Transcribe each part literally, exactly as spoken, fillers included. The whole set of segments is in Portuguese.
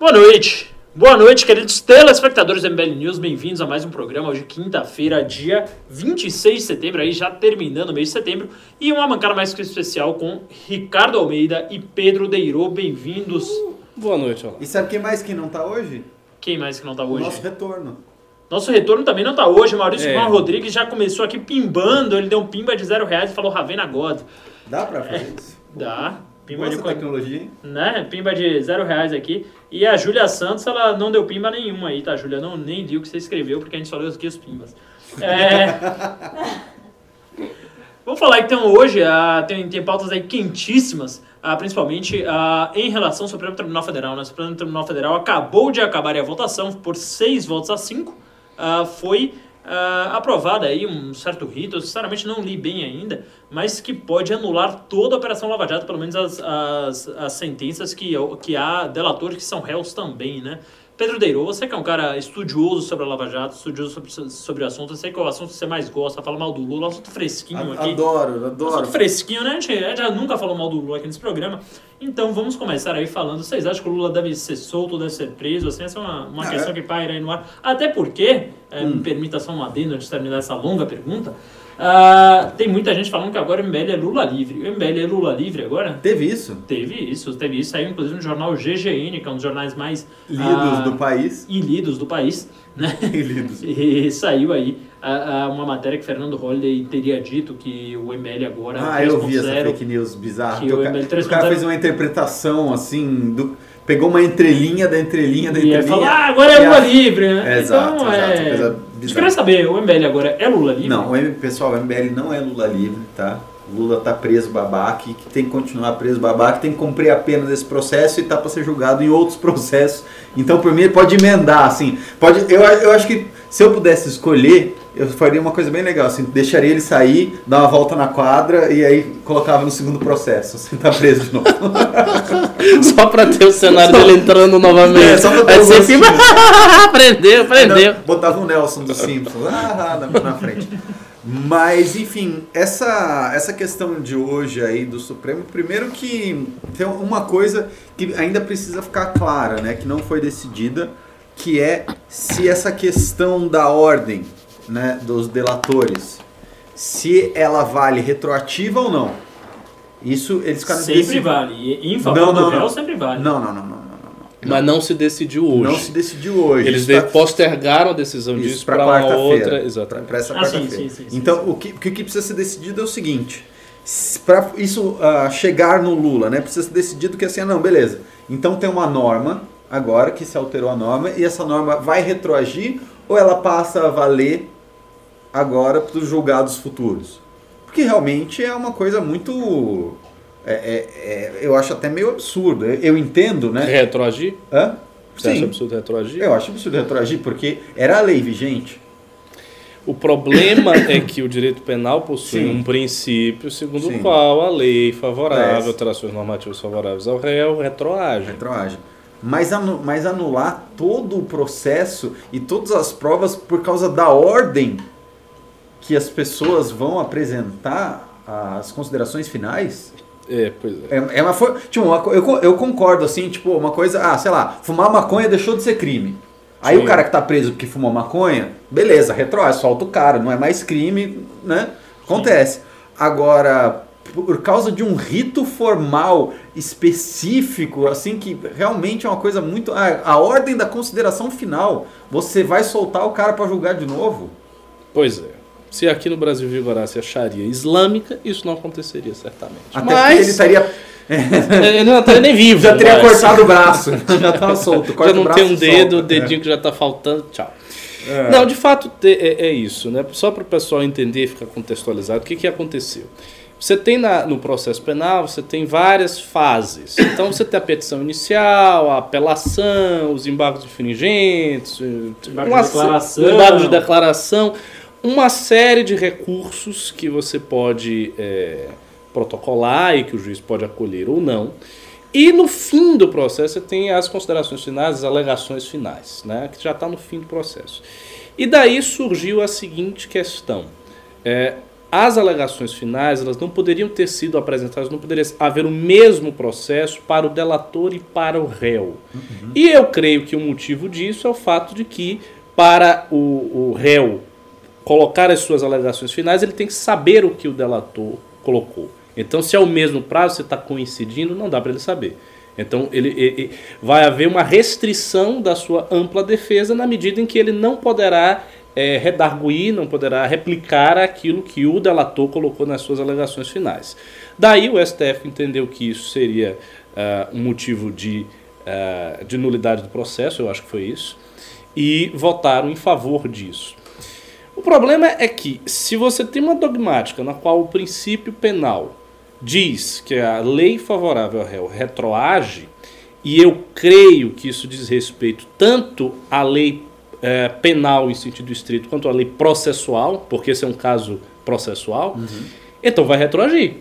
Boa noite, boa noite, queridos telespectadores do M B L News, bem-vindos a mais um programa hoje, quinta-feira, dia vinte e seis de setembro, aí já terminando o mês de setembro, e uma mancada mais que especial com Ricardo Almeida e Pedro Deirô, bem-vindos. Uh, boa noite, olá. E sabe quem mais que não tá hoje? Quem mais que não tá hoje? O nosso retorno. Nosso retorno também não tá hoje, Maurício é. Rodrigues já começou aqui pimbando, ele deu um pimba de zero reais e falou Ravena God. Dá pra fazer é. isso? Dá. Pimba Nossa de tecnologia, hein? Né? Pimba de zero reais aqui. E a Júlia Santos, ela não deu pimba nenhuma aí, tá, Júlia? Não, nem li o que você escreveu, porque a gente só leu aqui os pimbas. É... Vamos falar então hoje, uh, tem, tem pautas aí quentíssimas, uh, principalmente uh, em relação ao Supremo Tribunal Federal. Né? O Supremo Tribunal Federal acabou de acabar a votação por seis votos a cinco. Uh, foi... Uh, aprovada aí um certo rito, eu sinceramente não li bem ainda, mas que pode anular toda a Operação Lava Jato, pelo menos as, as, as sentenças que, que há delatores que são réus também, né? Pedro Deirô, você que é um cara estudioso sobre a Lava Jato, estudioso sobre, sobre o assunto, eu sei que é o assunto que você mais gosta, fala mal do Lula, é um assunto fresquinho aqui. Adoro, adoro. Assunto fresquinho, né? A gente, a gente nunca falou mal do Lula aqui nesse programa. Então vamos começar aí falando, vocês acham que o Lula deve ser solto, deve ser preso? Assim, essa é uma, uma ah, questão é? que paira aí no ar. Até porque, é, hum. me permita só um adendo antes de terminar essa longa pergunta, Uh, tem muita gente falando que agora o M B L é Lula livre. O M B L é Lula livre agora? Teve isso? Teve isso, teve isso. Saiu inclusive no jornal G G N, que é um dos jornais mais... Lidos uh, do país. E lidos do país, né? E lidos. E saiu aí uh, uh, uma matéria que Fernando Holliday teria dito que o M B L agora... Ah, eu vi essa fake news bizarra. O, o cara fez uma interpretação assim... do Pegou uma entrelinha da entrelinha da e entrelinha. E falou, ah, agora é Lula a... livre, né? É, exato, então, exato. É... Coisa a gente queria saber, o M B L agora é Lula livre? Não, o M... pessoal, o M B L não é Lula livre, tá? Lula tá preso babaca, que tem que continuar preso babaca, tem que cumprir a pena desse processo e tá pra ser julgado em outros processos. Então, por mim, ele pode emendar, assim. Pode... Eu, eu acho que se eu pudesse escolher... Eu faria uma coisa bem legal, assim, deixaria ele sair, dar uma volta na quadra e aí colocava no segundo processo, assim, tá preso de novo. Só pra ter o cenário só... dele entrando novamente. É, só pra ter o assim, Prendeu, prendeu. Não, botava o Nelson dos Simpsons ah, na, na frente. Mas, enfim, essa, essa questão de hoje aí do Supremo, primeiro que tem uma coisa que ainda precisa ficar clara, né, que não foi decidida, que é se essa questão da ordem, né, dos delatores, se ela vale retroativa ou não. Isso eles ficaram sempre decidindo. Vale. E, em favor não, não, do réu sempre vale. Não, não, não, não, não, não. Mas não se decidiu hoje. Não se decidiu hoje. Eles tá... postergaram a decisão isso, disso para uma outra, exatamente. Para essa ah, quarta-feira. Então, sim. O, que, o que precisa ser decidido é o seguinte: para isso uh, chegar no Lula, né, precisa ser decidido que assim, ah, não, beleza. Então tem uma norma agora que se alterou a norma e essa norma vai retroagir ou ela passa a valer agora para os julgados futuros. Porque realmente é uma coisa muito... É, é, é, eu acho até meio absurdo. Eu, eu entendo, né? Retroagir? Hã? Você Sim. acha absurdo retroagir? Eu acho absurdo retroagir, porque era a lei vigente. O problema é que o direito penal possui Sim. um princípio segundo Sim. o qual a lei favorável, Mas... alterações normativas favoráveis ao réu, retroage. Retroage. Mas, anu- mas anular todo o processo e todas as provas por causa da ordem que as pessoas vão apresentar as considerações finais? É, pois é. é, é uma, tipo, uma, eu, eu concordo, assim, tipo, uma coisa... Ah, sei lá, fumar maconha deixou de ser crime. Aí Sim. o cara que tá preso porque fumou maconha, beleza, retroage, solta o cara, não é mais crime, né? Acontece. Sim. Agora... por causa de um rito formal específico, assim, que realmente é uma coisa muito... Ah, a ordem da consideração final, você vai soltar o cara para julgar de novo? Pois é. Se aqui no Brasil vigorasse a Sharia islâmica, isso não aconteceria, certamente. Até Mas... porque ele estaria... ele não estaria nem vivo. Já teria mas... cortado o braço. Já estava solto. Corta já não o braço, tem um dedo, solta, o dedinho é. que já está faltando, tchau. É. Não, de fato, é, é isso, né? Só para o pessoal entender e ficar contextualizado, o que, que aconteceu? Você tem na, no processo penal, você tem várias fases. Então, você tem a petição inicial, a apelação, os embargos infringentes, embargo de declaração. embargo de declaração, uma série de recursos que você pode é, protocolar e que o juiz pode acolher ou não. E no fim do processo, você tem as considerações finais, as alegações finais, né, que já está no fim do processo. E daí surgiu a seguinte questão. É, as alegações finais, elas não poderiam ter sido apresentadas, não poderia haver o mesmo processo para o delator e para o réu. Uhum. E eu creio que o motivo disso é o fato de que, para o, o réu colocar as suas alegações finais, ele tem que saber o que o delator colocou. Então, se é o mesmo prazo, se está coincidindo, não dá para ele saber. Então, ele, ele, vai haver uma restrição da sua ampla defesa na medida em que ele não poderá É, redarguir, não poderá replicar aquilo que o delator colocou nas suas alegações finais. Daí o S T F entendeu que isso seria uh, um motivo de, uh, de nulidade do processo, eu acho que foi isso, e votaram em favor disso. O problema é que, se você tem uma dogmática na qual o princípio penal diz que a lei favorável ao réu retroage, e eu creio que isso diz respeito tanto à lei É, penal em sentido estrito, quanto à lei processual, porque esse é um caso processual, uhum. Então vai retroagir.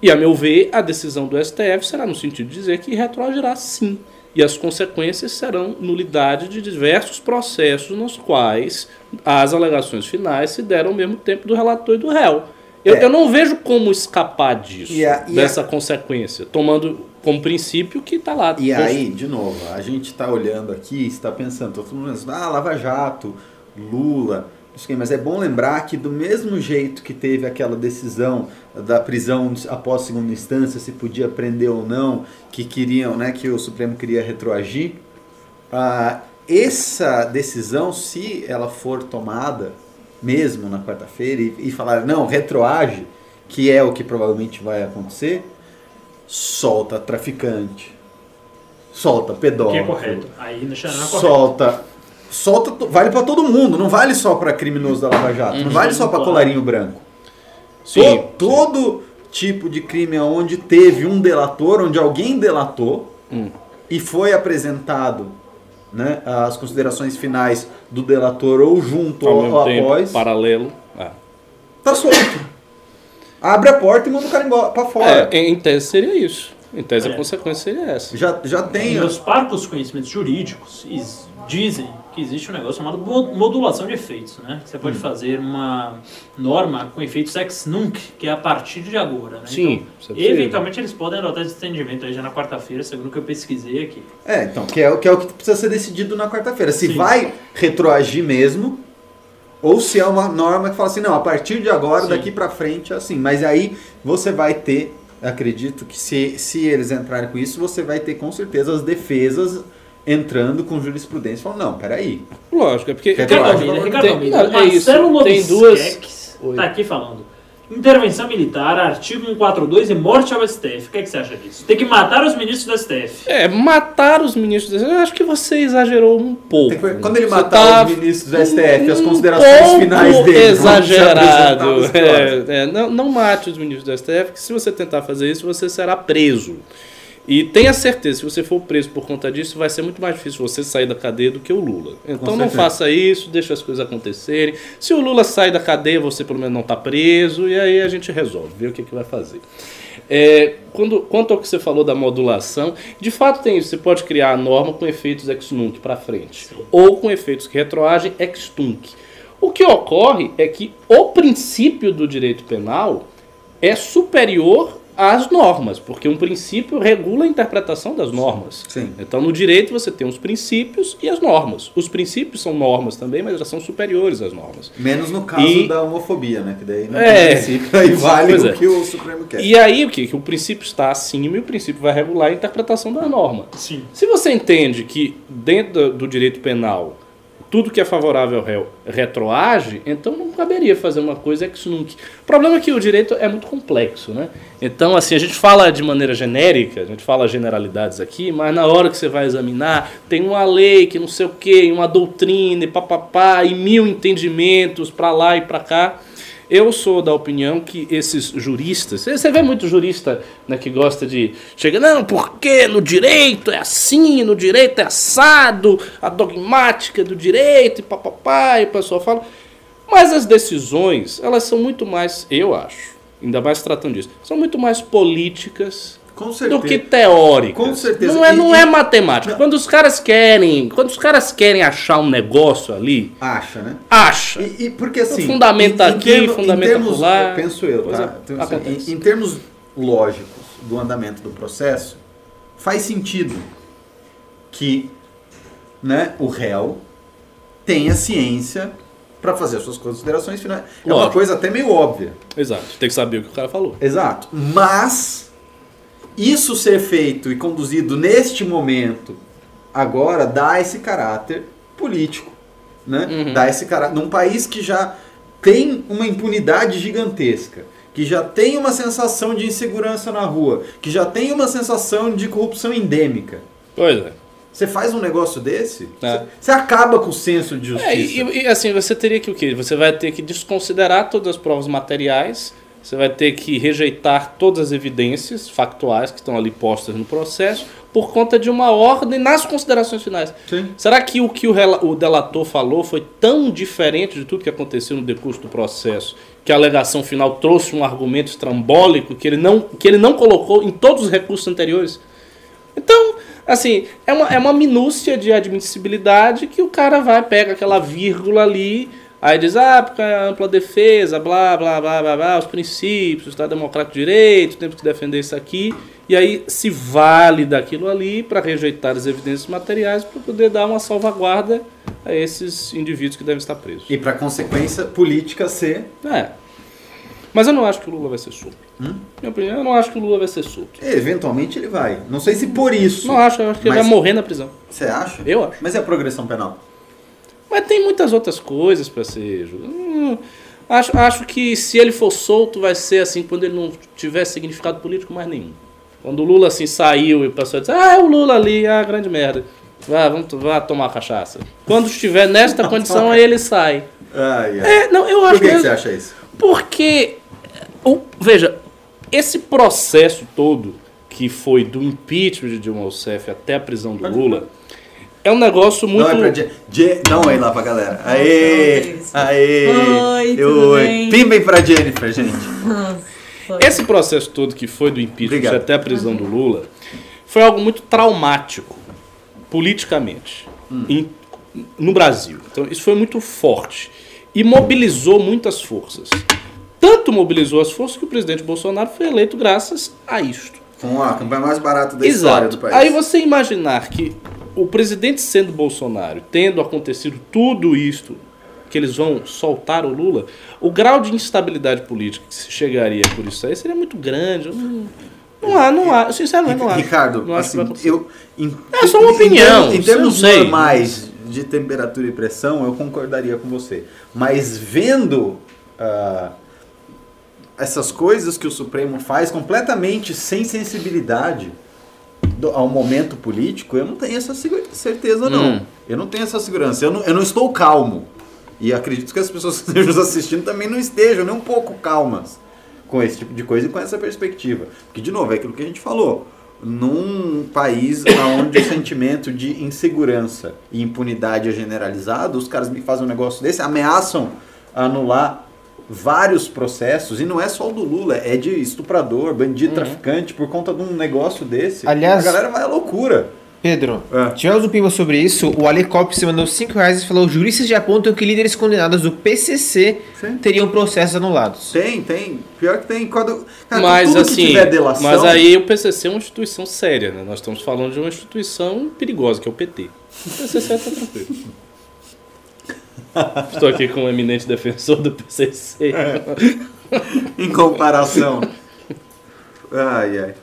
E, a meu ver, a decisão do S T F será no sentido de dizer que retroagirá sim. E as consequências serão nulidade de diversos processos nos quais as alegações finais se deram ao mesmo tempo do relator e do réu. Eu, é. eu não vejo como escapar disso, e a, e dessa a... consequência, tomando como princípio que está lá. E aí, de novo, a gente está olhando aqui, está pensando, todo mundo pensando, ah, Lava Jato, Lula, não sei o que, mas é bom lembrar que do mesmo jeito que teve aquela decisão da prisão após segunda instância, se podia prender ou não, que queriam, né, que o Supremo queria retroagir, ah, essa decisão, se ela for tomada mesmo na quarta-feira e, e falar, não, retroage, que é o que provavelmente vai acontecer, solta traficante, solta pedófilo, que é correto. Aí não é correto. solta, solta, vale para todo mundo, não vale só para criminoso da Lava Jato, uhum. não vale só para colarinho branco. Sim, to, todo sim. tipo de crime onde teve um delator, onde alguém delatou hum. e foi apresentado, né, as considerações finais do delator ou junto ao ou tempo, após. Paralelo. É. Tá solto. Abre a porta e manda o cara embora, pra fora. É, em tese seria isso. Em tese é. a consequência seria essa. Já, já tem. Meus parcos conhecimentos jurídicos dizem que existe um negócio chamado modulação de efeitos, né? Você pode hum. fazer uma norma com efeitos ex nunc, que é a partir de agora, né? Sim. Então, eventualmente eles podem adotar esse entendimento aí já na quarta-feira, segundo o que eu pesquisei aqui. É, então, que é, que é o que precisa ser decidido na quarta-feira. Se Sim. vai retroagir mesmo, ou se é uma norma que fala assim, não, a partir de agora, Sim. daqui pra frente, assim. Mas aí você vai ter, acredito que se, se eles entrarem com isso, você vai ter com certeza as defesas entrando com jurisprudência, falam, não, peraí. Lógico, é porque... Ricardo Almeida, Ricardo Almeida, Marcelo Lobisquex tá aqui falando. Intervenção militar, artigo cento e quarenta e dois e morte ao S T F. O que, é que você acha disso? Tem que matar os ministros do S T F. É, matar os ministros do S F. Eu acho que você exagerou um pouco. Que, quando ele matar tá os ministros do S T F, um as considerações finais dele. Exagerado. É, é, não, não mate os ministros do S T F, que se você tentar fazer isso, você será preso. E tenha certeza, se você for preso por conta disso, vai ser muito mais difícil você sair da cadeia do que o Lula. Então não faça isso, deixa as coisas acontecerem. Se o Lula sair da cadeia, você pelo menos não está preso, e aí a gente resolve, vê o que, que vai fazer. É, quando, quanto ao que você falou da modulação, de fato tem isso, você pode criar a norma com efeitos ex nunc para frente, Sim. ou com efeitos que retroagem ex tunc. O que ocorre é que o princípio do direito penal é superior as normas, porque um princípio regula a interpretação das normas. Sim. Então, no direito, você tem os princípios e as normas. Os princípios são normas também, mas já são superiores às normas. Menos no caso e... da homofobia, né? Que daí não é... tem princípio, aí vale pois o é. que o Supremo quer. E aí, o que? Que o princípio está acima e o princípio vai regular a interpretação da norma. Sim. Se você entende que, dentro do direito penal, tudo que é favorável ao réu retroage, então não caberia fazer uma coisa ex nunc. O problema é que o direito é muito complexo, né? Então, assim, a gente fala de maneira genérica, a gente fala generalidades aqui, mas na hora que você vai examinar, tem uma lei que não sei o quê, uma doutrina e papapá, e mil entendimentos para lá e para cá. Eu sou da opinião que esses juristas... Você vê muito jurista, né, que gosta de... Chega, não, porque no direito é assim, no direito é assado, a dogmática do direito e papapá, e o pessoal fala... Mas as decisões, elas são muito mais, eu acho, ainda mais tratando disso, são muito mais políticas Com certeza. Do que teórica. Com certeza. Não é, não e, é matemática. Não. Quando os caras querem, quando os caras querem achar um negócio ali, acha, né? Acha. E, e porque assim, fundamenta em, em aqui, fundamenta lá. Eu penso eu, tá? É, então, assim, em, em termos lógicos do andamento do processo, faz sentido que, né, o réu tenha ciência para fazer as suas considerações finais. É Lógico. Uma coisa até meio óbvia. Exato. Tem que saber o que o cara falou. Exato. Mas isso ser feito e conduzido neste momento, agora, dá esse caráter político, né? Uhum. Dá esse caráter. Num país que já tem uma impunidade gigantesca, que já tem uma sensação de insegurança na rua, que já tem uma sensação de corrupção endêmica. Pois é. Você faz um negócio desse, é. você acaba com o senso de justiça. É, e, e assim, você teria que o quê? Você vai ter que desconsiderar todas as provas materiais, você vai ter que rejeitar todas as evidências factuais que estão ali postas no processo por conta de uma ordem nas considerações finais. Sim. Será que o que o, o delator falou foi tão diferente de tudo que aconteceu no decurso do processo que a alegação final trouxe um argumento estrambólico que ele não, que ele não colocou em todos os recursos anteriores? Então, assim, é uma, é uma minúcia de admissibilidade que o cara vai, pega aquela vírgula ali, aí diz, ah, porque é ampla defesa, blá, blá, blá, blá, blá, os princípios, o Estado Democrático de Direito, temos que defender isso aqui, e aí se vale daquilo ali para rejeitar as evidências materiais para poder dar uma salvaguarda a esses indivíduos que devem estar presos. E para consequência política ser... É. Mas eu não acho que o Lula vai ser solto. Hum? Minha opinião, eu não acho que o Lula vai ser solto. E, eventualmente ele vai. Não sei se por isso. Não acho, eu acho que ele vai morrer na prisão. Você acha? Eu acho. Mas é a progressão penal? Mas tem muitas outras coisas para ser... Hum, acho, acho que se ele for solto vai ser assim, quando ele não tiver significado político mais nenhum. Quando o Lula assim saiu e o pessoal disse, ah, é o Lula ali, ah, grande merda. Vá, vamos, vá tomar cachaça. Quando estiver nesta condição, aí ele sai. Ah, yeah. É, não, eu acho. Por que, que eu... você acha isso? Porque... O, veja, esse processo todo que foi do impeachment de Dilma Rousseff até a prisão do Lula é um negócio muito... Não, é, pra, não é lá pra galera. Aê! Aê! Oi, Oi. Pimbem pra Jennifer, gente. Oi. Esse processo todo que foi do impeachment Obrigado. até a prisão do Lula foi algo muito traumático, politicamente, hum. em, no Brasil. Então isso foi muito forte e mobilizou muitas forças. Tanto mobilizou as forças que o presidente Bolsonaro foi eleito graças a isto. Com a campanha mais barata da história do país. Aí você imaginar que o presidente sendo Bolsonaro, tendo acontecido tudo isto, que eles vão soltar o Lula, o grau de instabilidade política que se chegaria por isso aí seria muito grande. Não, não há, não há. Sinceramente, não há. Ricardo, não assim, eu... Em, é só uma opinião. Em termos normais de temperatura e pressão, eu concordaria com você. Mas vendo... Uh, essas coisas que o Supremo faz completamente sem sensibilidade do, ao momento político, eu não tenho essa certeza, não. Hum. Eu não tenho essa segurança. Eu não, eu não estou calmo. E acredito que as pessoas que estejam nos assistindo também não estejam nem um pouco calmas com esse tipo de coisa e com essa perspectiva. Porque, de novo, é aquilo que a gente falou. Num país onde o sentimento de insegurança e impunidade é generalizado, os caras me fazem um negócio desse, ameaçam anular vários processos, e não é só o do Lula, é de estuprador, bandido, uhum. traficante, por conta de um negócio desse. Aliás, a galera vai à loucura. Pedro, é. tivemos um pimba sobre isso, o Ale Cop se mandou cinco reais e falou, juristas já apontam que líderes condenados do P C C Sim. teriam processos anulados. Tem, tem. Pior que tem. Quando, cara, mas, tudo assim, que tiver delação... Mas aí o P C C é uma instituição séria, né? Nós estamos falando de uma instituição perigosa, que é o P T. O P C C está tranquilo. Estou aqui com o eminente defensor do P C C. É. Em comparação. Ai, ai.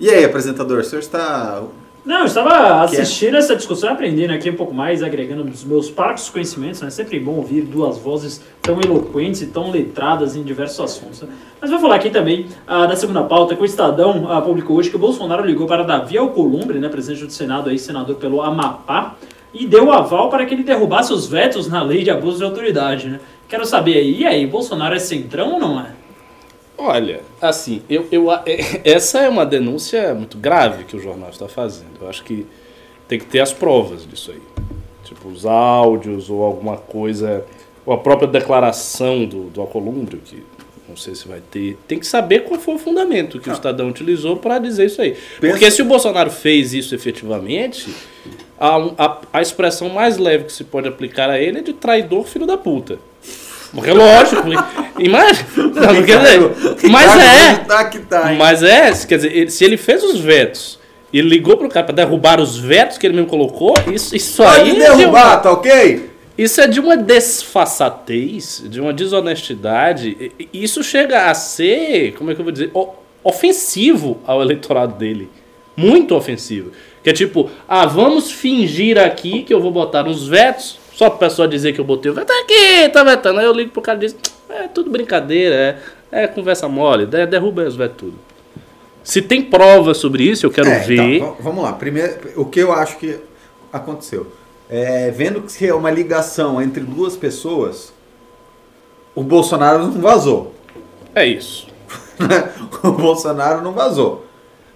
E aí, apresentador, o senhor está... Não, eu estava assistindo é? essa discussão, aprendendo aqui um pouco mais, agregando os meus parcos conhecimentos. Né? É sempre bom ouvir duas vozes tão eloquentes e tão letradas em diversos assuntos. Né? Mas vou falar aqui também ah, da segunda pauta, que o Estadão ah, publicou hoje que o Bolsonaro ligou para Davi Alcolumbre, né, presidente do Senado, aí, senador pelo Amapá, e deu o aval para que ele derrubasse os vetos na lei de abuso de autoridade, né? Quero saber aí, e aí, Bolsonaro é centrão ou não é? Olha, assim, eu, eu, essa é uma denúncia muito grave que o jornal está fazendo. Eu acho que tem que ter as provas disso aí. Tipo, os áudios ou alguma coisa, ou a própria declaração do, do Alcolumbre, que Não sei se vai ter... Tem que saber qual foi o fundamento que ah. o Estadão utilizou para dizer isso aí. Pensa... Porque se o Bolsonaro fez isso efetivamente, a, a, a expressão mais leve que se pode aplicar a ele é de traidor filho da puta. Porque, lógico, imagina, não, quer dizer, mas é, mas é, quer dizer, se ele fez os vetos e ligou pro cara para derrubar os vetos que ele mesmo colocou, isso, isso aí... Pode derrubar, tá ok? Isso é de uma desfaçatez, de uma desonestidade, isso chega a ser, como é que eu vou dizer, ofensivo ao eleitorado dele, muito ofensivo, que é tipo, ah, vamos fingir aqui que eu vou botar uns vetos, só para o pessoal dizer que eu botei o veto, tá aqui, tá vetando, aí eu ligo pro cara e diz, é tudo brincadeira, é, é conversa mole, derruba os vetos tudo. Se tem prova sobre isso, eu quero é, ver... Então, vamos lá, primeiro, o que eu acho que aconteceu... É, vendo que é uma ligação entre duas pessoas, o Bolsonaro não vazou. É isso. O Bolsonaro não vazou.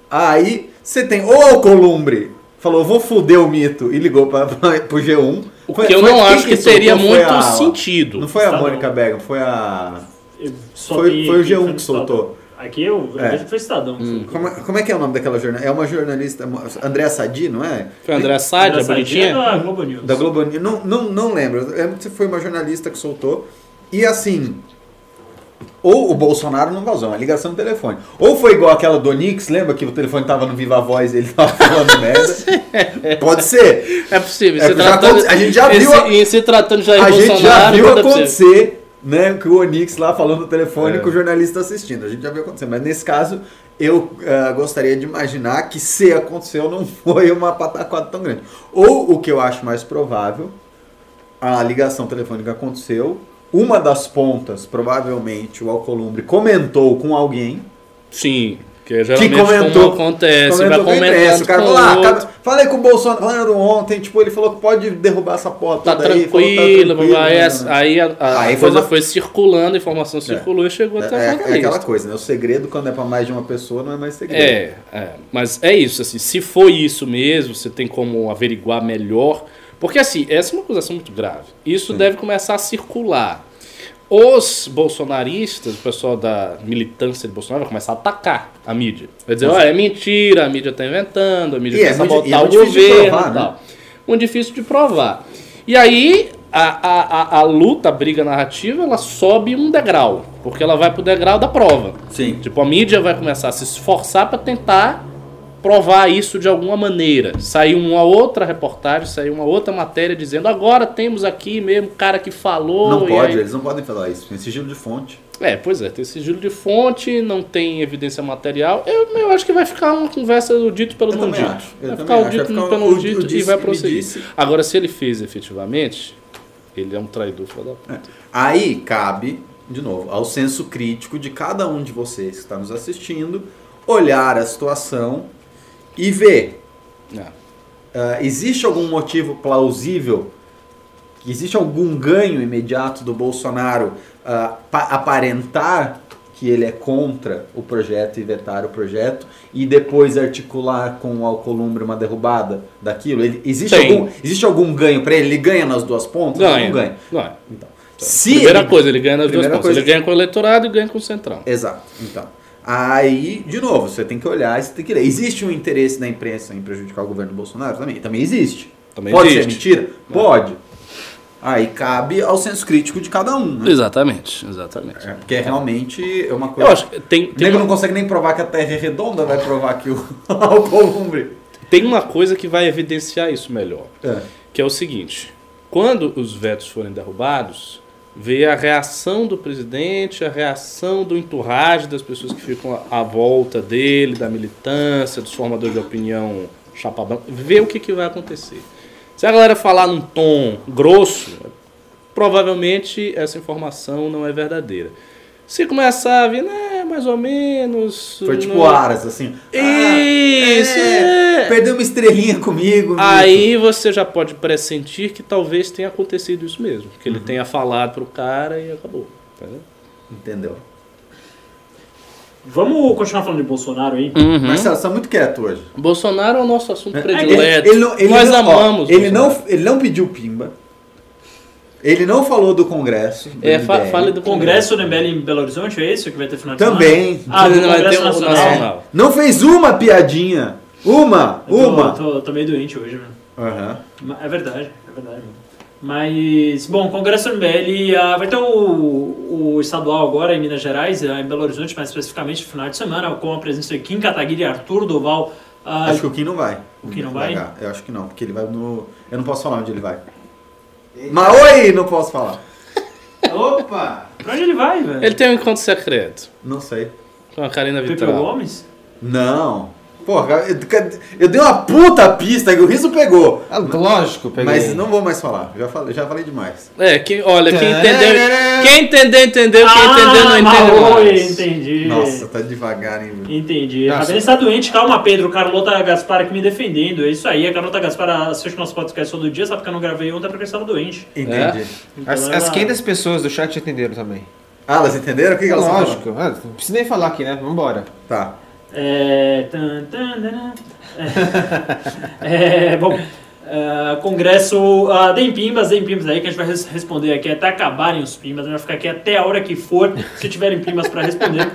Aí você tem o Alcolumbre, falou, vou foder o mito, e ligou para o G um. O que foi, eu foi, não acho que teria muito a, sentido. Não foi a tá Mônica Bergam, foi a... Foi, foi o G um que soltou. Aqui eu, eu é. vejo que foi Estadão. Hum. Como, como é que é o nome daquela jornalista? É uma jornalista, Andréa Sadi, não é? Foi a Andréa Sadi, a bonitinha? Da Globo News. Da Globo News. Não, não, não lembro. Foi uma jornalista que soltou. E assim, ou o Bolsonaro não vazou, uma ligação no telefone. Ou foi igual aquela do Onix, lembra que o telefone tava no Viva Voz e ele tava falando merda? Pode ser. É possível. É, se tratando, já, a gente já viu... Esse, a, e se tratando já A gente já viu acontecer... Né, que o Onix lá falando no telefone é. com o jornalista assistindo. A gente já viu acontecer. Mas nesse caso, eu uh, gostaria de imaginar que se aconteceu, não foi uma pataquada tão grande. Ou o que eu acho mais provável, a ligação telefônica aconteceu. Uma das pontas, provavelmente, o Alcolumbre comentou com alguém. Sim, que geralmente que comentou, como acontece. Comentou vai comentando o cara falou, ah, cara, falei com o Bolsonaro ontem, tipo, ele falou que pode derrubar essa porta. Tá daí, tranquilo, falou, tá tranquilo aí, aí a, a aí coisa foi, uma... foi circulando, a informação circulou é. e chegou até é, a é, é aquela coisa, né? O segredo, quando é pra mais de uma pessoa, não é mais segredo. É, é, mas é isso, assim, se foi isso mesmo, você tem como averiguar melhor, porque assim, essa é uma acusação muito grave. Isso Sim. deve começar a circular. Os bolsonaristas, o pessoal da militância de Bolsonaro vai começar a atacar a mídia. Vai dizer, olha, é mentira, a mídia está inventando, a mídia quer sabotar o governo e tal. Muito difícil de provar. E aí a, a, a, a luta, a briga narrativa, ela sobe um degrau, porque ela vai pro degrau da prova. Sim. Tipo, a mídia vai começar a se esforçar para tentar provar isso de alguma maneira. Saiu uma outra reportagem, saiu uma outra matéria dizendo agora temos aqui mesmo o cara que falou... Não pode, aí... eles não podem falar isso, tem sigilo de fonte. É, pois é, tem sigilo de fonte, não tem evidência material. Eu, eu acho que vai ficar uma conversa do dito pelo eu não dito. Acho, vai ficar acho, o dito ficar pelo o, dito o, o e vai prosseguir. Agora, se ele fez efetivamente, ele é um traidor filho da puta. É. Aí cabe, de novo, ao senso crítico de cada um de vocês que está nos assistindo, olhar a situação... E ver, uh, existe algum motivo plausível, existe algum ganho imediato do Bolsonaro uh, aparentar que ele é contra o projeto e vetar o projeto e depois articular com o Alcolumbre uma derrubada daquilo? Ele, existe, algum, existe algum ganho para ele? Ele ganha nas duas pontas? Ganha. Não ganha. ganha. Então, se primeira ele, coisa, ele ganha nas duas pontas. Coisa, ele ganha com o eleitorado e ganha com o Centrão. Exato. Então. Aí, de novo, você tem que olhar, você tem que ler. Existe um interesse da imprensa em prejudicar o governo do Bolsonaro? Também, também existe. Também Pode existe. ser mentira? É. Pode. Aí cabe ao senso crítico de cada um, né? Exatamente, exatamente. É, porque é. realmente é uma coisa... Eu acho que tem, tem o nego uma... não consegue nem provar que a Terra é redonda, vai provar que o Alcolumbre... Tem uma coisa que vai evidenciar isso melhor, é. que é o seguinte. Quando os vetos forem derrubados... Ver a reação do presidente, a reação do entourage das pessoas que ficam à volta dele, da militância, dos formadores de opinião chapa branca, ver o que, que vai acontecer. Se a galera falar num tom grosso, provavelmente essa informação não é verdadeira. Se começar a vir, né, mais ou menos... Foi tipo no... Aras, assim. Isso! Ah, é, é. Perdeu uma estrelinha comigo. Aí mesmo. Você já pode pressentir que talvez tenha acontecido isso mesmo. Que ele uhum. tenha falado pro cara e acabou. Entendeu? Entendeu. Vamos continuar falando de Bolsonaro aí? Uhum. Marcelo, você tá muito quieto hoje. Bolsonaro é o nosso assunto predileto. Ele, ele, ele Nós não, amamos ó, ele não, ele não pediu pimba. Ele não falou do Congresso. Do é, fa fala do Congresso do M B L em Belo Horizonte, é isso que vai ter final de semana? Também. Ah, do não, Congresso Nacional. Nacional. É. Não fez uma piadinha. Uma, eu tô, uma. Tô, tô, tô meio doente hoje, mano. Uhum. É verdade, é verdade, mano. Mas, bom, o Congresso do M B L ah, vai ter o, o estadual agora em Minas Gerais, ah, em Belo Horizonte, mais especificamente no final de semana, com a presença de Kim Kataguiri, Arthur do Val. Ah, acho que o Kim não vai. O Kim não vai? vai? Eu acho que não, porque ele vai no... Eu não posso falar onde ele vai. Mas oi, não posso falar. Opa! Pra onde ele vai, velho? Ele tem um encontro secreto. Não sei. Com a Karina Vittar. Pepe Gomes? Não. Porra, eu, eu dei uma puta pista que o riso pegou. Ah, lógico, peguei. Mas não vou mais falar. Já falei, já falei demais. É, que, olha, quem entendeu, quem entendeu, entendeu. Quem ah, entendeu, não entendeu mais. Entendi. Nossa, tá devagar, hein? Meu. Entendi. A Karina está doente. Calma, Pedro. Carlota Gaspar aqui me defendendo. É isso aí. A Carlota Gaspar assiste nosso podcast todo dia, só porque eu não gravei ontem porque eu estava doente. Entendi. É. Então, as, ela... as quinhentas pessoas do chat entenderam também. Ah, elas entenderam? O que, que elas falaram? Lógico. Ah, não precisa nem falar aqui, né? Vambora. Tá. É, tan, tan, tan, é, é, bom, uh, Congresso uh, deem pimbas, deem pimbas aí que a gente vai res responder aqui até acabarem os pimbas. A gente vai ficar aqui até a hora que for, se tiverem pimbas pra responder.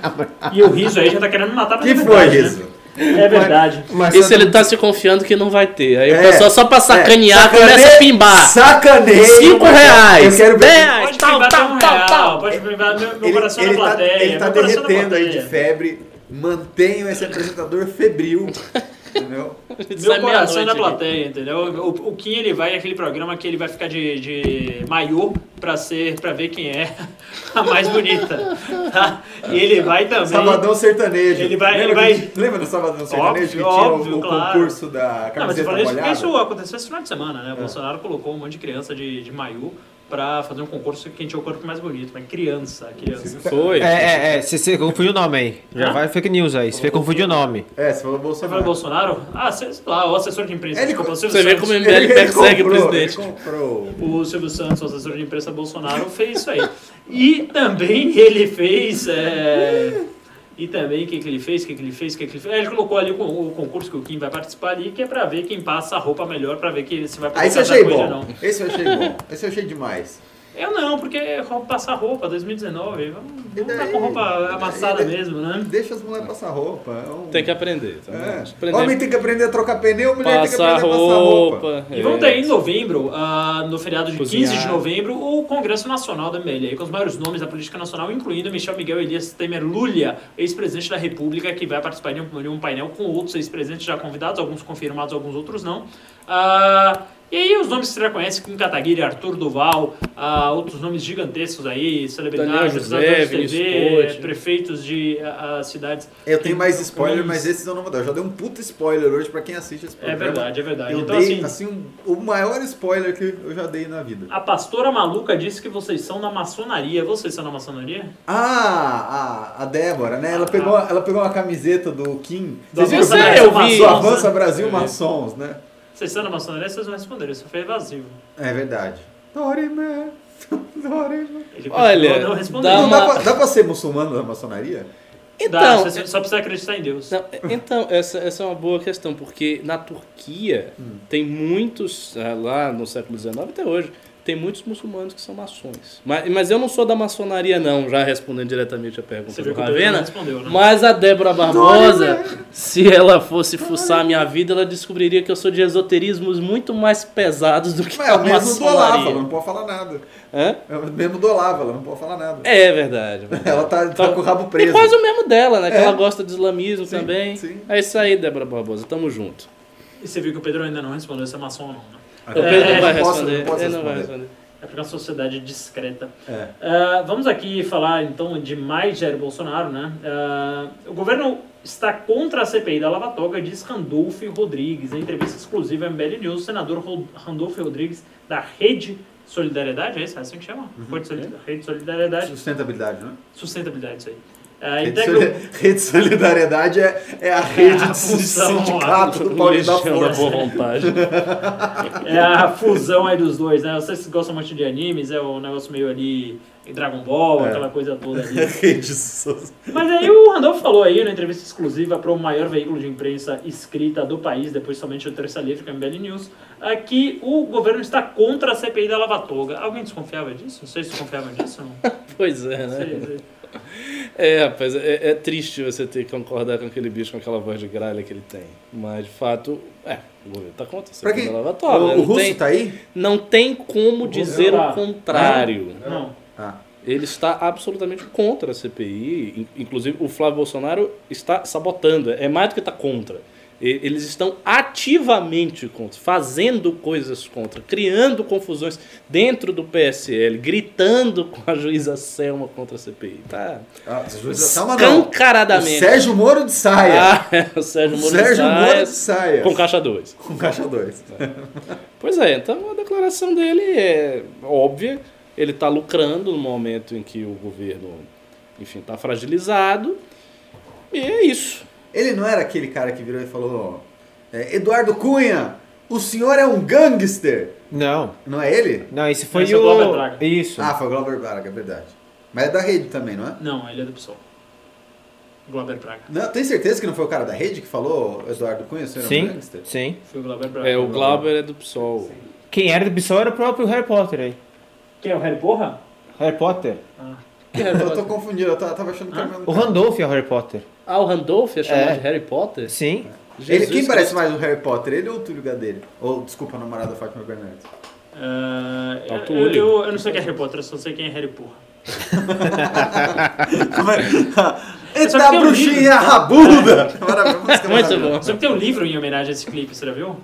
E o riso aí já tá querendo matar pra que foi riso? Né? É verdade. Mas, mas isso ele tá se confiando que não vai ter. Aí é, o pessoal só pra sacanear é, sacane... começa a pimbar. Sacaneia! cinco reais! Eu quero ver. dez, pode tal, tal, um tal, tal. Pode pimbar meu, meu ele, coração ele na tá, plateia. Ele tá derretendo aí de febre. Mantenho esse apresentador febril, entendeu? Meu coração na plateia, entendeu? O, o Kim, ele vai é aquele programa que ele vai ficar de, de maiô pra, ser, pra ver quem é a mais bonita. Tá? E ele vai também... Sabadão Sertanejo. Ele vai, lembra, ele vai... lembra do Sabadão Sertanejo? Óbvio, que tinha óbvio, o, o claro. Concurso da camiseta molhada? Não, mas eu falei isso, isso aconteceu esse final de semana, né? O é. Bolsonaro colocou um monte de criança de, de maiô pra fazer um concurso que quem tinha o corpo mais bonito, mas criança, criança. Foi. É, é, é, você, você confundiu o nome aí. Já ah? vai fake news aí, você confundiu o nome. É, você falou Bolsonaro. Você falou Bolsonaro? Ah, sei lá, o assessor de imprensa. Ele, desculpa, você vê como o M B L ele persegue comprou, o presidente. Ele comprou. O Silvio Santos, o assessor de imprensa Bolsonaro, fez isso aí. E também ele fez... É... E também o que, que ele fez, o que, que ele fez, o que, que ele fez. Ele colocou ali o, o concurso que o Kim vai participar ali, que é pra ver quem passa a roupa melhor, pra ver que se vai participar da coisa ou não. Esse eu achei bom, esse eu achei demais. Eu não, porque passar roupa, dois mil e dezenove, vamos, vamos daí, tá com roupa amassada daí, mesmo, né? Deixa as mulheres passar roupa. É um... Tem que aprender. Tá? É. aprender. Homem tem que aprender a trocar pneu, mulher passa tem que aprender a passar roupa. roupa. E vamos é. ter em novembro, uh, no feriado de Cozinhar. quinze de novembro, o Congresso Nacional da M B L, aí, com os maiores nomes da política nacional, incluindo Michel Miguel Elias Temer Lula, ex-presidente da República, que vai participar de um, de um painel com outros ex-presidentes já convidados, alguns confirmados, alguns outros não. Uh, E aí os nomes que você já conhece, Kim Kataguiri, Arthur do Val, uh, outros nomes gigantescos aí, celebridades, José, de T V, Scott, prefeitos de uh, cidades. Eu tenho mais spoiler, nomes... mas esses eu não vou dar. Eu já dei um puto spoiler hoje pra quem assiste esse programa. É verdade, é verdade. Eu então, dei, assim, assim um, o maior spoiler que eu já dei na vida. A pastora maluca disse que vocês são na maçonaria. Vocês são na maçonaria? Ah, a, a Débora, né? Ela, ah, pegou, ah. ela pegou uma camiseta do Kim. Do Vocês viram? Eu vi. Do Avança Brasil Maçons, né? Vocês estão na maçonaria, vocês vão responder, isso foi evasivo. É verdade. Dorime, dorime. Ele Olha, não respondeu. Dá, uma... dá, pra, dá pra ser muçulmano da maçonaria? Então, dá, você só precisa acreditar em Deus. Não, então, essa, essa é uma boa questão, porque na Turquia hum. tem muitos, lá no século dezenove até hoje, tem muitos muçulmanos que são maçons. Mas, mas eu não sou da maçonaria, não, já respondendo diretamente a pergunta do Ravena. Né? Mas a Débora Barbosa, Dória, se ela fosse Dória. fuçar a minha vida, ela descobriria que eu sou de esoterismos muito mais pesados do que mas, a maçonaria. É o mesmo do Olavo, ela não pode falar nada. Hã? É o mesmo do Olavo, ela não pode falar nada. É verdade. verdade. Ela tá, tá com o rabo preso. E quase o mesmo dela, né? Que é. ela gosta de islamismo sim, também. Sim. É isso aí, Débora Barbosa, tamo junto. E você viu que o Pedro ainda não respondeu se é maçom ou não, né? É, ele não vai responder. Posso, não ele não vai responder. É porque é uma sociedade discreta. É. Uh, vamos aqui falar, então, de mais Jair Bolsonaro, né? Uh, o governo está contra a C P I da Lava Toga, diz Randolfe Rodrigues. Em entrevista exclusiva à M B L News, o senador Randolfe Rodrigues, da Rede Solidariedade, é isso? É assim que chama? Uhum, é. Rede Solidariedade. Sustentabilidade, né? Sustentabilidade, isso aí. É, integra... Rede Solidariedade é, é a rede é a de sindicato do Paulinho da Força. Boa vontade. É a fusão aí dos dois, né? Vocês gostam muito de animes, é um negócio meio ali Dragon Ball, é. aquela coisa toda ali. Mas aí o Randolfe falou aí na entrevista exclusiva para o maior veículo de imprensa escrita do país, depois somente o Terça Livre, que é o M B L News, que o governo está contra a C P I da Lava Toga. Alguém desconfiava disso? Não sei se desconfiava disso. Não. Pois é, né? Sei, sei. É, rapaz, é, é triste você ter que concordar com aquele bicho, com aquela voz de gralha que ele tem. Mas, de fato, é, o governo tá contra. Pra que... lavatória, o, né? o Russo tem, tá aí? Não tem como dizer o contrário. Não. não. Ah. Ele está absolutamente contra a C P I. Inclusive, o Flávio Bolsonaro está sabotando. É mais do que tá contra. Eles estão ativamente contra, fazendo coisas contra, criando confusões dentro do P S L, gritando com a juíza Selma contra a C P I. Tá? Ah, a juíza Selma não. Escancaradamente. O Sérgio Moro de saia. Ah, é, o Sérgio Moro, o Sérgio de, saia, Moro de saia. Com caixa dois. Com caixa dois. É. Pois é, então a declaração dele é óbvia. Ele está lucrando no momento em que o governo, enfim, está fragilizado. E é isso. Ele não era aquele cara que virou e falou: Eduardo Cunha, o senhor é um gangster. Não. Não é ele? Não, esse foi esse o... É o Glauber Braga. Isso. Ah, foi o Glauber Braga, é verdade. Mas é da rede também, não é? Não, ele é do P SOL. Glauber Braga. Não, tem certeza que não foi o cara da rede que falou, Eduardo Cunha, o senhor sim, é um gangster? Sim, foi o Glauber Braga. É, o Glauber é do P SOL. Sim. Quem era do P SOL era o próprio Harry Potter aí. Quem é o Harry Porra? Harry Potter. Ah. Eu tô confundindo, eu tava achando que ah? era o mesmo. O Randolfe é o Harry Potter. Ah, o Randolph é chamado é. de Harry Potter? Sim. Ele, quem parece mais o Harry Potter? Ele ou o Túlio Gadelha? Ou, desculpa, a namorada da Fátima Bernardes. Uh, eu, eu, eu, eu não sei quem é Harry Potter, eu só sei quem é Harry Porra. Eita, a bruxinha um rabuda! Maravilha, muito bom. Só que tem um livro em homenagem a esse clipe, você já viu?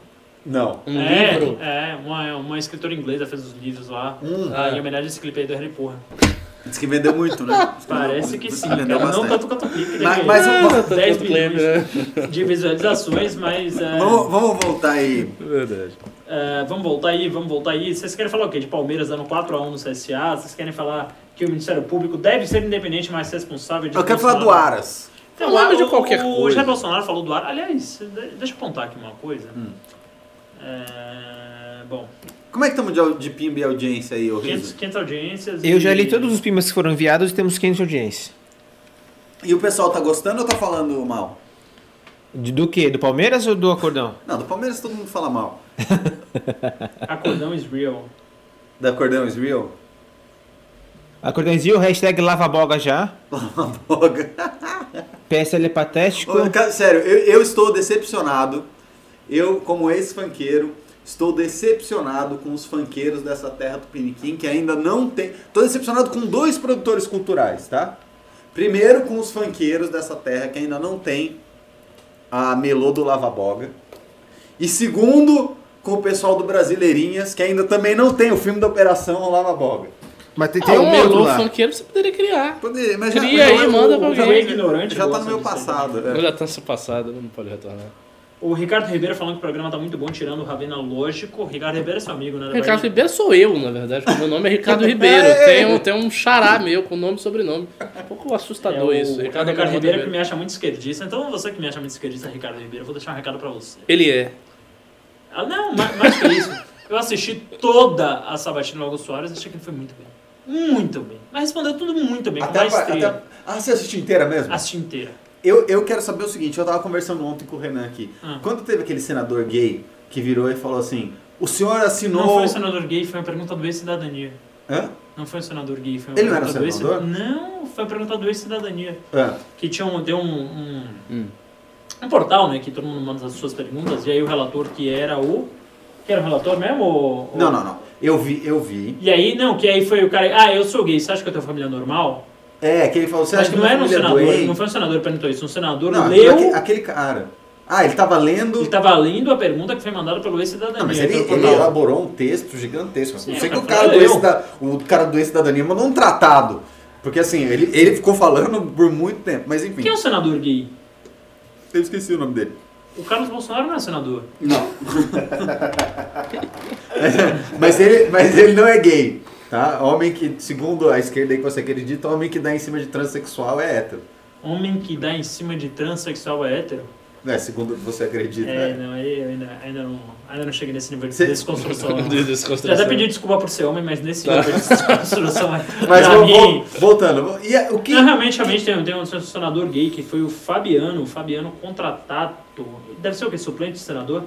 Não. Um é, livro? É, uma, uma escritora inglesa fez os livros lá, hum, lá é. em homenagem a esse clipe aí do Harry Porra. Diz que vendeu muito, né? Parece que sim. Vendeu não tanto quanto o clipe. Mas um dez milhões de visualizações, mas... Uh... Vamos, vamos voltar aí. Verdade. Uh, vamos voltar aí, vamos voltar aí. Vocês querem falar o quê? De Palmeiras dando quatro a um no C S A? Vocês querem falar que o Ministério Público deve ser independente, mas responsável? De eu quero falar do Aras. Então, Falamos de qualquer o, coisa. O Jair Bolsonaro falou do Aras. Aliás, deixa eu apontar aqui uma coisa. Hum. É... Bom... Como é que estamos de pimba e audiência aí, ô Riso? quinhentas audiências. Eu e... já li todos os pimbas que foram enviados e temos quinhentas audiências. E o pessoal tá gostando ou tá falando mal? De, do quê? Do Palmeiras ou do Acordão? Não, do Palmeiras todo mundo fala mal. Acordão is real. Da Acordão is real? Acordão is real, hashtag lavaboga já. Lavaboga. P S L é patético. Ô, cara, sério, eu, eu estou decepcionado. Eu, como ex-funkeiro... Estou decepcionado com os funkeiros dessa terra do Piniquim, que ainda não tem... Estou decepcionado com dois produtores culturais, tá? Primeiro, com os funkeiros dessa terra, que ainda não tem a melô do Lavaboga. E segundo, com o pessoal do Brasileirinhas, que ainda também não tem o filme da Operação Lavaboga. Mas tem, tem ah, um melô funkeiro você poderia criar. Poderia, mas Cria já, aí, eu, manda pra alguém. Já, ignorante, já tá no meu passado. É. Já tá no seu passado, não pode retornar. O Ricardo Ribeiro falando que o programa tá muito bom, tirando o Ravena, lógico. O Ricardo Ribeiro é seu amigo, né? Ricardo Ribeiro sou eu, na verdade, porque meu nome é Ricardo Ribeiro. Tem um, tem um xará meu com nome e sobrenome. Um pouco assustador é o, isso. O Ricardo, Ricardo, Ricardo Ribeiro, Ribeiro que me acha muito esquerdista. Então você que me acha muito esquerdista, Ricardo Ribeiro, eu vou deixar um recado pra você. Ele é. Ah, não, mais, mais que isso. Eu assisti toda a Sabatina do Augusto Soares e achei que ele foi muito bem. Muito bem. Mas respondeu tudo muito bem. Até, pra, até... Ah, você assistiu inteira mesmo? Assisti inteira. Eu, eu quero saber o seguinte, eu tava conversando ontem com o Renan aqui. Ah. Quando teve aquele senador gay que virou e falou assim, o senhor assinou... Não foi um senador gay, foi uma pergunta do ex-cidadania. Hã? Não foi um senador gay, foi uma Ele pergunta do ex-cidadania. Não, foi uma pergunta do ex-cidadania. É. Que tinha um, deu um, um, hum. um portal, né, que todo mundo manda as suas perguntas, e aí o relator que era o... Que era o relator mesmo? Ou, não, ou... não, não. Eu vi, eu vi. E aí, não, que aí foi o cara... Ah, eu sou gay, você acha que eu tenho família normal? É, que ele falou, você acha que não era um senador, não foi um senador que perguntou isso, um senador não, leu... Aquele, aquele cara... Ah, ele estava lendo... Ele estava lendo a pergunta que foi mandada pelo ex-cidadania. Mas ele, ele elaborou um texto gigantesco. Sim, não sei que o cara, do da, o cara do ex-cidadania mandou um tratado. Porque assim, ele, ele ficou falando por muito tempo, mas enfim... Quem é o senador gay? Eu esqueci o nome dele. O Carlos Bolsonaro não é senador. Não. mas, ele, mas ele não é gay. Tá? Homem que, segundo a esquerda aí que você acredita, homem que dá em cima de transexual é hétero. homem que dá em cima de transexual é hétero? Não é, segundo você acredita, é, né? Não, eu ainda, ainda, não, ainda não cheguei nesse nível de Cê... desconstrução. de desconstrução. Já até pedi desculpa por ser homem, mas nesse nível de desconstrução... mas vou, mim... vou, voltando, e o que... Não, realmente, realmente tem, tem um senador gay que foi o Fabiano, o Fabiano contratado, deve ser o que, suplente de senador?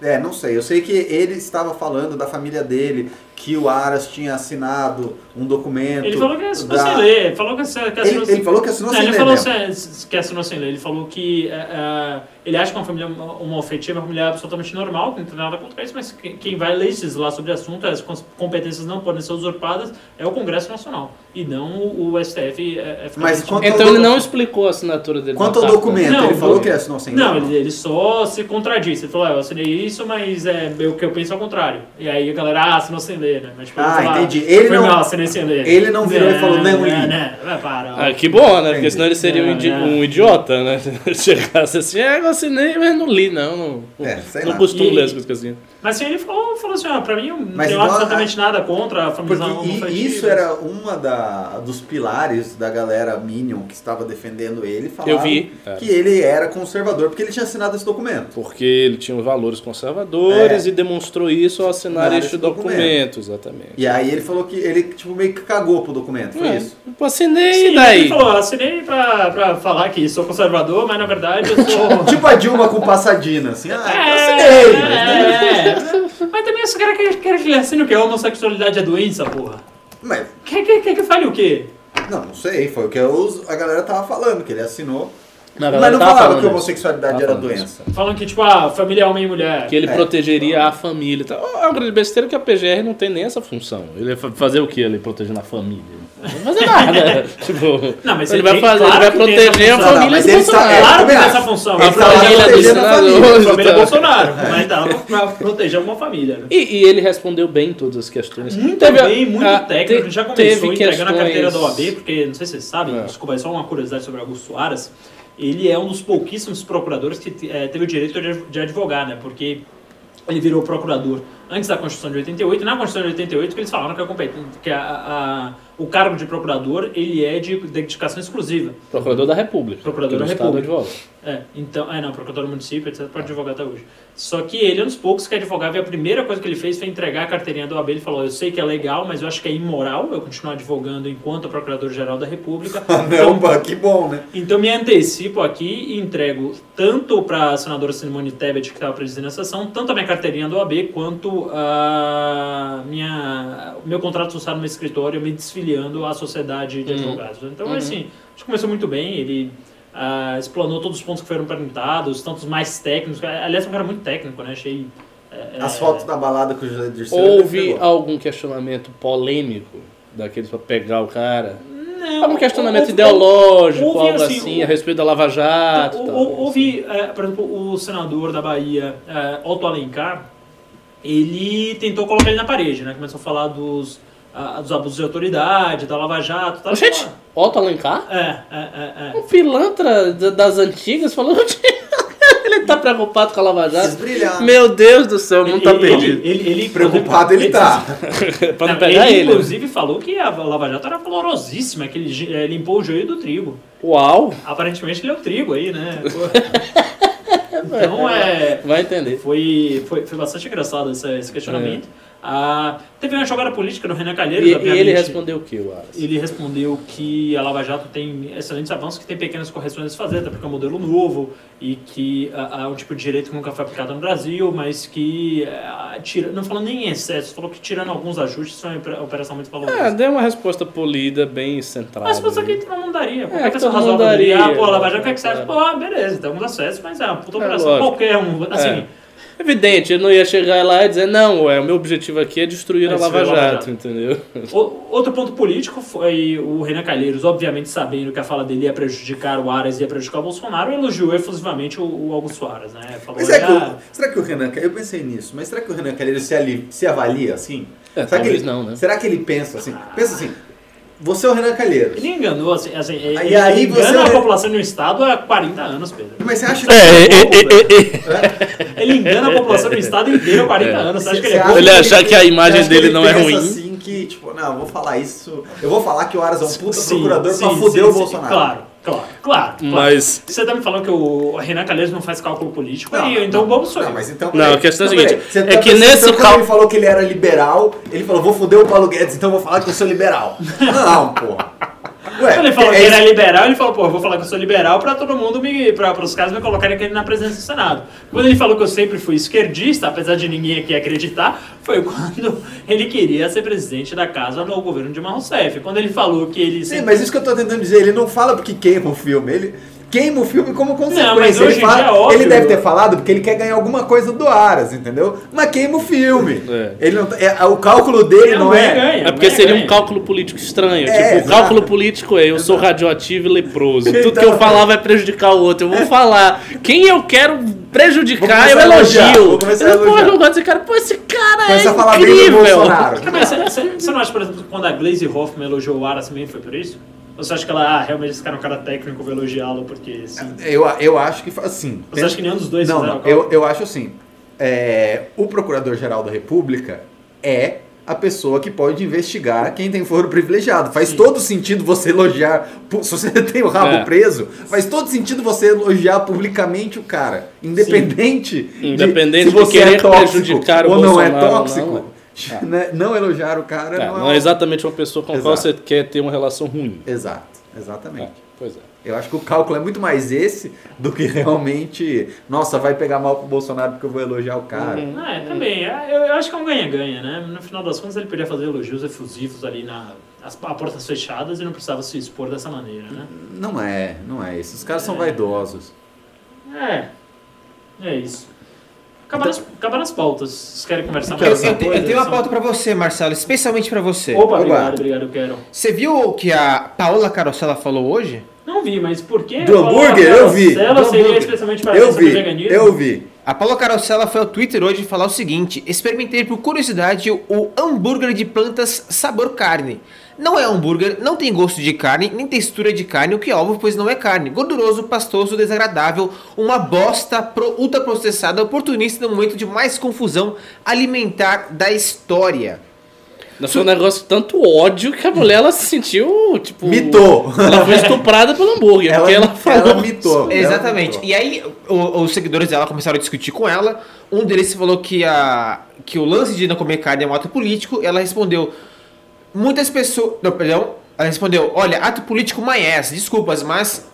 É. é, não sei, eu sei que ele estava falando da família dele, que o Aras tinha assinado um documento... Ele falou que assinou da... sem ler, falou que assinou, que assinou ele, sem... Ele falou que assinou não, sem ler, falou se, que assinou sem ler, ele falou que... Uh, uh, Ele acha que uma família homoafetiva é uma família absolutamente normal, que não tem nada contra isso, mas quem vai legislar sobre o assunto, as competências não podem ser usurpadas, é o Congresso Nacional, e não o S T F. É, é mas quanto então ele não explicou a assinatura dele. Quanto ao documento, não, ele falou que ele assinou sem Não, ele, ele só se contradisse. Ele falou, ah, eu assinei isso, mas é o que eu penso ao contrário. E aí a galera, ah, assinou sem ler, né? Mas, tipo, ah, falar, entendi. Ele não, mal, assinei sem ler. Ele não virou é, e falou, não, é, né? Vai para. Ah, que bom, né? Porque senão ele seria é, um, idi é. um idiota, né? Chegasse assim, é, eu assinei, mas não li, não. Não, é, sei não lá. Costumo ler as coisas assim. Mas assim, ele falou, falou assim, ah, pra mim não tem absolutamente nada contra a família homoafetiva. Isso era uma da, dos pilares da galera Minion que estava defendendo ele, falava que é. ele era conservador, porque ele tinha assinado esse documento. Porque ele tinha valores conservadores é. e demonstrou isso ao assinar Não, este documento. documento, exatamente. E aí ele falou que ele tipo, meio que cagou pro documento, foi é. isso? Eu assinei Sim, e daí? Ele falou, assinei pra, pra falar que sou conservador, mas na verdade eu sou... tipo a Dilma com passadina, assim, ah, é, assinei! É, é. Mas também esse cara quer, quer que ele assine o quê? A homossexualidade é doença, porra. Mas... Quer, quer, quer que fale o quê? Não, não sei, foi o que eu, a galera tava falando, que ele assinou. Não, mas não falava que a homossexualidade era doença. Falam que, tipo, a família é homem e mulher. Que ele é, protegeria então. a família. Tá. É uma grande besteira que a P G R não tem nem essa função. Ele vai fazer o que ele protegendo a família? Não vai fazer nada. tipo, não, mas ele, ele, vai fazer, claro ele vai proteger a família do Bolsonaro. Claro que tem essa função. A família do Bolsonaro. A família do Bolsonaro. Mas dá pra proteger uma família. Né? E, e ele respondeu bem todas as questões. Muito teve bem, a, muito a, técnico. Te, já começou entregando a carteira da O A B, porque, não sei se vocês sabem, desculpa, é só uma curiosidade sobre Augusto Aras. Ele é um dos pouquíssimos procuradores que é, teve o direito de advogar, né? Porque ele virou procurador antes da Constituição de oitenta e oito. Na Constituição de oitenta e oito que eles falaram que, é que a, a, o cargo de procurador ele é de dedicação exclusiva. Procurador da República. Procurador da República. Advoga. É, então, é, não, procurador do município, etcétera, pode advogar até hoje. Só que ele é um dos poucos que advogava e a primeira coisa que ele fez foi entregar a carteirinha da O A B. Ele falou, eu sei que é legal, mas eu acho que é imoral eu continuar advogando enquanto Procurador-Geral da República. Então, não, que bom, né? Então me antecipo aqui e entrego tanto para a senadora Simone Tebet, que estava presidindo a sessão, tanto a minha carteirinha da O A B, quanto a minha, o meu contrato social no meu escritório, me desfiliando à sociedade de uhum. advogados. Então, uhum. assim, acho que começou muito bem, ele... Uh, explanou todos os pontos que foram perguntados, tantos mais técnicos. Aliás, um cara muito técnico, né? Achei... É, As fotos é... da balada que o José Dirceu... Houve algum questionamento polêmico daqueles pra pegar o cara? Não. Algum questionamento houve, ideológico, houve, algo assim, assim o, a respeito da Lava Jato? O, tal, houve, assim. é, por exemplo, o senador da Bahia, é, Otto Alencar, ele tentou colocar ele na parede, né? Começou a falar dos... Ah, dos abusos de autoridade, da Lava Jato... Tá gente, Otto Alencar? É, é, é, é. Um pilantra das antigas falando ele tá preocupado com a Lava Jato. Meu Deus do céu, não tá ele, perdido. Ele, ele, ele, preocupado ele, ele tá. pra não, não pegar ele, ele, inclusive, falou que a Lava Jato era valorosíssima, que ele é, limpou o joio do trigo. Uau! Aparentemente ele é o trigo aí, né? Então é... Vai entender. Foi, foi, foi bastante engraçado esse, esse questionamento. É. Ah, teve uma jogada política no Renan Calheiros. E, e ele respondeu o que, o Aras? Ele respondeu que a Lava Jato tem excelentes avanços, que tem pequenas correções a fazer, até porque é um modelo novo e que é um tipo de direito que nunca foi aplicado no Brasil, mas que, a, tira, não falou nem em excesso, falou que tirando alguns ajustes foi uma operação muito valorosa. É, deu uma resposta polida, bem centrada. Mas a resposta que não daria. Qualquer é, pessoa razoável daria. Ah, pô, a Lava Jato quer que você acha, pô, beleza, tem alguns acessos, mas é uma puta operação. É, qualquer um, assim... É. Evidente, ele não ia chegar lá e dizer, não, ué, o meu objetivo aqui é destruir é, a Lava Jato, Jato, entendeu? O, outro ponto político foi o Renan Calheiros, obviamente sabendo que a fala dele ia prejudicar o Aras e ia prejudicar o Bolsonaro, elogiou efusivamente o, o Augusto Aras, né? Falou, mas será, ah, que o, será que o Renan, eu pensei nisso, mas será que o Renan Calheiros se, ali, se avalia assim? É, será que ele, não, né? Será que ele pensa assim? Ah. Pensa assim, você é o Renan Calheiros. Ele enganou, assim, assim ele, aí, ele engana você... a população de um estado há quarenta anos, Pedro. Mas você acha que... É, é, é, é, é. Ele engana a população de um estado inteiro há quarenta anos. Você acha que ele, é ele achar que a imagem que dele não é ruim. Assim que, tipo, não, eu vou falar isso... Eu vou falar que o Aras é um puta sim, procurador sim, pra foder sim, o sim, Bolsonaro. Claro. Claro, claro. Mas... claro. Você tá me falando que o Renan Calheiros não faz cálculo político, não, e então o bobo sou eu. Não, mas então... Não, a questão é a seguinte, você é que nesse cálculo... Ele falou que ele era liberal, ele falou, vou foder o Paulo Guedes, então vou falar que eu sou liberal. Não, porra. Ué, ele falou é que ele é liberal, ele falou, pô, eu vou falar que eu sou liberal pra todo mundo, me, pra, pros caras me colocarem aqui na presença do Senado. Quando ele falou que eu sempre fui esquerdista, apesar de ninguém aqui acreditar, foi quando ele queria ser presidente da casa no governo de Dilma Rousseff. Quando ele falou que ele... Sempre... Sim, mas isso que eu tô tentando dizer, ele não fala porque queima o filme, ele... queima o filme como consequência. Não, mas hoje ele, fala, é óbvio, ele deve ter falado porque ele quer ganhar alguma coisa do Aras, entendeu? Mas queima o filme. É. Ele não, é, o cálculo dele ele não é... Ganha, é porque seria ganha. um cálculo político estranho. É, tipo, o cálculo político é eu sou radioativo e leproso. Então, tudo que eu falar vai prejudicar o outro. Eu vou falar quem eu quero prejudicar, eu elogio. Eu não gosto desse cara. Pô, esse cara começa é a falar incrível. Bem do Bolsonaro. Você não acha, por exemplo, quando a Glaze Hoffman elogiou o Aras também foi por isso? Ou você acha que ela, ah, realmente esse cara é um cara técnico, vou elogiá-lo porque... Assim, eu, eu acho que, assim... Você tem... acha que nenhum dos dois... Não, não, eu, eu acho assim, é, o Procurador-Geral da República é a pessoa que pode investigar quem tem foro privilegiado. Faz Sim. todo sentido você elogiar... Se você tem o rabo é. preso, faz todo sentido você elogiar publicamente o cara. Independente, de, independente se você de querer é tóxico ou não é tóxico. Não, não. É. Né? Não elogiar o cara é, não, é não é exatamente uma pessoa com a qual você quer ter uma relação ruim. Exato, exatamente. É. Pois é. Eu acho que o cálculo é muito mais esse do que realmente, nossa, vai pegar mal pro Bolsonaro porque eu vou elogiar o cara. Uhum. Ah, é, também. Eu, eu acho que é um ganha-ganha, né? No final das contas ele podia fazer elogios efusivos ali na as, a portas fechadas e não precisava se expor dessa maneira, né? Não é, não é isso. Os caras é. são vaidosos. É, é isso. Acabar, então, as, acabar as pautas. Vocês querem conversar mais? Eu, eu, coisa, eu tenho uma são... pauta pra você, Marcelo, especialmente pra você. Opa, Opa. obrigado, obrigado, eu quero. Você viu o que a Paola Carosella falou hoje? Não vi, mas por que? Do hambúrguer? Eu vi. Ela seria especialmente pra eu vi. Eu vi. A Paola Carosella foi ao Twitter hoje falar o seguinte: experimentei por curiosidade o hambúrguer de plantas sabor carne. Não é hambúrguer, não tem gosto de carne, nem textura de carne, o que é óbvio, pois não é carne. Gorduroso, pastoso, desagradável, uma bosta pro, ultraprocessada, oportunista no momento de mais confusão alimentar da história. Foi um negócio tanto ódio que a mulher ela se sentiu, tipo... Mitou. Ela foi estuprada pelo hambúrguer, ela, porque ela falou... Ela mitou. Exatamente. Ela mitou. E aí o, os seguidores dela começaram a discutir com ela, um deles falou que, a, que o lance de não comer carne é um ato político, ela respondeu... Muitas pessoas... Não, perdão. Ela respondeu, olha, ato político maiés, desculpas, mas...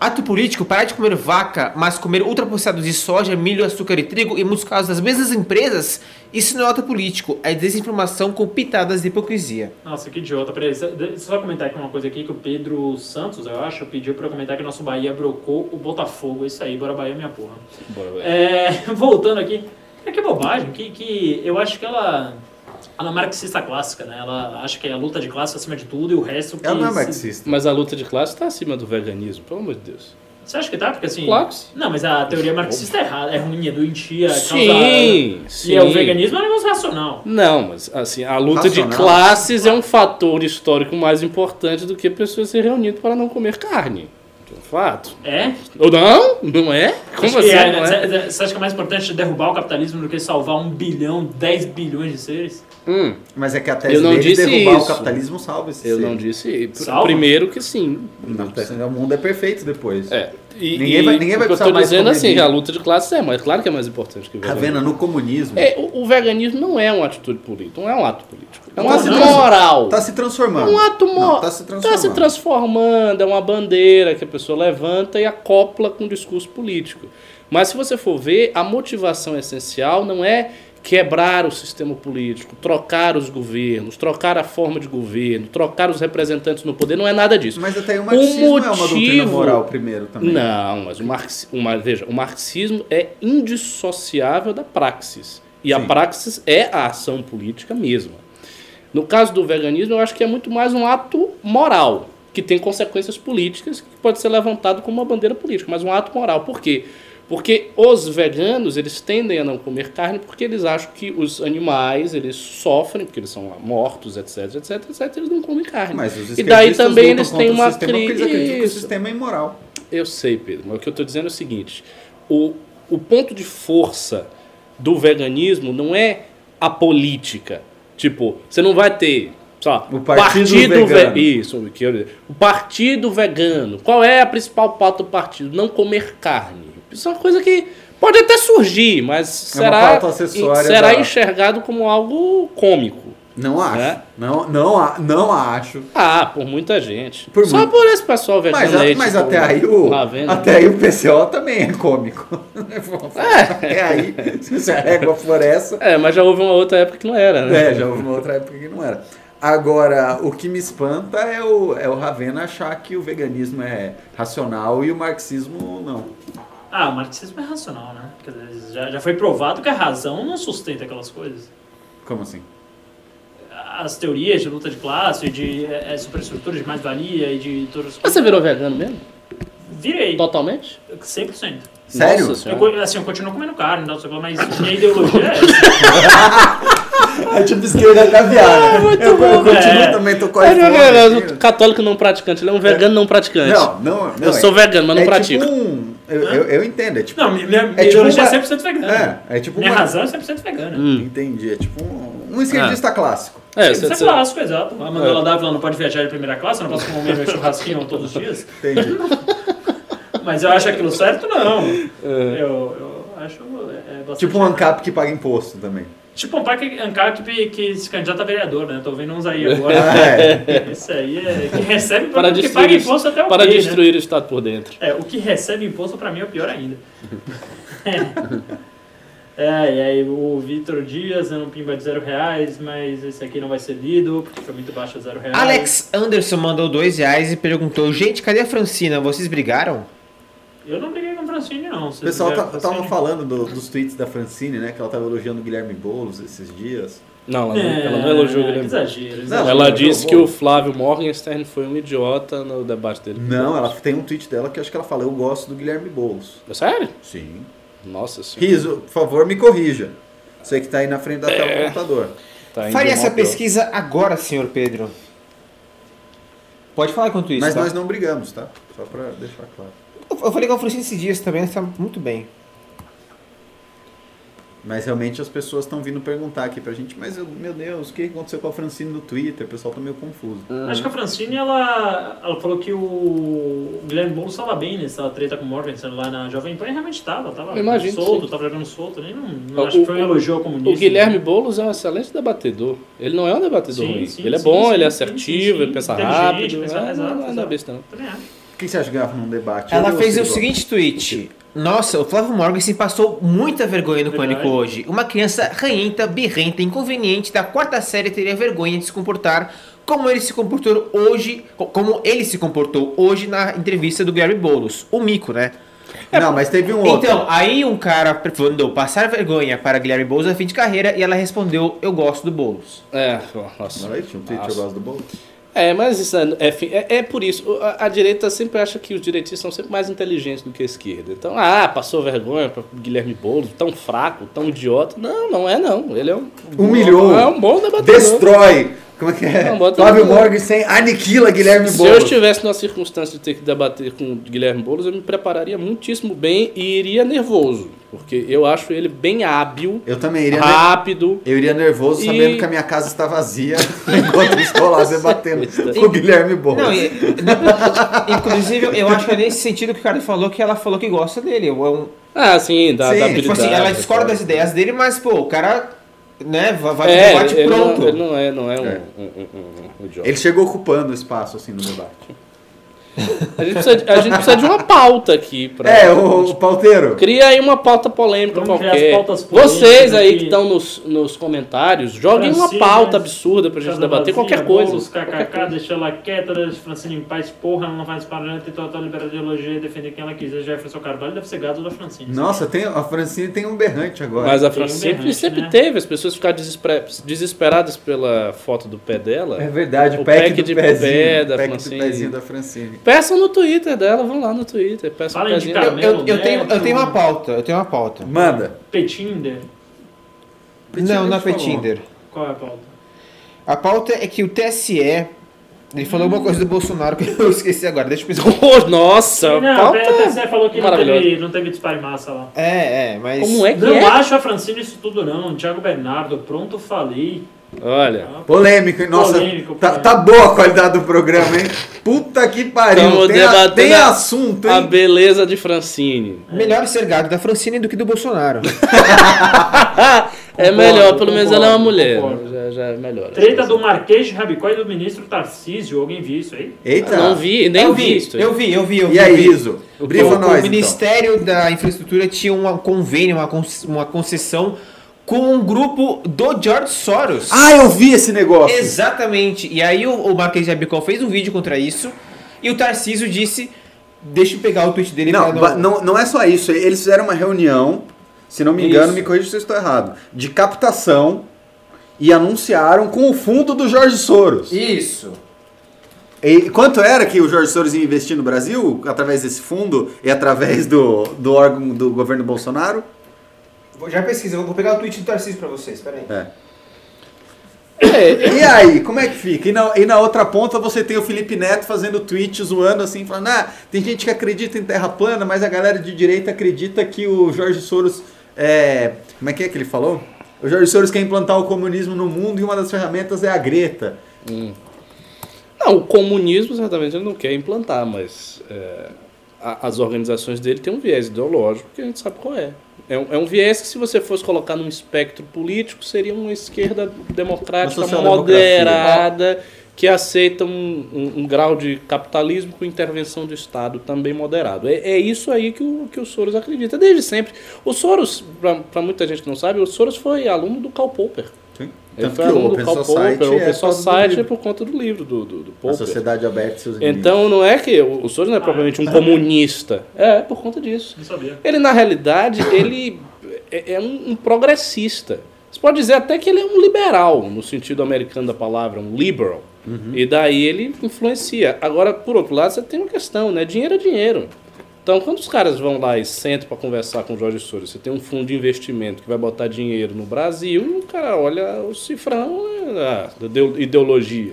Ato político, parar de comer vaca, mas comer ultraprocessados de soja, milho, açúcar e trigo, em muitos casos das mesmas empresas, isso não é ato político, é desinformação com pitadas de hipocrisia. Nossa, que idiota. Peraí, só comentar aqui uma coisa aqui, que o Pedro Santos, eu acho, pediu pra eu comentar que o nosso Bahia brocou o Botafogo. Isso aí, bora Bahia, minha porra. Bora Bahia. É, voltando aqui, é que bobagem, que, que eu acho que ela... Ela é marxista clássica, né? Ela acha que é a luta de classe acima de tudo e o resto... Que ela não é marxista. Mas a luta de classe está acima do veganismo, pelo amor de Deus. Você acha que tá? Porque assim... Claro. Não, mas a teoria marxista é errada, é ruim, é doentia, sim, causa... Sim. E o veganismo é um negócio racional. Não, mas assim, a luta racional de classes é um fator histórico mais importante do que pessoas se reunindo para não comer carne. Um fato. É? Ou não? Não é? Como assim? É, não é? Você acha que é mais importante derrubar o capitalismo do que salvar um bilhão, dez bilhões de seres? Hum. Mas é que a tese dele derrubar isso. o capitalismo salva esse Eu ser. não disse isso. Primeiro que sim. Não, não, o mundo é perfeito depois. É. E, ninguém e vai, ninguém vai precisar eu tô mais dizendo comer assim, vinho. A luta de classes é, mas claro que é mais importante que o veganismo. Tá vendo? No comunismo... É, o, o veganismo não é uma atitude política, não é um ato político. É um ato moral. Tá se transformando. É um ato moral. Tá se transformando. Tá se transformando, é uma bandeira que a pessoa levanta e acopla com o discurso político. Mas se você for ver, a motivação essencial não é quebrar o sistema político, trocar os governos, trocar a forma de governo, trocar os representantes no poder, não é nada disso. Mas até o marxismo o motivo... é uma doutrina moral primeiro também. Não, mas o marx... uma... Veja, o marxismo é indissociável da praxis. E Sim. a praxis é a ação política mesma. No caso do veganismo, eu acho que é muito mais um ato moral, que tem consequências políticas, que pode ser levantado como uma bandeira política, mas um ato moral. Por quê? Porque os veganos, eles tendem a não comer carne porque eles acham que os animais, eles sofrem, porque eles são mortos, etc, etc, etc, eles não comem carne. Mas os esquerdistas e daí também eles têm uma crise. Que o sistema é imoral. Eu sei, Pedro, mas o que eu estou dizendo é o seguinte, o, o ponto de força do veganismo não é a política. Tipo, você não vai ter Só, o partido, partido vegano. Ve isso, o partido vegano. Qual é a principal pauta do partido? Não comer carne. Isso é uma coisa que pode até surgir, mas é será, será da... enxergado como algo cômico. Não acho. É? Não, não, não acho. Ah, por muita gente. Por Só muito. por esse pessoal vegano. Mas, leite, mas até, aí o, até aí o P C O também é cômico. É. É aí, se a régua for essa... É, mas já houve uma outra época que não era, né? É, já houve uma outra época que não era. Agora, o que me espanta é o, é o Ravena achar que o veganismo é racional e o marxismo não. Ah, o marxismo é racional, né? Quer dizer, já, já foi provado que a razão não sustenta aquelas coisas. Como assim? As teorias de luta de classe, de é, superestrutura, de mais-valia e de todas as coisas. Você virou vegano mesmo? Virei. Totalmente? cem por cento. Sério? Nossa, eu, assim, eu continuo comendo carne, não sei, mas minha ideologia é essa. É tipo esquerda caviar. Muito eu, bom. Eu continuo é. também, tô quase... É, eu católico não praticante, ele é um vegano não praticante. Não, não... não eu é, sou vegano, mas não é pratico. Tipo um, eu, eu, eu entendo, é tipo... Não, minha, minha, é, tipo minha um, é cem por cento vegana. É, é tipo minha uma, razão é cem por cento vegana. Hum. Entendi, é tipo um, um esquerdista ah. clássico. É, isso é clássico, exato. A Manuela é. Dávila não pode viajar de primeira classe, não posso comer meu churrasquinho todos os dias. Entendi. Mas eu acho aquilo certo, não. É. Eu, eu acho... É tipo um ANCAP que paga imposto também. Tipo um pai que, ANCAP que, que se candidata a vereador, né? Tô vendo uns aí agora. Ah, é. Isso aí é... Que recebe para que paga imposto até o Para quê, destruir né? o Estado por dentro. É, o que recebe imposto para mim é o pior ainda. é. é, e aí o Vitor Dias, eu não pimba de zero reais, mas esse aqui não vai ser lido, porque foi muito baixo zero reais. Alex Anderson mandou dois reais e perguntou, gente, cadê a Francina? Vocês brigaram? Eu não briguei com a Francine, não. O pessoal tá, tava falando do, dos tweets da Francine, né? Que ela tava elogiando o Guilherme Boulos esses dias. Não, ela, é, ela não elogiou o Guilherme exagero, Boulos. Exagero. Ela disse que o Flávio Morgenstern foi um idiota no debate dele. Não, ela tem um tweet dela que acho que ela fala, eu gosto do Guilherme Boulos. É sério? Sim. Nossa senhora. Riso, por favor, me corrija. Você que tá aí na frente da é. tela do computador. Tá Faria essa pesquisa agora, senhor Pedro. Pode falar enquanto isso, Mas tá? nós não brigamos, tá? Só pra deixar claro. Eu falei com a Francine esses dias também, ela está muito bem. Mas realmente as pessoas estão vindo perguntar aqui pra gente, mas eu, meu Deus, o que aconteceu com a Francine no Twitter? O pessoal tá meio confuso. Uhum. Acho que a Francine, ela, ela falou que o Guilherme Boulos estava bem nessa treta com o Morgenstern lá na Jovem Pan, realmente estava, estava solto, estava jogando solto, nem não, não o, acho que foi um elogio ao comunista. O Guilherme Boulos é um excelente debatedor, ele não é um debatedor sim, ruim, sim, ele é sim, bom, sim, ele é assertivo, sim, sim. ele pensa rápido, pensa, é, exato, não é besta não. Também acho. O que você acha que ela num debate? Ela fez o seguinte tweet. Nossa, o Flávio Morgenstern passou muita vergonha no pânico hoje. Uma criança ranhenta, birrenta, inconveniente da quarta série teria vergonha de se comportar como ele se comportou hoje, como ele se comportou hoje na entrevista do Guilherme Boulos. O mico, né? É, não, mas teve um outro. Então, aí um cara mandou passar vergonha para Guilherme Boulos a fim de carreira e ela respondeu, eu gosto do Boulos. É, nossa. Não é isso? Um tweet, eu gosto do Boulos. É, mas isso é, é, é por isso. A, a direita sempre acha que os direitistas são sempre mais inteligentes do que a esquerda. Então, ah, passou vergonha para Guilherme Boulos, tão fraco, tão idiota. Não, não é não. Ele é um... Humilhou. Bom, é um bom debatedor. Destrói. Como é que é? Flávio Morgenstern aniquila Guilherme Boulos. Se eu estivesse na circunstância de ter que debater com Guilherme Boulos, eu me prepararia muitíssimo bem e iria nervoso. Porque eu acho ele bem hábil, eu também iria rápido. Eu iria nervoso e... sabendo que a minha casa está vazia enquanto estou lá debatendo com o Guilherme Boulos. Não, e, inclusive, eu acho que é nesse sentido que o cara falou que ela falou que gosta dele. Eu... Ah, sim, da, sim, da habilidade. Tipo assim, ela discorda das ideias dele, mas, pô, o cara... Né? Vai é, debate ele, pronto. Ele não, ele não é, não é, um, é. Um, um, um, um idiota. Ele chegou ocupando espaço assim no debate. a, gente precisa, a gente precisa de uma pauta aqui. Pra, é, o, gente, o pauteiro. Cria aí uma pauta polêmica Vamos qualquer. Vocês aí que estão nos, nos comentários, joguem Francine, uma pauta absurda pra gente debater vazia, qualquer coisa. Bolos, qualquer kkk, coisa. Deixa ela quieta, deixa Francine em paz, porra, ela não faz parada, tem total liberdade de elogiar, defender quem ela quiser. Jefferson Carvalho deve ser gado da Francine. Nossa, tem, a Francine tem um berrante agora. Mas a Francine um berrante, sempre né? teve, as pessoas ficaram desesper, desesperadas pela foto do pé dela. É verdade, o pack, pack de pezinho, pé da Francine. da Francine. Peçam no Twitter dela, vão lá no Twitter. Peçam Fala de caramelo, eu, eu, eu, né? tenho, eu tenho uma pauta, eu tenho uma pauta. Manda. Petinder? Petinder não, não é Petinder. Qual é a pauta? A pauta é que o T S E, ele falou hum. alguma coisa do Bolsonaro que eu esqueci agora, deixa eu pensar. Oh, nossa, não, pauta o T S E falou que não teve, não teve disparo em massa lá. É, é, mas... Como é que não é? Acho a Francine isso tudo não, Thiago Bernardo, pronto, falei... Olha. Polêmico, hein? Nossa. Polêmico, polêmico. Tá, tá boa a qualidade do programa, hein? Puta que pariu. Tem, a, tem assunto, hein? A beleza de Francine. Melhor ser gado da Francine do que do Bolsonaro. É melhor, pelo menos ela é uma mulher. Já, já melhora. Treta do Marquês de Rabicó e do ministro Tarcísio. Alguém viu isso aí? Eita. Eu não vi, nem eu vi, visto. Eu vi, eu vi. Eu vi e aí, vi. Iso? Brifa o, nós, o Ministério então. da Infraestrutura tinha um convênio, uma, conce, uma concessão com um grupo do George Soros. Ah, eu vi esse negócio. Exatamente. E aí o, o Marquês de Rabicó fez um vídeo contra isso e o Tarcísio disse, deixa eu pegar o tweet dele. Não, pra não... Não, não é só isso. Eles fizeram uma reunião, se não me engano, isso. me corrija se eu estou errado, de captação e anunciaram com o fundo do George Soros. Isso. E quanto era que o George Soros ia investir no Brasil através desse fundo e através do, do órgão do governo Bolsonaro? Já pesquisa, eu vou pegar o tweet do Tarcísio pra vocês, peraí. É. E aí, como é que fica? E na, e na outra ponta você tem o Felipe Neto fazendo tweet, zoando assim, falando, ah, tem gente que acredita em terra plana, mas a galera de direita acredita que o George Soros, é... como é que é que ele falou? O George Soros quer implantar o comunismo no mundo e uma das ferramentas é a Greta. Hum. Não, o comunismo certamente ele não quer implantar, mas é, a, as organizações dele têm um viés ideológico que a gente sabe qual é. É um, é um viés que, se você fosse colocar num espectro político, seria uma esquerda democrática moderada, que aceita um, um, um grau de capitalismo com intervenção do Estado também moderado. É, é isso aí que o, que o Soros acredita, desde sempre. O Soros, para muita gente que não sabe, o Soros foi aluno do Karl Popper. Sim. Ele foi aluno do Karl Popper, o Open Society é por conta do livro do, do, do Popper. A Sociedade Aberta e seus Inimigos. Então não é que o Soros não é ah, propriamente um é. comunista, é por conta disso. Não sabia. Ele na realidade ele é um, um progressista. Você pode dizer até que ele é um liberal no sentido americano da palavra, um liberal. Uhum. E daí ele influencia. Agora por outro lado você tem uma questão, né? Dinheiro é dinheiro. Então, quando os caras vão lá e sentam para conversar com o Jorge Soros, você tem um fundo de investimento que vai botar dinheiro no Brasil, o cara olha o cifrão da ideologia.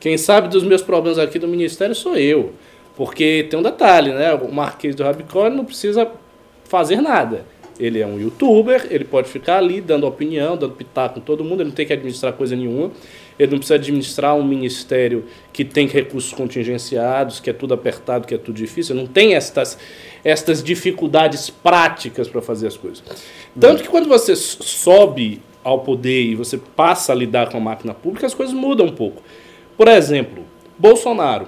Quem sabe dos meus problemas aqui do Ministério sou eu. Porque tem um detalhe, né? O Marquês do Rabicó não precisa fazer nada. Ele é um youtuber, ele pode ficar ali dando opinião, dando pitaco com todo mundo, ele não tem que administrar coisa nenhuma. Ele não precisa administrar um ministério que tem recursos contingenciados, que é tudo apertado, que é tudo difícil. Ele não tem estas, estas dificuldades práticas para fazer as coisas. Tanto que quando você sobe ao poder e você passa a lidar com a máquina pública, as coisas mudam um pouco. Por exemplo, Bolsonaro.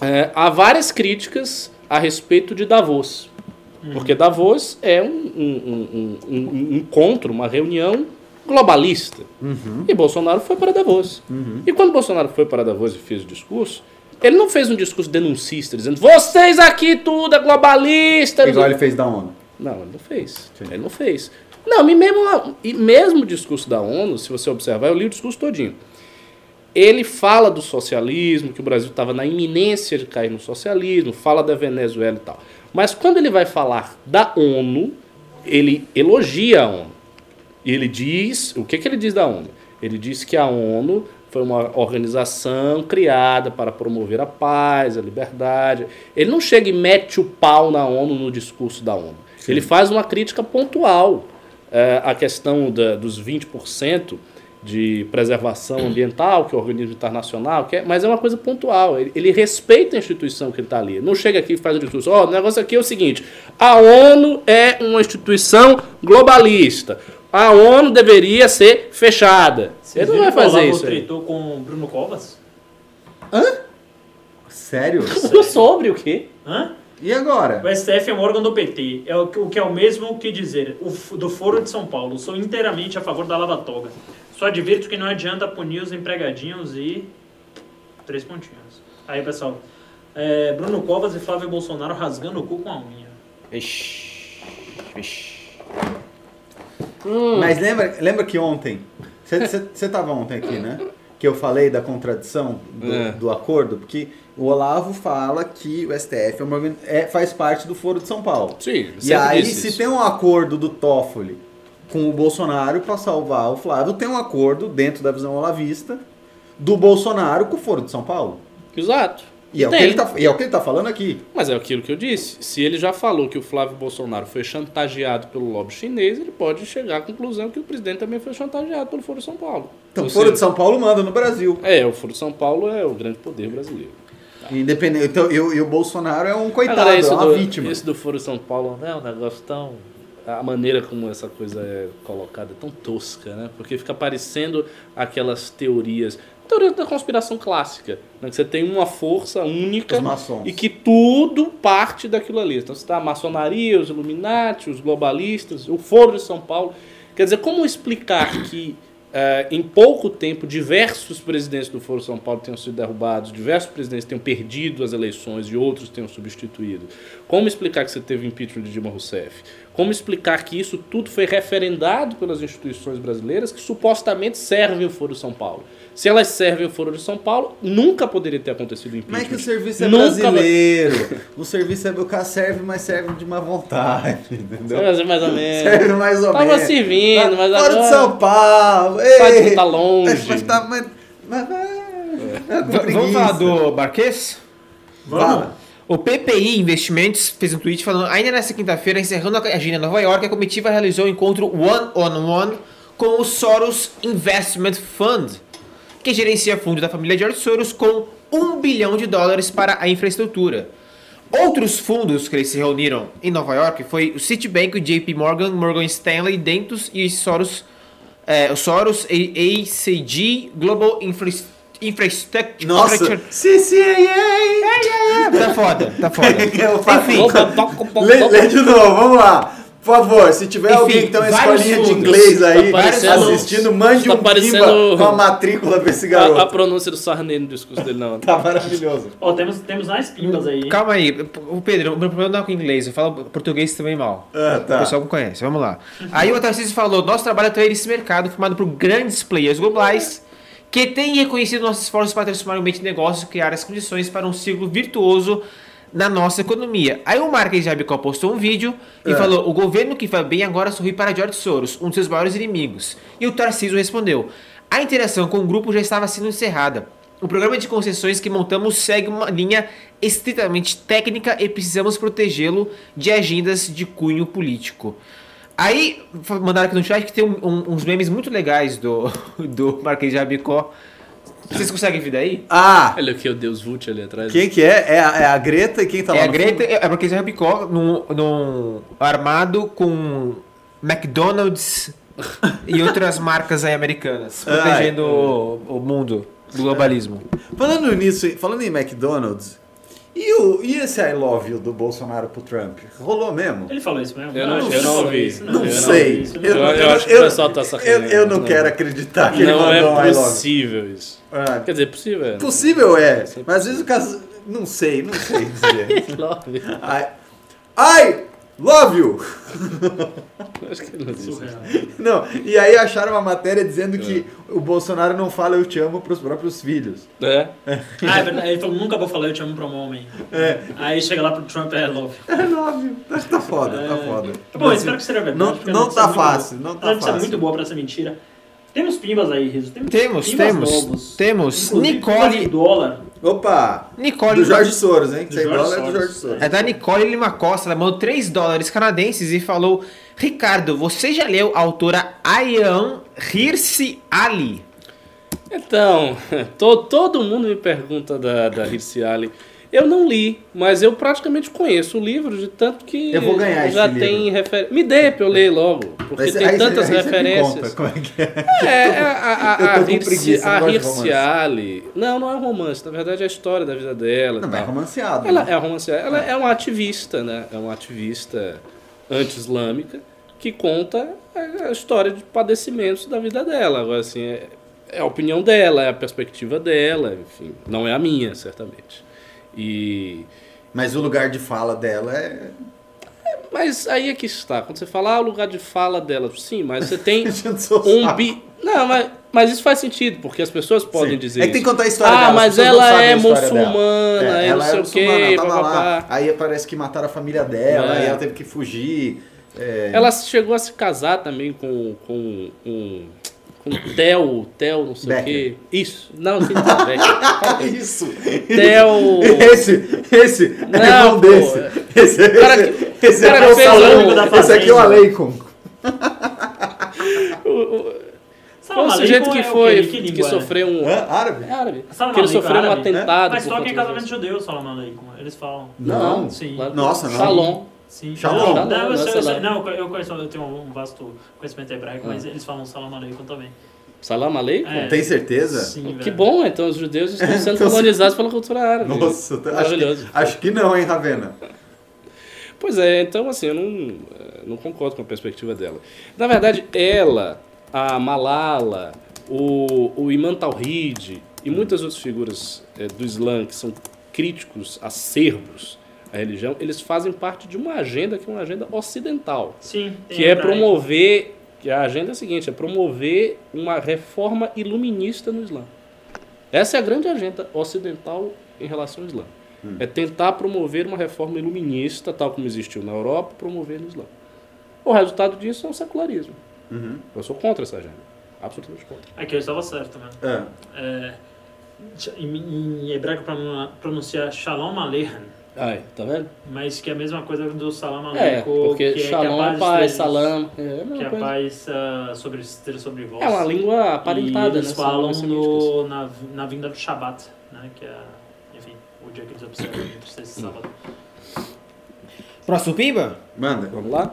É, há várias críticas a respeito de Davos. Porque Davos é um, um, um, um, um encontro, uma reunião globalista. Uhum. E Bolsonaro foi para Davos. Uhum. E quando Bolsonaro foi para Davos e fez o discurso, ele não fez um discurso denuncista, dizendo vocês aqui tudo é globalista. Igual ele fez da ONU. Não, ele não fez. Sim. Ele não fez. Não, e mesmo, e mesmo o discurso da ONU, se você observar, eu li o discurso todinho. Ele fala do socialismo, que o Brasil estava na iminência de cair no socialismo, fala da Venezuela e tal. Mas quando ele vai falar da ONU, ele elogia a ONU. Ele diz... O que, que ele diz da ONU? Ele diz que a ONU foi uma organização criada para promover a paz, a liberdade. Ele não chega e mete o pau na ONU no discurso da ONU. Sim. Ele faz uma crítica pontual é, à questão da, dos vinte por cento de preservação ambiental, que é o organismo internacional, que é, mas é uma coisa pontual. Ele, ele respeita a instituição que ele está ali. Não chega aqui e faz um discurso. Ó, o negócio aqui é o seguinte, a ONU é uma instituição globalista. A ONU deveria ser fechada. Você ele não vai fazer isso. Você treitou com o Bruno Covas? Hã? Sério? Sério? Sobre o quê? Hã? E agora? O S T F é um órgão do P T, é o que é o mesmo que dizer o, do Foro de São Paulo. Sou inteiramente a favor da Lava Toga. Só advirto que não adianta punir os empregadinhos e... Três pontinhos. Aí, pessoal. É, Bruno Covas e Flávio Bolsonaro rasgando o cu com a unha. Ixi. Ixi. Hum. Mas lembra, lembra que ontem... Você estava ontem aqui, né? Que eu falei da contradição do, é. do acordo, porque o Olavo fala que o S T F é uma, é, faz parte do Foro de São Paulo. Sim, e aí, se isso. tem um acordo do Toffoli com o Bolsonaro para salvar o Flávio, tem um acordo, dentro da visão olavista, do Bolsonaro com o Foro de São Paulo. Exato. E é, o que ele tá, e é o que ele tá falando aqui. Mas é aquilo que eu disse. Se ele já falou que o Flávio Bolsonaro foi chantageado pelo lobby chinês, ele pode chegar à conclusão que o presidente também foi chantageado pelo Foro de São Paulo. Então o Foro de São Paulo manda no Brasil. É, o Foro de São Paulo é o grande poder brasileiro. Tá. Independente, então, e, e o Bolsonaro é um coitado, agora, é uma do, vítima. Esse do Foro de São Paulo não é um negócio tão... A maneira como essa coisa é colocada é tão tosca, né? Porque fica parecendo aquelas teorias... Teoria da conspiração clássica, né? Que você tem uma força única e que tudo parte daquilo ali. Então você tá a maçonaria, os Illuminati, os globalistas, o Foro de São Paulo. Quer dizer, como explicar que uh, em pouco tempo diversos presidentes do Foro de São Paulo tenham sido derrubados, diversos presidentes tenham perdido as eleições e outros tenham substituído? Como explicar que você teve impeachment de Dilma Rousseff? Como explicar que isso tudo foi referendado pelas instituições brasileiras que supostamente servem o Foro de São Paulo? Se elas servem o Foro de São Paulo, nunca poderia ter acontecido o impeachment. Mas que o serviço é nunca brasileiro. O serviço é o cara serve, mas serve de má vontade, entendeu? Serve mais ou menos. Serve mais ou menos. Tava servindo, tá, mas agora... Fora de São Paulo. Ei, tá longe. Mas tá... Mas, mas, é. Vamos falar do Marquês? Vamos. Fala. O P P I Investimentos fez um tweet falando: ainda nesta quinta-feira, encerrando a agenda em Nova York, a comitiva realizou o encontro one-on-one com o Soros Investment Fund, que gerencia fundos da família George Soros com um bilhão de dólares para a infraestrutura. Outros fundos que eles se reuniram em Nova York foi o Citibank, o J P Morgan, Morgan Stanley, Dentus e Soros, é, o Soros A C G Global Infrastructure. Nossa, C C A A! Tá foda, tá foda. Enfim, lê, lê de novo, vamos lá. Por favor, se tiver Enfim, alguém que tem uma escolinha surdos, de inglês aí tá assistindo, mande tá um pimba com a matrícula pra esse garoto. A, a pronúncia do Sarney no discurso dele não. Tá maravilhoso. Ó, oh, temos, temos mais pimbas aí. Calma aí. O Pedro, o meu problema não é com inglês, eu falo português também mal. Ah, tá. O pessoal não conhece, vamos lá. Aí o Tarcísio falou: nosso trabalho é ter esse mercado formado por grandes players globais que têm reconhecido nossos esforços para transformar o ambiente de negócios e criar as condições para um ciclo virtuoso na nossa economia. Aí o Marquês de Rabicó postou um vídeo e é. falou: o governo que vai bem agora sorri para George Soros, um de seus maiores inimigos. E o Tarcísio respondeu: a interação com o grupo já estava sendo encerrada. O programa de concessões que montamos segue uma linha estritamente técnica e precisamos protegê-lo de agendas de cunho político. Aí mandaram aqui no chat que tem um, um, uns memes muito legais do, do Marquês de Rabicó. Vocês conseguem ver daí? Ah! Olha que o Deus Vult ali atrás. Quem que é? É a, é a Greta e quem tá é lá? É a Greta, fundo? É porque é Rabicó num, num armado com McDonald's e outras marcas aí americanas, protegendo o, o mundo do globalismo. Falando nisso, falando em McDonald's, e, o, e esse I love you do Bolsonaro pro Trump? Rolou mesmo? Ele falou isso mesmo? Eu não, não, eu não ouvi. Isso, não, não eu sei. Não, eu, eu, não, eu acho que o pessoal tá sacaneando. Eu, eu não, não quero acreditar que não ele mandou um I love you. Não é possível isso. Ah, quer dizer, possível é. Possível é. Mas às vezes o caso... Não sei, não sei dizer. I love you. I, I love you! Acho que ele não disse. Não, e aí acharam uma matéria dizendo é. que o Bolsonaro não fala eu te amo pros próprios filhos. É? é. Ah, é verdade. Ele falou: nunca vou falar eu te amo pra um homem. É. Aí chega lá pro Trump: é love you. É love you. Tá foda, é. tá foda. Bom, mas, espero que seja verdade. Não, não tá fácil, não tá fácil. Ela precisa muito boa pra essa mentira. Temos pimbas aí, Riso. Temos, temos. Temos, novos. temos. Nicole. Dólar. Opa! Nicole. Do Jorge Soros, hein? Do Jorge Soros. É do Jorge Soros. É da Nicole Lima Costa. Ela mandou três dólares canadenses e falou: Ricardo, você já leu a autora Ayaan Hirsi Ali? Então, to, todo mundo me pergunta da, da Hirsi Ali. Eu não li, mas eu praticamente conheço o livro, de tanto que eu vou ganhar já esse tem referência. Me dê pra eu ler logo, porque mas tem aí, tantas aí, referências. Você me conta, como é que é? É, é a, a, a, preguiça, a Hirsi Ali. Não, não é romance, na verdade é a história da vida dela. Não, mas é romanceado. Ela né? é romanceada. Ela é. é uma ativista, né? É uma ativista anti-islâmica que conta a história de padecimentos da vida dela. Agora, assim, é, é a opinião dela, é a perspectiva dela, enfim, não é a minha, certamente. E... Mas o lugar de fala dela é... é... Mas aí é que está. Quando você fala, ah, o lugar de fala dela... Sim, mas você tem um bi... Não, mas, mas isso faz sentido, porque as pessoas podem Sim. dizer é que tem que contar a história ah, dela. Ah, mas ela é muçulmana, é, ela não sei é muçulmana, o quê... Blá, blá, blá. Lá. Aí parece que mataram a família dela, é. aí ela teve que fugir. É... Ela chegou a se casar também com, com um... com Theo, Theo, não sei o quê. Isso. Não, assim tá, velho. Isso. Theo. Esse, esse. Não, é desse. Esse, esse, cara, esse, esse cara é o salão da fazenda. Esse aqui é o Aleicon. O, o, foi um sujeito que foi, é que, que, que sofreu um... Hã? Árabe? É árabe. Que ele sofreu árabe? Um atentado. É? Mas toca em casamento judeu, Salam Aleikum. Eles falam. Não. não. Sim. Nossa, não. Shalom. Sim. Shalom. Não, não, eu, sei, eu, sei. não eu, conheço, eu tenho um vasto conhecimento hebraico, ah. mas eles falam Salam Aleikum também. Salam Aleikum? É. Tem certeza? Sim, que bom, então os judeus estão sendo então, colonizados pela cultura árabe. Nossa, acho que, acho que não, hein, Ravena? Pois é, então assim, eu não, não concordo com a perspectiva dela. Na verdade, ela, a Malala, o, o Imam Tawhid e muitas outras figuras é, do Islã que são críticos, acerbos à religião, eles fazem parte de uma agenda que é uma agenda ocidental. Sim, que é promover, que a agenda é a seguinte, é promover uma reforma iluminista no Islã. Essa é a grande agenda ocidental em relação ao Islã. Hum. É tentar promover uma reforma iluminista, tal como existiu na Europa, promover no Islã. O resultado disso é o secularismo. Uhum. Eu sou contra essa agenda. Absolutamente contra. É que eu estava certo, né? É. É, em, em hebraico, para pronunciar Shalom Aleichem. Ai, tá vendo? Mas que é a mesma coisa do Salam Aleikum. É, porque que Shalom é, que a paz, paz ter, Salam... É que a paz uh, sobre, ter sobre vós. É uma língua aparentada, né? Eles falam no, na, na vinda do Shabat, né? Que é, enfim, o dia que eles observam entre sexta e sábado. Próximo Pimba? Manda. Vamos lá?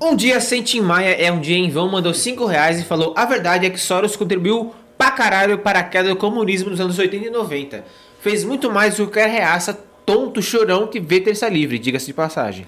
Um dia sem Tim Maia é um dia em vão, mandou cinco reais e falou: a verdade é que Soros contribuiu pra caralho para a queda do comunismo nos anos oitenta e noventa. Fez muito mais do que a reaça tonto chorão que vê terça livre, diga-se de passagem.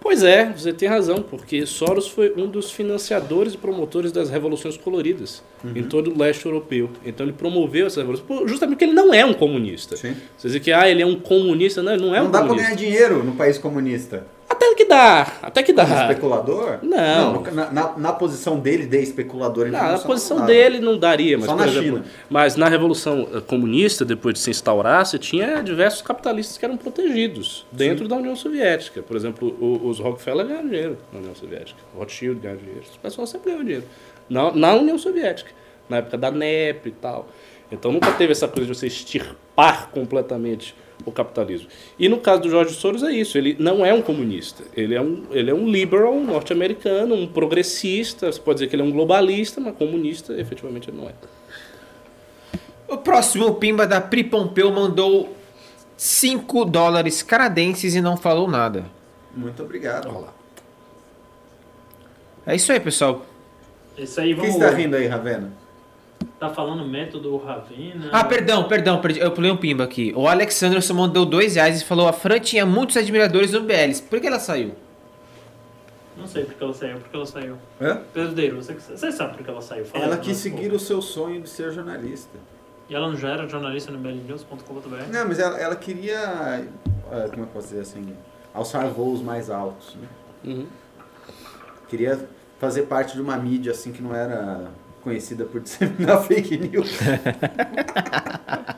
Pois é, você tem razão, porque Soros foi um dos financiadores e promotores das revoluções coloridas, uhum, em todo o leste europeu. Então ele promoveu essas revoluções, justamente porque ele não é um comunista. Sim. Você diz que ah, ele é um comunista, não, ele não é não um comunista. Não dá pra ganhar dinheiro no país comunista. Até que dá, até que dá. Um especulador? Não. não na, na, na posição dele de especulador, ele não, não Na posição nada. dele não daria. Mas, só na exemplo, China. Mas na Revolução Comunista, depois de se instaurar, você tinha diversos capitalistas que eram protegidos dentro, sim, da União Soviética. Por exemplo, os, os Rockefeller ganharam dinheiro na União Soviética. Rothschild ganhou dinheiro. O pessoal sempre ganhou dinheiro. Na, na União Soviética. Na época da N E P e tal. Então nunca teve essa coisa de você extirpar completamente o capitalismo. E no caso do George Soros é isso, ele não é um comunista, ele é um, ele é um liberal norte-americano, um progressista, você pode dizer que ele é um globalista, mas comunista efetivamente ele não é. O próximo Pimba da Pri Pompeu mandou cinco dólares canadenses e não falou nada. Muito obrigado. Olá. É isso aí, pessoal. Isso aí, vamos... Quem está rindo aí, Ravena? Tá falando método Ravina... Ah, perdão, perdão, perdi, eu pulei um pimba aqui. O Alexanderson mandou dois reais e falou: a Fran tinha muitos admiradores no B L. Por que ela saiu? Não sei por que ela saiu, por que ela saiu. Hã? Pedro, você, você sabe por que ela saiu. Fala, ela quis seguir povo. o seu sonho de ser jornalista. E ela não já era jornalista no M B L news ponto com ponto B R? Não, mas ela, ela queria... Como é que posso dizer assim? Alçar voos mais altos, né? Uhum. Queria fazer parte de uma mídia assim que não era... conhecida por disseminar fake news.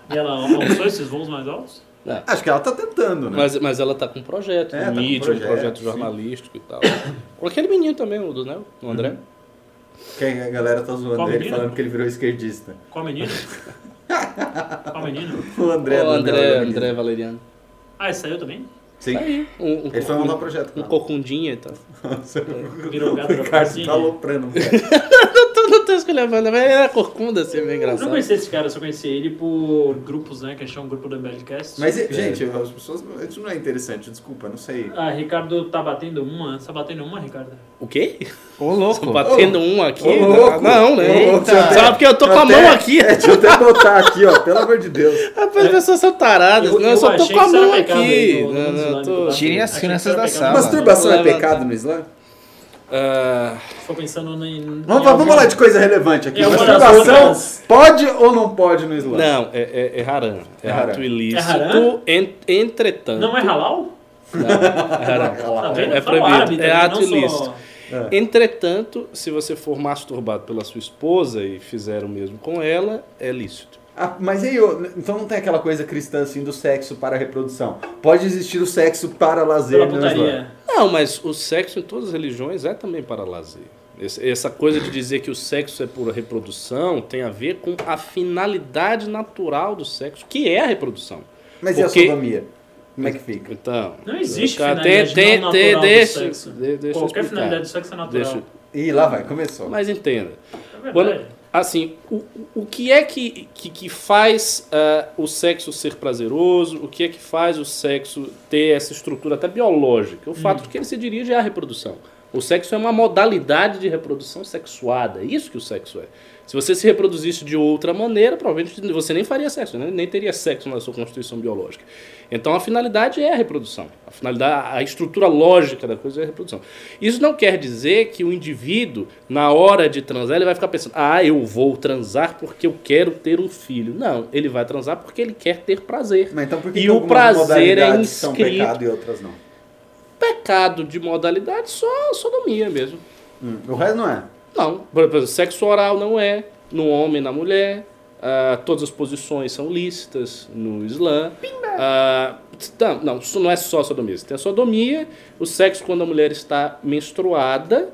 E ela alcançou esses voos mais altos? É. Acho que ela está tentando, né? Mas, mas ela está com um projeto, é, um tá mídia, com um projeto, um projeto jornalístico, sim, e tal. Com aquele menino também, o do, né? O André. Uhum. Quem, a galera tá zoando ele, falando que ele virou esquerdista. Qual menino? Qual menino? O André, o André, André, André Valeriano. Ah, ele saiu também? Sim. Aí, um, um, ele foi mandar um projeto. Um cocundinha e tal. Nossa, é, virou gato da Francine. Tá aloprando, cara. Não tô escolhendo, mas era corcunda, assim, meio engraçado. Eu não conhecia esse cara, eu só conheci ele por grupos, né, que a gente chama um grupo do M B L Cast. Mas, é, gente, as pessoas, isso não é interessante, desculpa, não sei. Ah, Ricardo tá batendo uma, tá batendo uma, Ricardo. O quê? Ô, louco. Tô batendo ô, uma aqui? Ô, louco. Não, né? Eita. Só porque eu tô eu com a até, mão aqui. É, deixa eu até botar aqui, ó, pelo amor de Deus. Rapaz, as pessoas são taradas, eu, não, eu só tô com a mão aqui. No, não, não, tô... Tirem as crianças da sala. Masturbação é pecado no Islã? Uh... Tô pensando em, em vamos, vamos lá de coisa relevante aqui. É outras... Pode ou não pode no Islã? Não, é, é, é haram. É, é ato ilícito. É ent, entretanto. Não é halal? Não, é haram. É, é proibido. Árabe, é ato ilícito. Sou... É. Entretanto, se você for masturbado pela sua esposa e fizer o mesmo com ela, é lícito. Ah, mas aí, então não tem aquela coisa cristã assim do sexo para a reprodução? Pode existir o sexo para lazer no Islã? Não, mas o sexo em todas as religiões é também para lazer. Essa coisa de dizer que o sexo é pura reprodução tem a ver com a finalidade natural do sexo, que é a reprodução. Mas porque... e a sodomia? Como é que fica? Então, não existe cara, finalidade tem, não tem, natural deixa, do sexo. De, deixa Qualquer finalidade do sexo é natural. Deixa... Ih, lá vai, começou. Mas entenda. É quando, assim, o, o que é que, que, que faz uh, o sexo ser prazeroso? O que é que faz o sexo ter essa estrutura até biológica? O fato hum. de que ele se dirige à reprodução. O sexo é uma modalidade de reprodução sexuada. É isso que o sexo é. Se você se reproduzisse de outra maneira, provavelmente você nem faria sexo, né? Nem teria sexo na sua constituição biológica. Então a finalidade é a reprodução. A finalidade, a estrutura lógica da coisa é a reprodução. Isso não quer dizer que o indivíduo, na hora de transar, ele vai ficar pensando, ah, eu vou transar porque eu quero ter um filho. Não, ele vai transar porque ele quer ter prazer. Mas então por que e o prazer é inscrito. São pecado e outras não? Pecado de modalidade, só sodomia mesmo. Hum, o resto não é? Não. Por exemplo, sexo oral não é. No homem, na mulher. Uh, todas as posições são lícitas no Islã. Uh, não, não, não é só sodomia. Tem a sodomia, o sexo quando a mulher está menstruada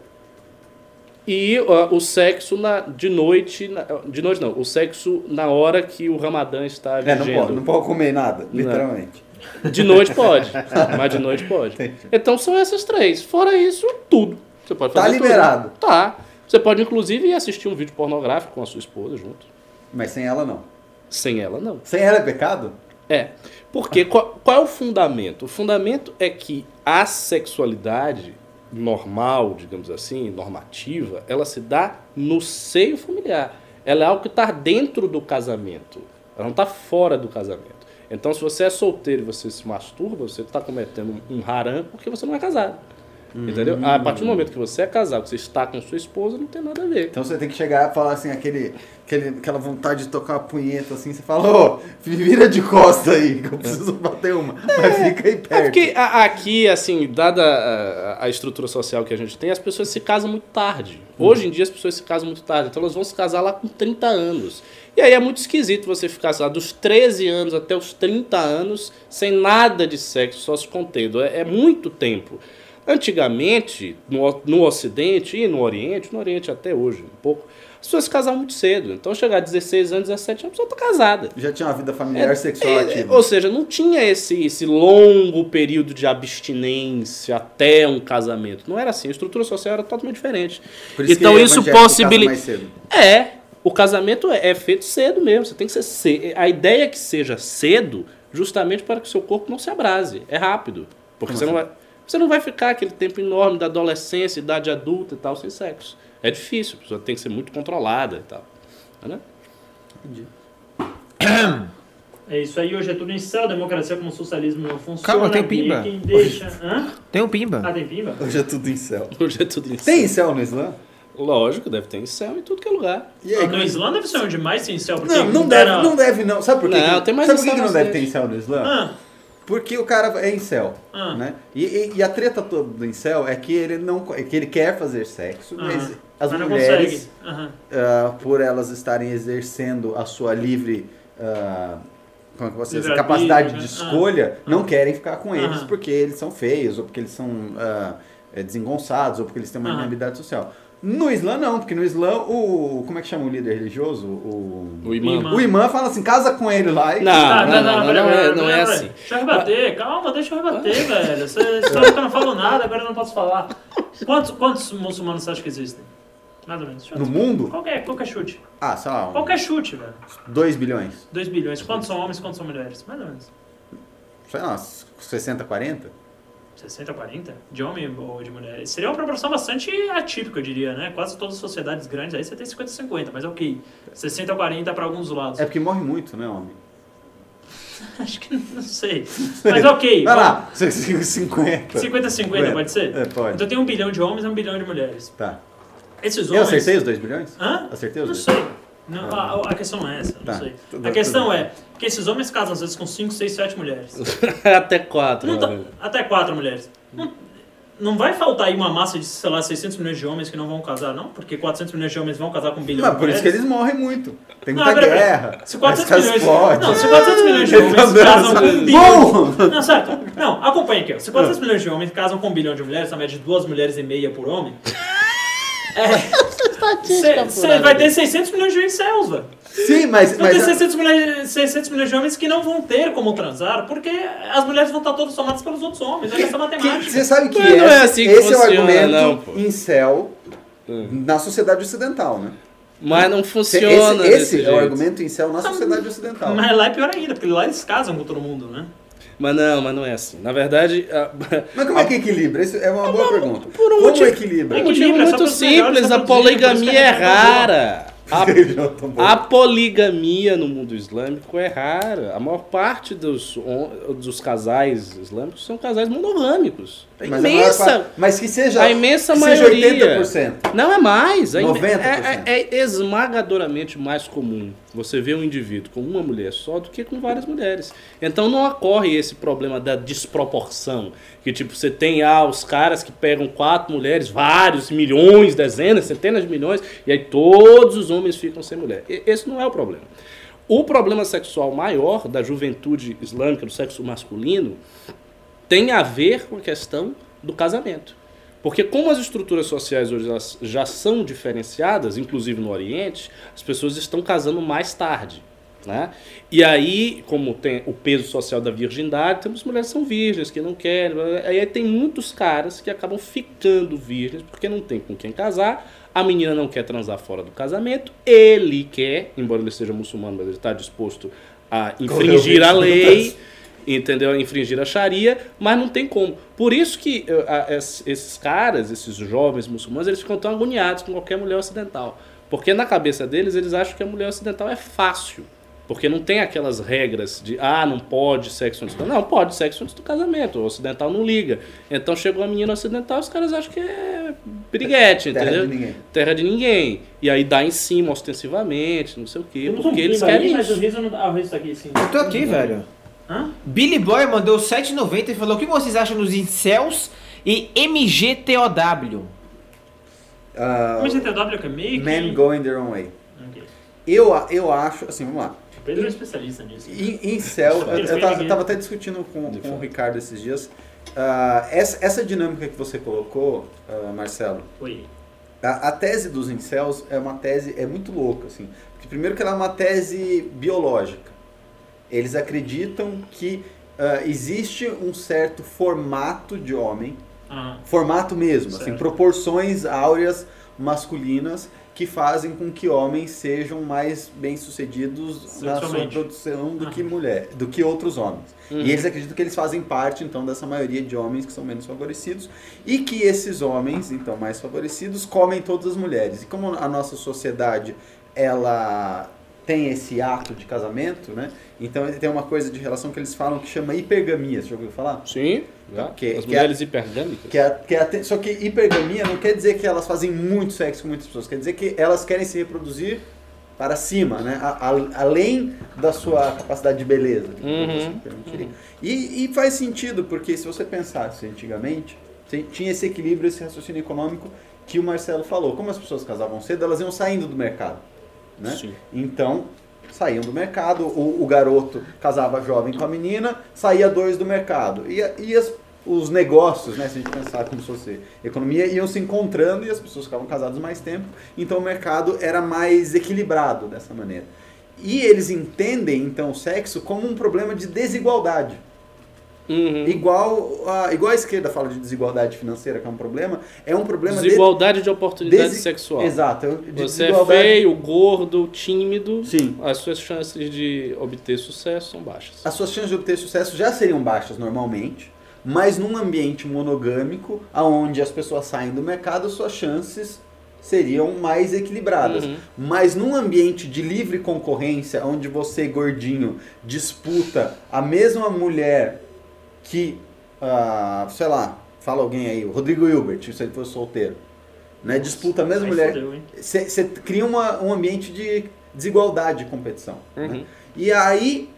e uh, o sexo na, de noite... Na, de noite não, o sexo na hora que o Ramadã está vigendo. É, não pode, não pode comer nada, literalmente. Não. De noite pode, mas de noite pode. Entendi. Então são essas três. Fora isso, tudo. Você pode fazer tá liberado. Tudo. Tá. Você pode, inclusive, assistir um vídeo pornográfico com a sua esposa junto. Mas sem ela, não. Sem ela, não. Sem ela é pecado? É. Porque qual, qual é o fundamento? O fundamento é que a sexualidade normal, digamos assim, normativa, ela se dá no seio familiar. Ela é algo que está dentro do casamento. Ela não está fora do casamento. Então, se você é solteiro e você se masturba, você está cometendo um harã porque você não é casado. Uhum. Entendeu? A partir do momento que você é casado, que você está com sua esposa, não tem nada a ver. Então, você tem que chegar e falar assim, aquele, aquele, aquela vontade de tocar uma punheta assim, você fala, ô, oh, me vira de costa aí, que eu preciso bater uma, é, mas fica aí perto. É porque aqui, assim, dada a, a estrutura social que a gente tem, as pessoas se casam muito tarde. Hoje em dia as pessoas se casam muito tarde, então elas vão se casar lá com trinta anos. E aí é muito esquisito você ficar, sei lá, dos treze anos até os trinta anos sem nada de sexo, só se contendo. É, é muito tempo. Antigamente, no, no Ocidente e no Oriente, no Oriente até hoje um pouco, as pessoas se casavam muito cedo. Então, chegar a dezesseis anos, dezessete anos, a pessoa está casada. Já tinha uma vida familiar é, sexual é, ativa. Ou seja, não tinha esse, esse longo período de abstinência até um casamento. Não era assim. A estrutura social era totalmente diferente. Por isso então, que isso possibilita... É... O casamento é feito cedo mesmo, você tem que ser cedo. A ideia é que seja cedo justamente para que o seu corpo não se abrase. É rápido, porque você não, vai, você não vai ficar aquele tempo enorme da adolescência, idade adulta e tal, sem sexo. É difícil, a pessoa tem que ser muito controlada e tal. Né? Entendi. É isso aí, hoje é tudo em céu, democracia como socialismo não funciona. Calma, tem pimba. Quem deixa... Hã? Tem um pimba. Ah, tem pimba? Hoje é tudo em céu. Hoje é tudo em céu. Tem em céu no Islã? Lógico, deve ter incel em tudo que é lugar. E aí, ah, no Islã deve ser onde mais tem incel. Não, não deve, não deve não. Sabe por quê? Não, tem mais Sabe por que, que não deve ter incel no Islã? Ah. Porque o cara é incel, ah. né? E, e, e a treta toda do incel é que ele, não, é que ele quer fazer sexo, ah. mas as mas mulheres, ah. uh, por elas estarem exercendo a sua livre... Uh, Como é que você diz? Capacidade de escolha, ah. não ah. querem ficar com eles ah. porque eles são feios, ou porque eles são uh, desengonçados, ou porque eles têm uma inabilidade ah. social. No Islã não, porque no Islã o... Como é que chama o líder religioso? O, o imã. O imã fala assim, casa com ele lá e... Não, ah, não, não, não, não, não, não, é, não é assim. Deixa eu rebater, calma, deixa eu rebater, velho. Essa história que eu não falo nada, agora eu não posso falar. Quantos, quantos muçulmanos você acha que existem? Mais ou menos. No mundo? Qualquer, qualquer chute. Ah, sei lá. Um... Qualquer chute, velho. dois bilhões. dois bilhões. Quantos são homens, quantos são mulheres? Mais ou menos. Sei lá, sessenta, quarenta? sessenta a quarenta? De homem ou de mulher? Seria uma proporção bastante atípica, eu diria, né? Quase todas as sociedades grandes, aí você tem cinquenta a cinquenta, mas é ok. sessenta a quarenta para alguns lados. É porque morre muito, né, homem? Acho que não sei. Mas ok. Vai lá, cinquenta. cinquenta a cinquenta, pode ser? É, pode. Então tem um bilhão de homens e um bilhão de mulheres. Tá. Esses homens... Eu acertei os dois bilhões? Hã? Acertei os dois? Não sei. Não, ah. a, a questão não é essa, não tá. sei. Tudo, a questão tudo. é que esses homens casam às vezes com cinco, seis, sete mulheres. Até quatro. Tá, até quatro mulheres. Não, não vai faltar aí uma massa de, sei lá, seiscentos milhões de homens que não vão casar, não? Porque quatrocentos milhões de homens vão casar com um bilhão de mulheres. Por isso que eles morrem muito. Tem muita não, guerra. Se quatrocentos milhões, não, se quatrocentos milhões de homens casam com um bilhão... Não, certo. Não, acompanha aqui. Ó. Se quatrocentos milhões de homens casam com um bilhão de mulheres, a média de duas mulheres e meia por homem... É. Você vai ter seiscentos milhões de incels, velho. Sim, mas... Vai ter seiscentos milhões de homens que não vão ter como transar, porque as mulheres vão estar todas somadas pelos outros homens. Olha essa matemática. Você sabe que, é, não é assim que esse funciona, é o argumento não, pô. Incel na sociedade ocidental, né? Mas não funciona. Esse, esse é jeito. O argumento incel na sociedade ah, ocidental. Mas lá é pior ainda, porque lá eles casam com todo mundo, né? Mas não, mas não é assim. Na verdade... A... Mas como é que equilibra? Isso é uma boa não, pergunta. Por um como motivo, equilibra? Um motivo é muito simples. A poligamia é rara. A, a poligamia no mundo islâmico é rara. A maior parte dos, dos casais islâmicos são casais monogâmicos. É imensa. Mas, mas que seja a imensa que maioria. Seja oitenta por cento. Não é mais. É, noventa por cento. É, é, é esmagadoramente mais comum você ver um indivíduo com uma mulher só do que com várias mulheres. Então não ocorre esse problema da desproporção. Que tipo, você tem ah, os caras que pegam quatro mulheres, vários, milhões, dezenas, centenas de milhões, e aí todos os homens ficam sem mulher. Esse não é o problema. O problema sexual maior da juventude islâmica, do sexo masculino, tem a ver com a questão do casamento. Porque como as estruturas sociais hoje já são diferenciadas, inclusive no Oriente, as pessoas estão casando mais tarde. Né? E aí, como tem o peso social da virgindade, temos mulheres que são virgens, que não querem... Aí tem muitos caras que acabam ficando virgens porque não tem com quem casar, a menina não quer transar fora do casamento, ele quer, embora ele seja muçulmano, mas ele está disposto a infringir a lei... Entendeu? Infringir a Sharia, mas não tem como. Por isso que a, a, esses caras, esses jovens muçulmanos, eles ficam tão agoniados com qualquer mulher ocidental. Porque na cabeça deles, eles acham que a mulher ocidental é fácil. Porque não tem aquelas regras de, ah, não pode sexo antes do casamento. Não, pode sexo antes do casamento. O ocidental não liga. Então chegou a menina ocidental, os caras acham que é piriguete, entendeu? Terra de ninguém. Terra de ninguém. E aí dá em cima ostensivamente, não sei o quê. Porque zumbi, eles querem mas isso. Mas não... ah, isso aqui, sim. Eu tô aqui, velho. Hã? Billy Boy mandou sete reais e noventa centavos e falou: o que vocês acham dos incels e M G T O W? Uh, M G T O W é que é meio Men Going Their Own Way. Okay. Eu, eu acho, assim, vamos lá. O Pedro é especialista nisso. In, incel, eu, eu, tava, eu tava até discutindo com, com o Ricardo esses dias. Uh, essa, essa dinâmica que você colocou, uh, Marcelo, Oi. A, a tese dos incels é uma tese é muito louca. Assim, porque primeiro que ela é uma tese biológica. Eles acreditam que uh, existe um certo formato de homem, ah, formato mesmo, certo. Assim, proporções áureas masculinas que fazem com que homens sejam mais bem-sucedidos na sua produção do ah. que mulher, do que outros homens. Uhum. E eles acreditam que eles fazem parte, então, dessa maioria de homens que são menos favorecidos e que esses homens, então, mais favorecidos, comem todas as mulheres. E como a nossa sociedade, ela... tem esse ato de casamento, né? Então tem uma coisa de relação que eles falam que chama hipergamia, você já ouviu falar? Sim, já. Que, as que mulheres é, hipergâmicas. Que é, que é, só que hipergamia não quer dizer que elas fazem muito sexo com muitas pessoas, quer dizer que elas querem se reproduzir para cima, né? A, a, além da sua capacidade de beleza. Uhum. Uhum. E, e faz sentido, porque se você pensasse antigamente, tinha esse equilíbrio, esse raciocínio econômico que o Marcelo falou. Como as pessoas casavam cedo, elas iam saindo do mercado. Né? Então, saíam do mercado, o, o garoto casava jovem com a menina, saía dois do mercado. E, e as, os negócios, né, se a gente pensar como se fosse economia, iam se encontrando e as pessoas ficavam casadas mais tempo. Então o mercado era mais equilibrado dessa maneira. E eles entendem, então, o sexo como um problema de desigualdade. Uhum. Igual, a, igual a esquerda fala de desigualdade financeira, que é um problema, é um problema... Desigualdade de, de oportunidade desi... sexual. Exato. De Você desigualdade... é feio, gordo, tímido, Sim. as suas chances de obter sucesso são baixas. As suas chances de obter sucesso já seriam baixas normalmente, mas num ambiente monogâmico, onde as pessoas saem do mercado, suas chances seriam mais equilibradas. Uhum. Mas num ambiente de livre concorrência, onde você, gordinho, disputa a mesma mulher... que, uh, sei lá, fala alguém aí, o Rodrigo Hilbert, se ele fosse solteiro, né, disputa a mesma mulher, você cria uma, um ambiente de desigualdade de competição. Uhum. Né? E aí,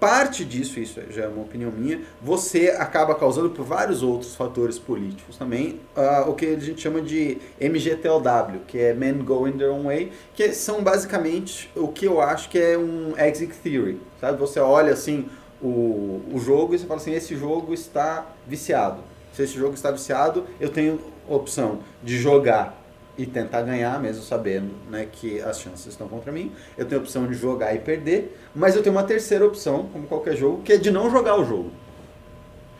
parte disso, isso já é uma opinião minha, você acaba causando por vários outros fatores políticos também, uh, o que a gente chama de M G T O W, que é Men Going Their Own Way, que são basicamente o que eu acho que é um exit theory, sabe? Você olha assim... O, o jogo e você fala assim, esse jogo está viciado. Se esse jogo está viciado, eu tenho opção de jogar e tentar ganhar, mesmo sabendo, né, que as chances estão contra mim. Eu tenho a opção de jogar e perder, mas eu tenho uma terceira opção, como qualquer jogo, que é de não jogar o jogo.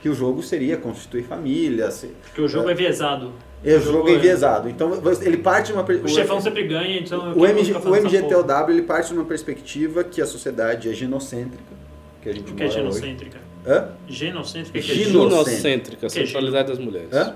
Que o jogo seria constituir família. Ser, Porque o jogo é, é viesado. O jogo é enviesado. Então ele parte de uma... O, o chefão sempre ganha, então... O, M G, o M G T L W ele parte de uma perspectiva que a sociedade é genocêntrica. Que a gente o que é genocêntrica? Hoje. Hã? Genocêntrica. Ginocêntrica, sexualidade das mulheres. Hã?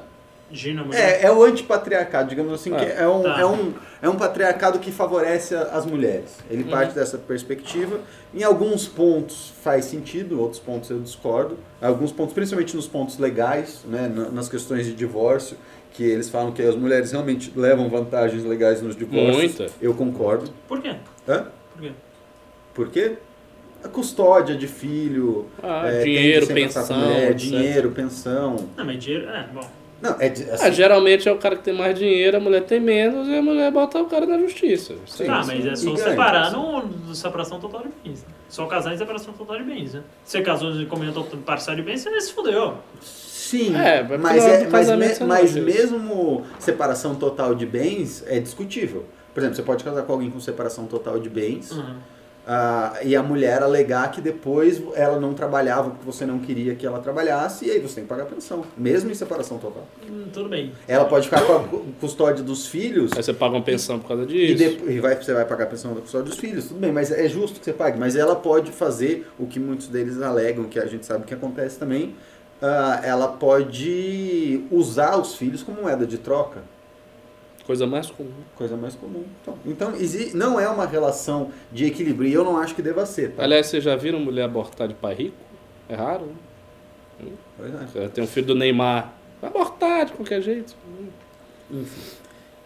É, é o antipatriarcado, digamos assim, ah, que é um, tá. é, um, é um patriarcado que favorece as mulheres. Ele parte uhum. dessa perspectiva. Em alguns pontos faz sentido, outros pontos eu discordo. Alguns pontos, principalmente nos pontos legais, né, nas questões de divórcio, que eles falam que as mulheres realmente levam vantagens legais nos divórcios. Muita. Eu concordo. Por quê? Hã? Por quê? Por quê? A custódia de filho, ah, é, dinheiro, pensão, mulher, dinheiro, pensão. Não, mas dinheiro, é, bom. Não, é, assim, ah, geralmente é o cara que tem mais dinheiro, a mulher tem menos, e a mulher bota o cara na justiça. Sim, ah, mas é só separar no separação total de bens. Né? Só casar em separação total de bens, né? Você casou e comentou parcial de bens, você se fudeu. Sim, é, mas, é, mas, me, mas mesmo separação total de bens é discutível. Por exemplo, você pode casar com alguém com separação total de bens, uhum. ah, e a mulher alegar que depois ela não trabalhava porque você não queria que ela trabalhasse, e aí você tem que pagar pensão, mesmo em separação total. Hum, tudo bem. Ela pode ficar com a custódia dos filhos. Aí você paga uma pensão por causa disso. E, depois, e vai, você vai pagar a pensão da custódia dos filhos, tudo bem, mas é justo que você pague. Mas ela pode fazer o que muitos deles alegam, que a gente sabe que acontece também, uh, ela pode usar os filhos como moeda de troca. Coisa mais comum. Coisa mais comum. Então, então não é uma relação de equilíbrio e eu não acho que deva ser. Tá? Aliás, vocês já viram mulher abortar de pai rico? É raro, né? Pois é. Tem um filho do Neymar. Vai abortar de qualquer jeito. Enfim.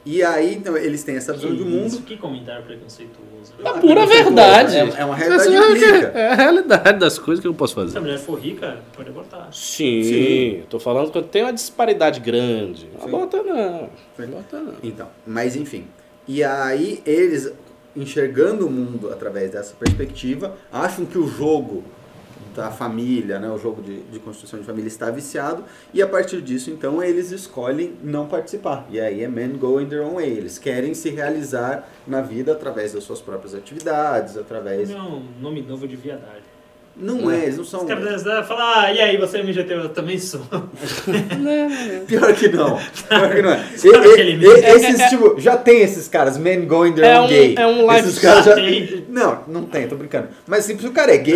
E aí, então, eles têm essa visão do mundo. Que comentário preconceituoso. É a pura verdade. É, é uma realidade rica. É a realidade das coisas que eu posso fazer. Se a mulher for rica, pode abortar. Sim, Sim. Tô falando que tem uma disparidade grande. Aborta não. Aborta não. Então, mas enfim. E aí, eles, enxergando o mundo através dessa perspectiva, acham que o jogo da família, né, o jogo de, de construção de família está viciado, e a partir disso, então, eles escolhem não participar. E aí é men going their own way. Eles querem se realizar na vida através das suas próprias atividades, através... Não é um nome novo de viadagem. Não é, é eles não são... Os caras falam, ah, e aí, você é M G T, eu também sou. Pior que não. Pior que não é. E, e, esses, tipo, já tem esses caras, men going their é own um, gay. É um live já... Não, não tem, tô brincando. Mas assim, se o cara é gay,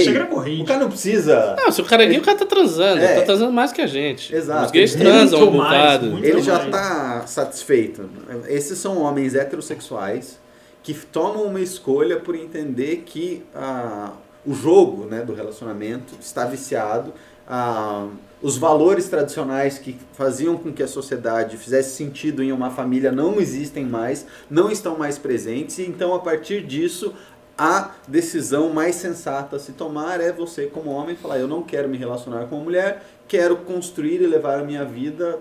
o cara não precisa... Não, se o cara é gay, ele... o cara tá transando. É. Ele tá transando mais que a gente. Exato. Os gays transam um bocado. Ele mais. já tá satisfeito. Esses são homens heterossexuais que tomam uma escolha por entender que... Ah, o jogo, né, do relacionamento está viciado, ah, os valores tradicionais que faziam com que a sociedade fizesse sentido em uma família não existem mais, não estão mais presentes, e então a partir disso a decisão mais sensata a se tomar é você como homem falar, eu não quero me relacionar com uma mulher, quero construir e levar a minha vida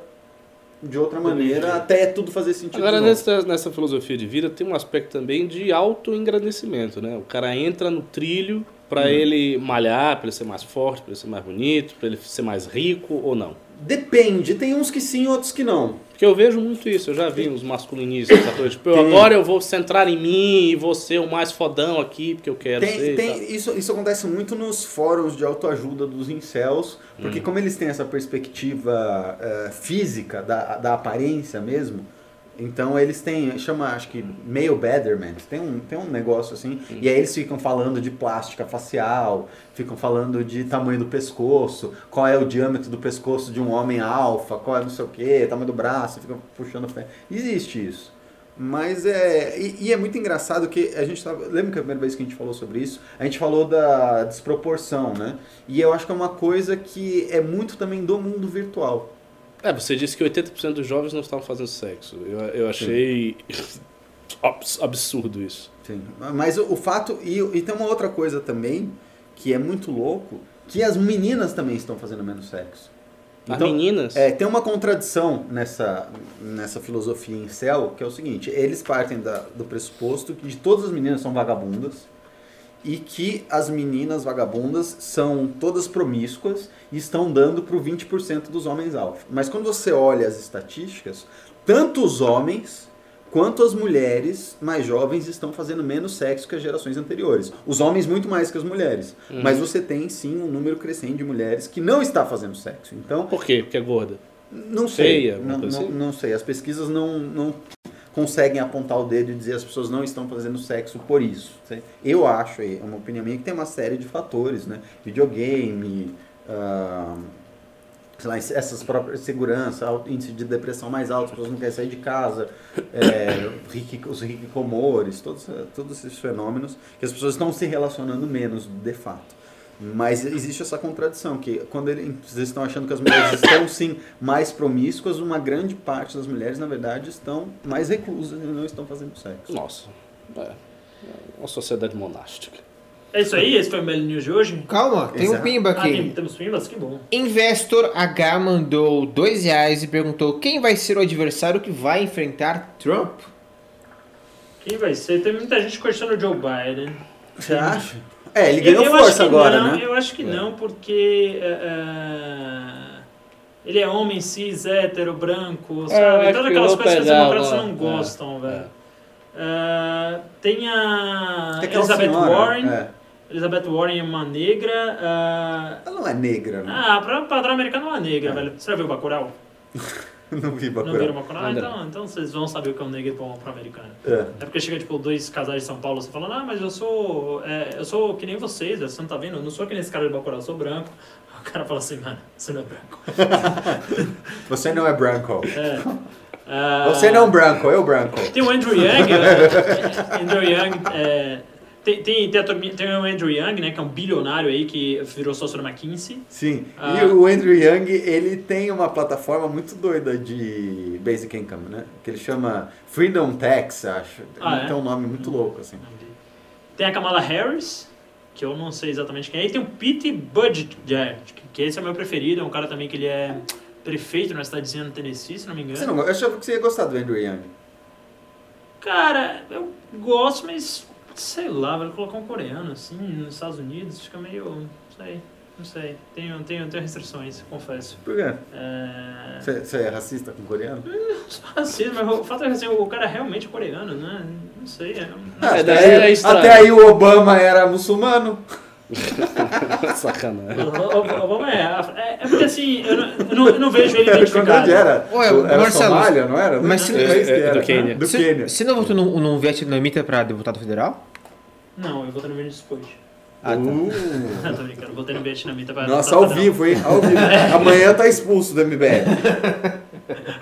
de outra maneira até tudo fazer sentido. Agora, nessa, nessa filosofia de vida tem um aspecto também de autoengrandecimento, né? O cara entra no trilho para hum. ele malhar, para ele ser mais forte, para ele ser mais bonito, para ele ser mais rico ou não? Depende, tem uns que sim, outros que não. Porque eu vejo muito isso, eu já vi uns masculinistas, essa coisa, tipo, eu, agora eu vou centrar em mim e vou ser o mais fodão aqui, porque eu quero tem, ser. Tem, isso, isso acontece muito nos fóruns de autoajuda dos incels, porque hum. como eles têm essa perspectiva uh, física, da, da aparência mesmo, então eles têm, chama, acho que, male betterment, tem um, tem um negócio assim, Sim. e aí eles ficam falando de plástica facial, ficam falando de tamanho do pescoço, qual é o diâmetro do pescoço de um homem alfa, qual é não sei o que, tamanho do braço, ficam puxando o pé. Existe isso. Mas é... E, e é muito engraçado que a gente tava... Lembra que a primeira vez que a gente falou sobre isso? A gente falou da desproporção, né? E eu acho que é uma coisa que é muito também do mundo virtual. É, você disse que oitenta por cento dos jovens não estavam fazendo sexo. Eu, eu achei absurdo isso. Sim. Mas o, o fato... E, e tem uma outra coisa também, que é muito louco, que as meninas também estão fazendo menos sexo. Então, as meninas? É, tem uma contradição nessa, nessa filosofia incel, que é o seguinte, eles partem da, do pressuposto que todas as meninas são vagabundas, e que as meninas vagabundas são todas promíscuas e estão dando para o vinte por cento dos homens alfa. Mas quando você olha as estatísticas, tanto os homens quanto as mulheres mais jovens estão fazendo menos sexo que as gerações anteriores. Os homens muito mais que as mulheres. Uhum. Mas você tem, sim, um número crescente de mulheres que não está fazendo sexo. Então, por quê? Porque é gorda? Não sei. Feia, não, não, não sei. As pesquisas não, não conseguem apontar o dedo e dizer as pessoas não estão fazendo sexo por isso. Eu acho, é uma opinião minha, que tem uma série de fatores, né? Videogame... Uh... Sei lá, essas próprias segurança, índice de depressão mais alto, as pessoas não querem sair de casa, é, os hikikomores, todos, todos esses fenômenos, que as pessoas estão se relacionando menos, de fato. Mas existe essa contradição, que quando eles estão achando que as mulheres estão, sim, mais promíscuas, uma grande parte das mulheres, na verdade, estão mais reclusas e não estão fazendo sexo. Nossa, é uma sociedade monástica. É isso aí, esse foi o M B L News de hoje. Calma, tem Exato. um pimba aqui. Ah, temos pimbas? Que bom. Investor H mandou dois reais e perguntou quem vai ser o adversário que vai enfrentar Trump? Quem vai ser? Tem muita gente questionando o Joe Biden. Você acha? É, ele ganhou eu, eu força agora, não, né? Eu acho que é. não, porque... Uh, ele é homem, cis, hétero, branco, é, sabe? Todas aquelas coisas que os democratas não gostam, é. velho. É. Uh, tem a Elizabeth senhora, Warren... É. Elizabeth Warren é uma negra... Uh... Ela não é negra, né? Ah, para o padrão americano não é negra, é. velho. Você já viu o Bacurau? Não vi Bacurau. Não viram Bacurau? Ah, então, então vocês vão saber o que é um negro para o americano. É. é porque chega, tipo, dois casais de São Paulo, você fala, ah, mas eu sou... É, eu sou que nem vocês, você não tá vendo? Eu não sou que nem esse cara de Bacurau, eu sou branco. O cara fala assim, mano, você não é branco. Você não é branco. É. Uh... Você não é branco, eu branco. Tem o Andrew Yang. É, Andrew Yang é... Tem, tem, tem, a, tem o Andrew Yang, né, que é um bilionário aí que virou sócio da McKinsey. Sim, ah. e o Andrew Yang, ele tem uma plataforma muito doida de Basic Income, né? Que ele chama Freedom Tax, acho. Ah, é? Tem um nome muito louco, assim. Tem a Kamala Harris, que eu não sei exatamente quem é. E tem o Pete Buttigieg, que esse é o meu preferido. É um cara também que ele é prefeito na cidadezinha do Tennessee, se não me engano. Você não, eu achava que você ia gostar do Andrew Yang. Cara, eu gosto, mas... Sei lá, vai colocar um coreano assim nos Estados Unidos, fica meio... Não sei, não sei. Tenho, tenho, tenho restrições, confesso. Por quê? Você é... é racista com coreano? Não sou racista, mas o fato é que assim, o cara é realmente coreano, né? Não sei. Não ah, sei. Até, aí, até aí o Obama era muçulmano. Sacanagem. O Obama é, é. É porque assim, eu não, eu não, eu não vejo ele identificado. Era quando ele era? Ué, era Somália, não era? Mas se, é, é, era do Quênia. Do Quênia. Você não votou no, no vietnamita pra deputado federal? Não, eu votei no vietnamita depois. Ah, tá. Uh. Não, tô brincando, eu votei no vietnamita pra... Nossa, ao vivo, hein? Ao vivo. Amanhã tá expulso do M B L.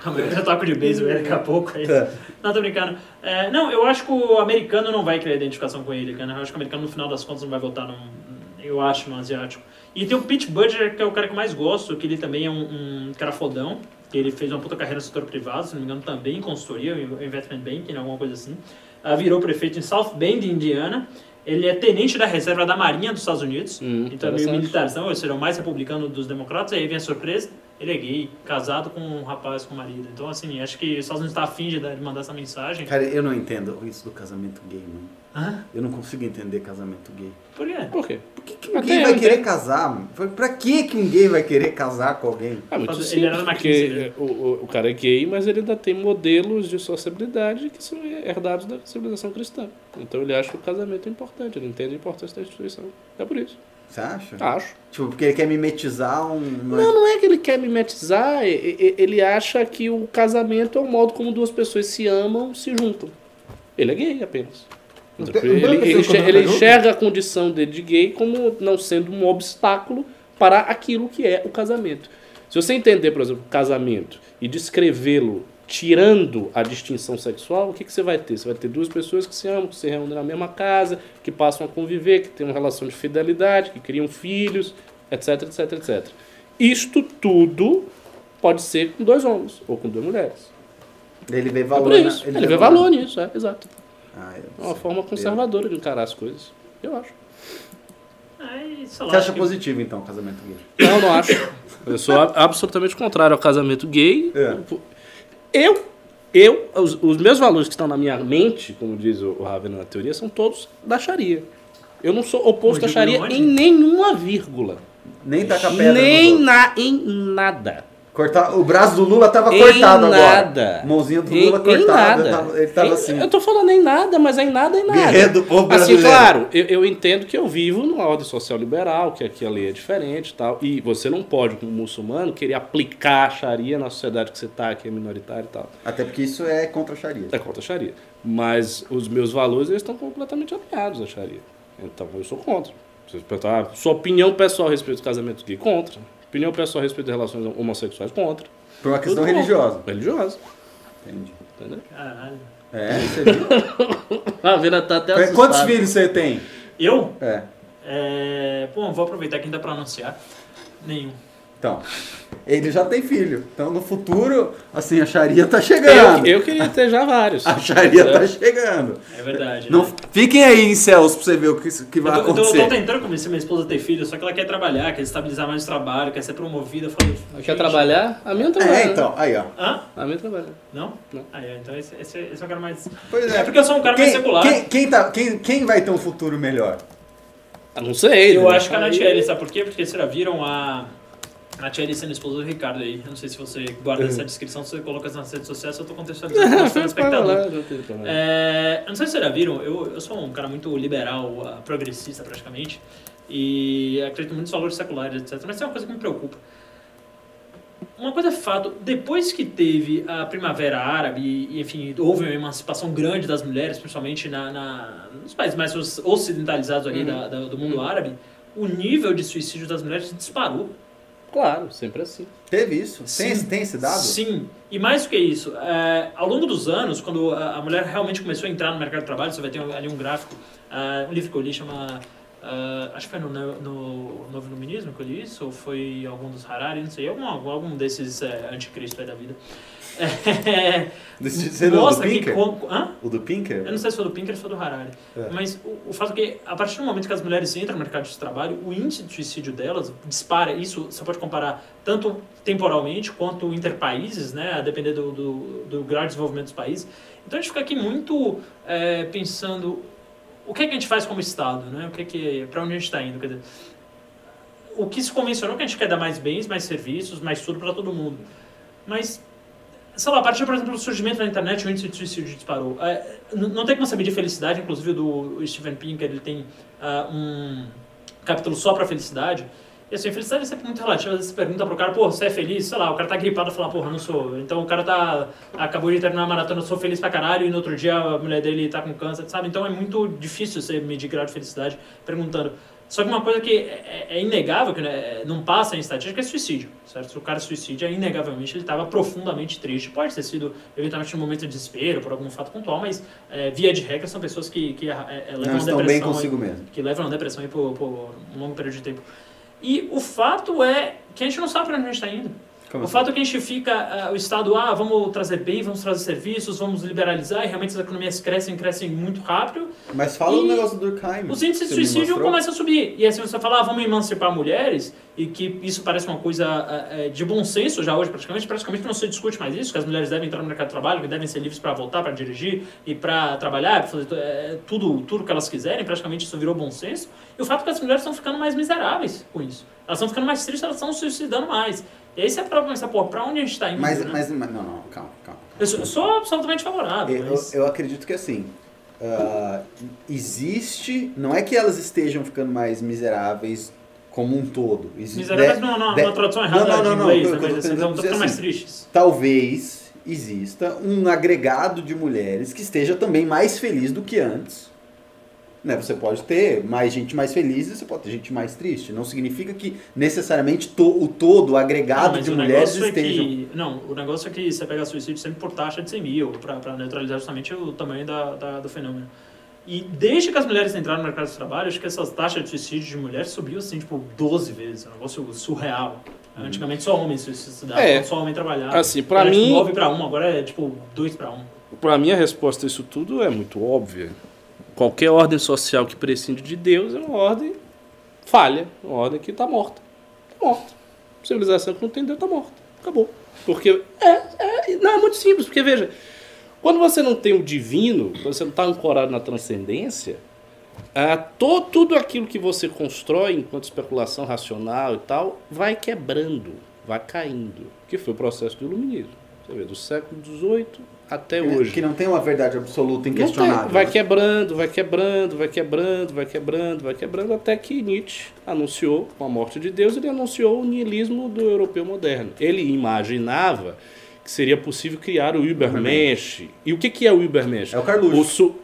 Amanhã eu toco de beisebol daqui a pouco. Aí. Tá. Não, tô brincando. É, não, eu acho que o americano não vai criar identificação com ele, cara. Eu acho que o americano, no final das contas, não vai votar num... Eu acho, no asiático. E tem o Pete Buttigieg, que é o cara que mais gosto, que ele também é um, um cara fodão, que ele fez uma puta carreira no setor privado, se não me engano, também em consultoria, investment banking, alguma coisa assim. Uh, virou prefeito em South Bend, Indiana. Ele é tenente da reserva da Marinha dos Estados Unidos, hum, então é meio militarzão, ou seja, o mais republicano dos democratas. Aí vem a surpresa, ele é gay, casado com um rapaz, com um marido. Então, assim, acho que os Estados Unidos tá afim de mandar essa mensagem. Cara, eu não entendo isso do casamento gay, mano. Hã? Eu não consigo entender casamento gay. Por quê? Por quê? Por que, que um gay vai querer entendo. casar? Mano? Pra que, que um gay vai querer casar com alguém? É muito simples, ele era porque o, o, o cara é gay, mas ele ainda tem modelos de sociabilidade que são herdados da civilização cristã. Então ele acha que o casamento é importante, ele entende a importância da instituição. É por isso. Você acha? Acho. Tipo, porque ele quer mimetizar um... Não, não é que ele quer mimetizar, ele acha que o casamento é o modo como duas pessoas se amam, se juntam. Ele é gay apenas. Ele, ele, enxerga, ele enxerga a condição dele de gay como não sendo um obstáculo para aquilo que é o casamento. Se você entender, por exemplo, casamento e descrevê-lo tirando a distinção sexual, o que, que você vai ter? Você vai ter duas pessoas que se amam, que se reúnem na mesma casa, que passam a conviver, que têm uma relação de fidelidade, que criam filhos, etc, etc, et cetera. Isto tudo pode ser com dois homens ou com duas mulheres. Ele vê valor, é isso. Ele, ele vê valor, valor nisso, é, exato. Ah, é uma forma conservadora de encarar as coisas, eu acho. Ai, sei lá, Você acha que... positivo, então, o casamento gay? Não, não acho. Eu sou absolutamente contrário ao casamento gay. É. Eu, eu os, os meus valores que estão na minha mente, como diz o Ravenel na teoria, são todos da Sharia. Eu não sou oposto à Sharia em nenhuma vírgula. Nem taca pedra. Nem na, em nada. Cortar, o braço do Lula tava em cortado nada. Agora. Mãozinha do Lula em, cortada. Em nada. Ele tava em, assim. Eu tô falando em nada, mas em nada, em nada. Guerreiro do povo brasileiro. Assim, claro, eu, eu entendo que eu vivo numa ordem social liberal, que aqui a lei é diferente e tal. E você não pode, como muçulmano, querer aplicar a Sharia na sociedade que você tá, que é minoritária e tal. Até porque isso é contra a Sharia. É contra a Sharia. Mas os meus valores, eles estão completamente alinhados à Sharia. Então eu sou contra. Vocês perguntam, sua opinião pessoal a respeito do casamento gay? Contra. Opinião pessoal a respeito de relações homossexuais? Contra. Por uma questão religiosa. Religiosa. Entendi. Entendeu? Caralho. É, você viu? A Vera tá até assustada. Quantos filhos você tem? Eu? É. é. Bom, vou aproveitar que ainda dá pra anunciar. Nenhum. Então, ele já tem filho. Então, no futuro, assim, a Sharia tá chegando. Eu, eu queria ter já vários. A Sharia é. tá chegando. É verdade. Não, né? Fiquem aí em céus pra você ver o que, que vai eu tô, acontecer. Eu tô, tô tentando convencer minha esposa a ter filho, só que ela quer trabalhar, quer estabilizar mais o trabalho, quer ser promovida. Falo, quer trabalhar? A minha trabalha. É, então, aí ó. Hã? A minha trabalha. Não? Não. Aí, ó, então esse, esse, esse é um cara mais... Pois é. É porque eu sou um cara quem, mais secular. Quem, quem, tá, quem, quem vai ter um futuro melhor? Eu não sei. Eu né? acho que a Natiele, sabe por quê? Porque vocês já viram a... A Thierry sendo esposa do Ricardo aí. Eu não sei se você guarda uhum. essa descrição, se você coloca nas redes sociais, eu tô contextualizando o nosso espectador. É, eu não sei se vocês já viram, eu, eu sou um cara muito liberal, progressista praticamente, e acredito muito nos valores seculares, etcétera. Mas tem uma coisa que me preocupa. Uma coisa é fato, depois que teve a Primavera Árabe, e enfim, houve uma emancipação grande das mulheres, principalmente na, na, nos países mais ocidentalizados ali uhum. da, da, do mundo uhum. árabe, o nível de suicídio das mulheres disparou. Claro, sempre assim. Teve isso? Sim. Tem, tem esse dado? Sim. E mais do que isso, é, ao longo dos anos, quando a mulher realmente começou a entrar no mercado de trabalho, você vai ter ali um gráfico, uh, um livro que eu li, chama... Uh, acho que foi no, no Novo Iluminismo que eu li isso, ou foi algum dos Harari, não sei, algum, algum desses é, anticristo aí da vida. É, Você mostra do que... Pinker? Com, hã? O do Pinker? Eu não sei se foi do Pinker ou se foi do Harari. É. Mas o, o fato é que, a partir do momento que as mulheres entram no mercado de trabalho, o índice de suicídio delas dispara. Isso você pode comparar tanto temporalmente quanto interpaíses, né? A depender do, do, do grau de desenvolvimento dos países. Então a gente fica aqui muito é, pensando... O que é que a gente faz como Estado, né? O que é que, para onde a gente está indo? Quer dizer, o que se convencionou que a gente quer dar mais bens, mais serviços, mais tudo para todo mundo. Mas, sei lá, a partir, por exemplo, do surgimento da internet, o índice de suicídio disparou. É, não tem como saber de felicidade, inclusive do Steven Pinker, ele tem uh, um capítulo só para felicidade. E assim, felicidade é sempre muito relativa. Às vezes você pergunta pro cara, pô, você é feliz? Sei lá, o cara tá gripado e fala, porra, não sou. Então o cara tá acabou de terminar a maratona, eu sou feliz pra caralho, e no outro dia a mulher dele tá com câncer, sabe? Então é muito difícil você medir grau de felicidade perguntando. Só que uma coisa que é, é inegável, que né, não passa em estatística, é suicídio, certo? Se o cara suicida, inegavelmente, ele estava profundamente triste. Pode ter sido, eventualmente, um momento de desespero, por algum fato pontual, mas, é, via de regra, são pessoas que, que é, é, levam não, estão bem consigo mesmo. Que levam a depressão aí por, por um longo período de tempo. E o fato é que a gente não sabe para onde a gente está indo. Como o assim? Fato é que a gente fica, uh, o Estado, ah, vamos trazer bem, vamos trazer serviços, vamos liberalizar, e realmente as economias crescem, crescem muito rápido. Mas fala o um negócio do Durkheim. Os índices de suicídio começam a subir. E assim você fala, ah, vamos emancipar mulheres, e que isso parece uma coisa uh, de bom senso já hoje, praticamente. Praticamente não se discute mais isso, que as mulheres devem entrar no mercado de trabalho, que devem ser livres para voltar, para dirigir, e para trabalhar, para fazer é, tudo o que elas quiserem. Praticamente isso virou bom senso. E o fato é que as mulheres estão ficando mais miseráveis com isso. Elas estão ficando mais tristes, elas estão se suicidando mais. E aí você para pensar, pô, pra onde a gente tá indo? Mas, né? mas, mas não, não, calma, calma. Eu sou, eu sou absolutamente favorável. Eu, mas... eu, eu acredito que assim, uh, existe, não é que elas estejam ficando mais miseráveis como um todo. Existe, miseráveis de, não, não, de, uma tradução errada não, não, de não, inglês, não, não, né? Então estão assim, mais tristes. Talvez exista um agregado de mulheres que esteja também mais feliz do que antes. Você pode ter mais gente mais feliz e você pode ter gente mais triste. Não significa que necessariamente to, o todo, o agregado não, de o mulheres estejam... É que, não, o negócio é que você pega suicídio sempre por taxa de cem mil, para neutralizar justamente o tamanho da, da, do fenômeno. E desde que as mulheres entraram no mercado de trabalho, acho que essas taxas de suicídio de mulheres subiu assim, tipo, doze vezes. É um negócio surreal. Antigamente só homens se suicidavam, é, só homem trabalhava. Assim, para mim... nove para um, agora é tipo dois para um. Para mim a resposta a isso tudo é muito óbvia. Qualquer ordem social que prescinde de Deus é uma ordem falha, uma ordem que está morta. Tá morta. Civilização que não tem Deus está morta. Acabou. Porque é, é, não, é muito simples, porque veja, quando você não tem o divino, quando você não está ancorado na transcendência, é, to, tudo aquilo que você constrói enquanto especulação racional e tal, vai quebrando, vai caindo, que foi o processo do iluminismo. Você vê, do século dezoito até hoje. Que não tem uma verdade absoluta inquestionável. Vai quebrando, vai quebrando, vai quebrando, vai quebrando, vai quebrando, até que Nietzsche anunciou, com a morte de Deus, ele anunciou o niilismo do europeu moderno. Ele imaginava que seria possível criar o Übermensch. E o que, que é o Übermensch? É o Carluxo. O, su...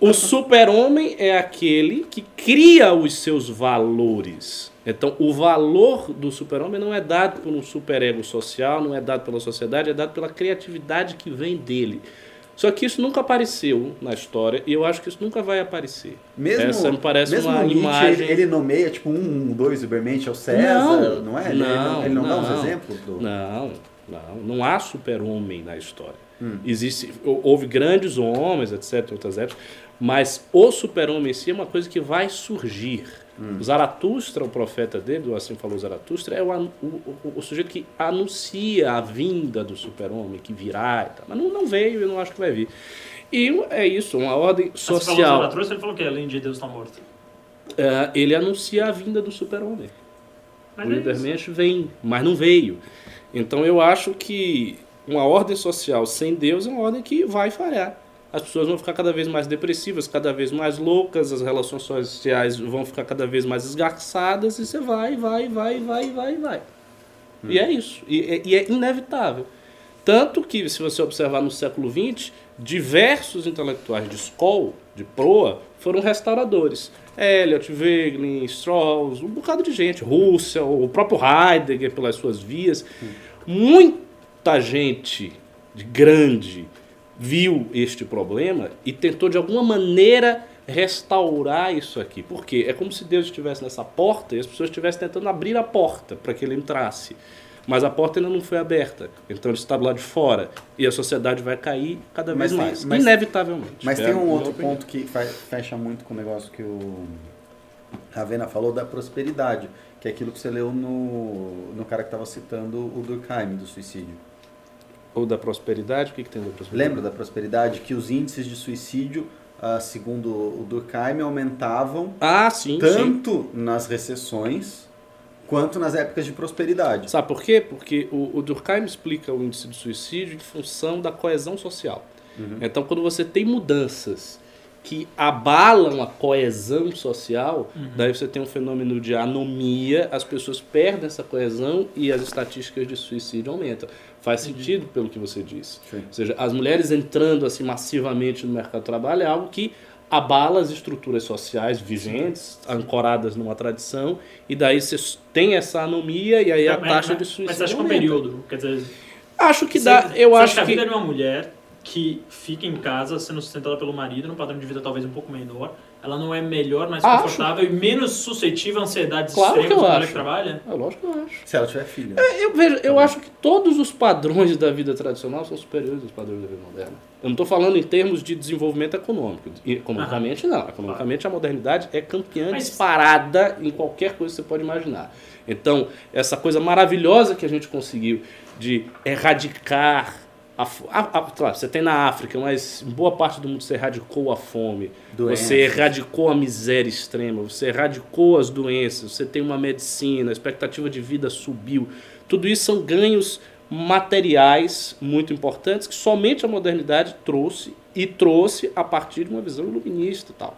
é o, o super-homem é aquele que cria os seus valores. Então, o valor do super-homem não é dado por um super-ego social, não é dado pela sociedade, é dado pela criatividade que vem dele. Só que isso nunca apareceu na história e eu acho que isso nunca vai aparecer. Mesmo, Essa me parece mesmo uma Nietzsche, imagem... Ele, ele nomeia tipo um, um dois, Übermensch é o César, não, não é? Ele não, ele não, não dá uns exemplos? Do... Não, não. Não há super-homem na história. Hum. Existe, houve grandes homens, etcétera, outras épocas, mas o super-homem em si é uma coisa que vai surgir. Hum. Zaratustra, o profeta dele, ou assim falou Zaratustra, é o, o, o, o sujeito que anuncia a vinda do super-homem, que virá e tal. Mas não, não veio, eu não acho que vai vir. E é isso, uma ordem social. Você falou Zaratustra, ele falou o quê? Além de Deus está morto. Uh, ele anuncia a vinda do super-homem. O Übermensch vem, mas não veio. Então eu acho que uma ordem social sem Deus é uma ordem que vai falhar. As pessoas vão ficar cada vez mais depressivas, cada vez mais loucas, as relações sociais vão ficar cada vez mais esgarçadas e você vai, vai, vai, vai, vai, vai. Hum. E é isso. E, e é inevitável. Tanto que, se você observar no século vinte, diversos intelectuais de escola, de proa, foram restauradores. Eliot, Wegelin, Strauss, um bocado de gente. Russell, o próprio Heidegger, pelas suas vias. Hum. Muita gente de grande... viu este problema e tentou de alguma maneira restaurar isso aqui. Por quê? É como se Deus estivesse nessa porta e as pessoas estivessem tentando abrir a porta para que ele entrasse. Mas a porta ainda não foi aberta, então ele está do lado de fora e a sociedade vai cair cada vez mais, mais, inevitavelmente. Mas tem um outro ponto que fecha muito com o negócio que o Ravena falou da prosperidade, que é aquilo que você leu no, no cara que estava citando o Durkheim, do suicídio. Ou da prosperidade, o que, que tem da prosperidade? Lembra da prosperidade que os índices de suicídio, uh, segundo o Durkheim, aumentavam ah, sim, tanto sim. nas recessões quanto nas épocas de prosperidade. Sabe por quê? Porque o, o Durkheim explica o índice de suicídio em função da coesão social. Uhum. Então, quando você tem mudanças que abalam a coesão social, uhum. daí você tem um fenômeno de anomia, as pessoas perdem essa coesão e as estatísticas de suicídio aumentam. Faz sentido uhum. pelo que você disse. Sim. Ou seja, as mulheres entrando assim massivamente no mercado de trabalho é algo que abala as estruturas sociais vigentes, Sim. ancoradas numa tradição, e daí você tem essa anomia e aí a mas, taxa mas, de suicídio Mas você acha aumenta. Que é um período? Quer dizer, acho que você, dá... Eu você acho acha que a vida que... de uma mulher... que fica em casa sendo sustentada pelo marido, num padrão de vida talvez um pouco menor, ela não é melhor, mais acho. confortável e menos suscetível a ansiedades claro extremas que eu da mulher que trabalha? É, lógico que eu acho. Se ela tiver filho. É, eu vejo, eu tá acho bem. que todos os padrões da vida tradicional são superiores aos padrões da vida moderna. Eu não estou falando em termos de desenvolvimento econômico. Economicamente, Aham. não. Economicamente, claro. a modernidade é campeã Mas... disparada em qualquer coisa que você pode imaginar. Então, essa coisa maravilhosa que a gente conseguiu de erradicar A, a, a, claro, você tem na África, mas em boa parte do mundo você erradicou a fome, doenças. Você erradicou a miséria extrema, você erradicou as doenças, você tem uma medicina, a expectativa de vida subiu. Tudo isso são ganhos materiais muito importantes que somente a modernidade trouxe e trouxe a partir de uma visão iluminista e tal.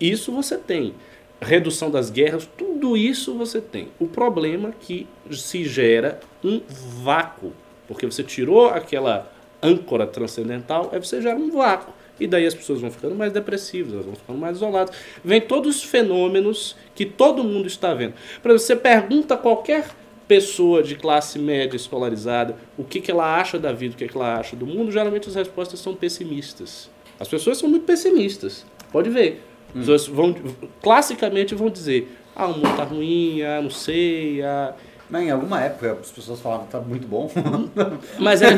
Isso você tem. Redução das guerras, tudo isso você tem. O problema é que se gera um vácuo. Porque você tirou aquela âncora transcendental, aí você gera um vácuo. E daí as pessoas vão ficando mais depressivas, elas vão ficando mais isoladas. Vem todos os fenômenos que todo mundo está vendo. Por exemplo, você pergunta a qualquer pessoa de classe média escolarizada o que, que ela acha da vida, o que, que ela acha do mundo, geralmente as respostas são pessimistas. As pessoas são muito pessimistas, pode ver. As pessoas vão, classicamente vão dizer, ah, o mundo está ruim, ah, não sei, ah... Mas em alguma época as pessoas falavam que tá muito bom. Mas era,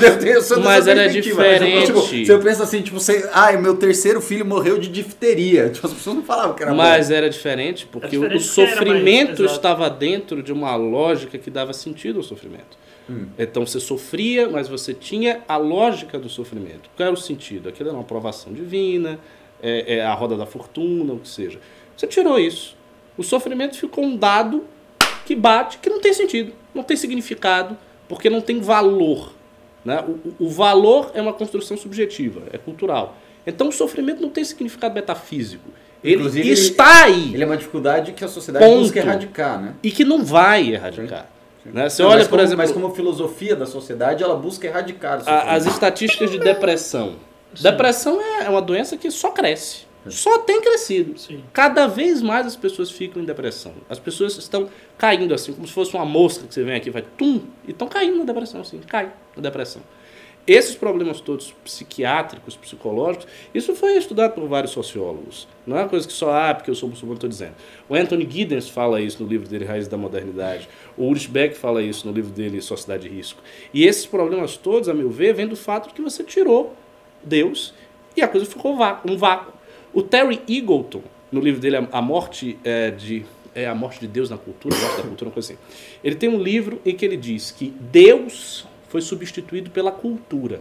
mas era diferente. Mas, tipo, se eu penso assim, tipo, sei, ah, meu terceiro filho morreu de difteria. Tipo, as pessoas não falavam que era bom. Mas era diferente porque era diferente o sofrimento mais, estava dentro de uma lógica que dava sentido ao sofrimento. Hum. Então você sofria, mas você tinha a lógica do sofrimento. Qual era o sentido? Aquilo era uma aprovação divina, é, é a roda da fortuna, o que seja. Você tirou isso. O sofrimento ficou um dado que bate, que não tem sentido, não tem significado, porque não tem valor. Né? O, o valor é uma construção subjetiva, é cultural. Então o sofrimento não tem significado metafísico. Ele Inclusive, está aí. Ele é uma dificuldade que a sociedade Ponto. busca erradicar. Né? E que não vai erradicar. Sim. Né? Você não, olha, mas, por como, exemplo, mas como filosofia da sociedade, ela busca erradicar a, as estatísticas de depressão. Sim. Depressão é uma doença que só cresce, Sim. só tem crescido. Sim. Cada vez mais as pessoas ficam em depressão. As pessoas estão caindo assim, como se fosse uma mosca que você vem aqui e vai tum, e estão caindo na depressão assim, cai na depressão. Esses problemas todos psiquiátricos, psicológicos, isso foi estudado por vários sociólogos. Não é uma coisa que só, ah, porque eu sou muçulmano, estou dizendo. O Anthony Giddens fala isso no livro dele, Raízes da Modernidade. O Ulrich Beck fala isso no livro dele, Sociedade e Risco. E esses problemas todos, a meu ver, vêm do fato de que você tirou Deus e a coisa ficou vácuo, um vácuo. O Terry Eagleton, no livro dele, A Morte é, de... É a Morte de Deus na Cultura, a Morte da Cultura, uma coisa assim. Ele tem um livro em que ele diz que Deus foi substituído pela cultura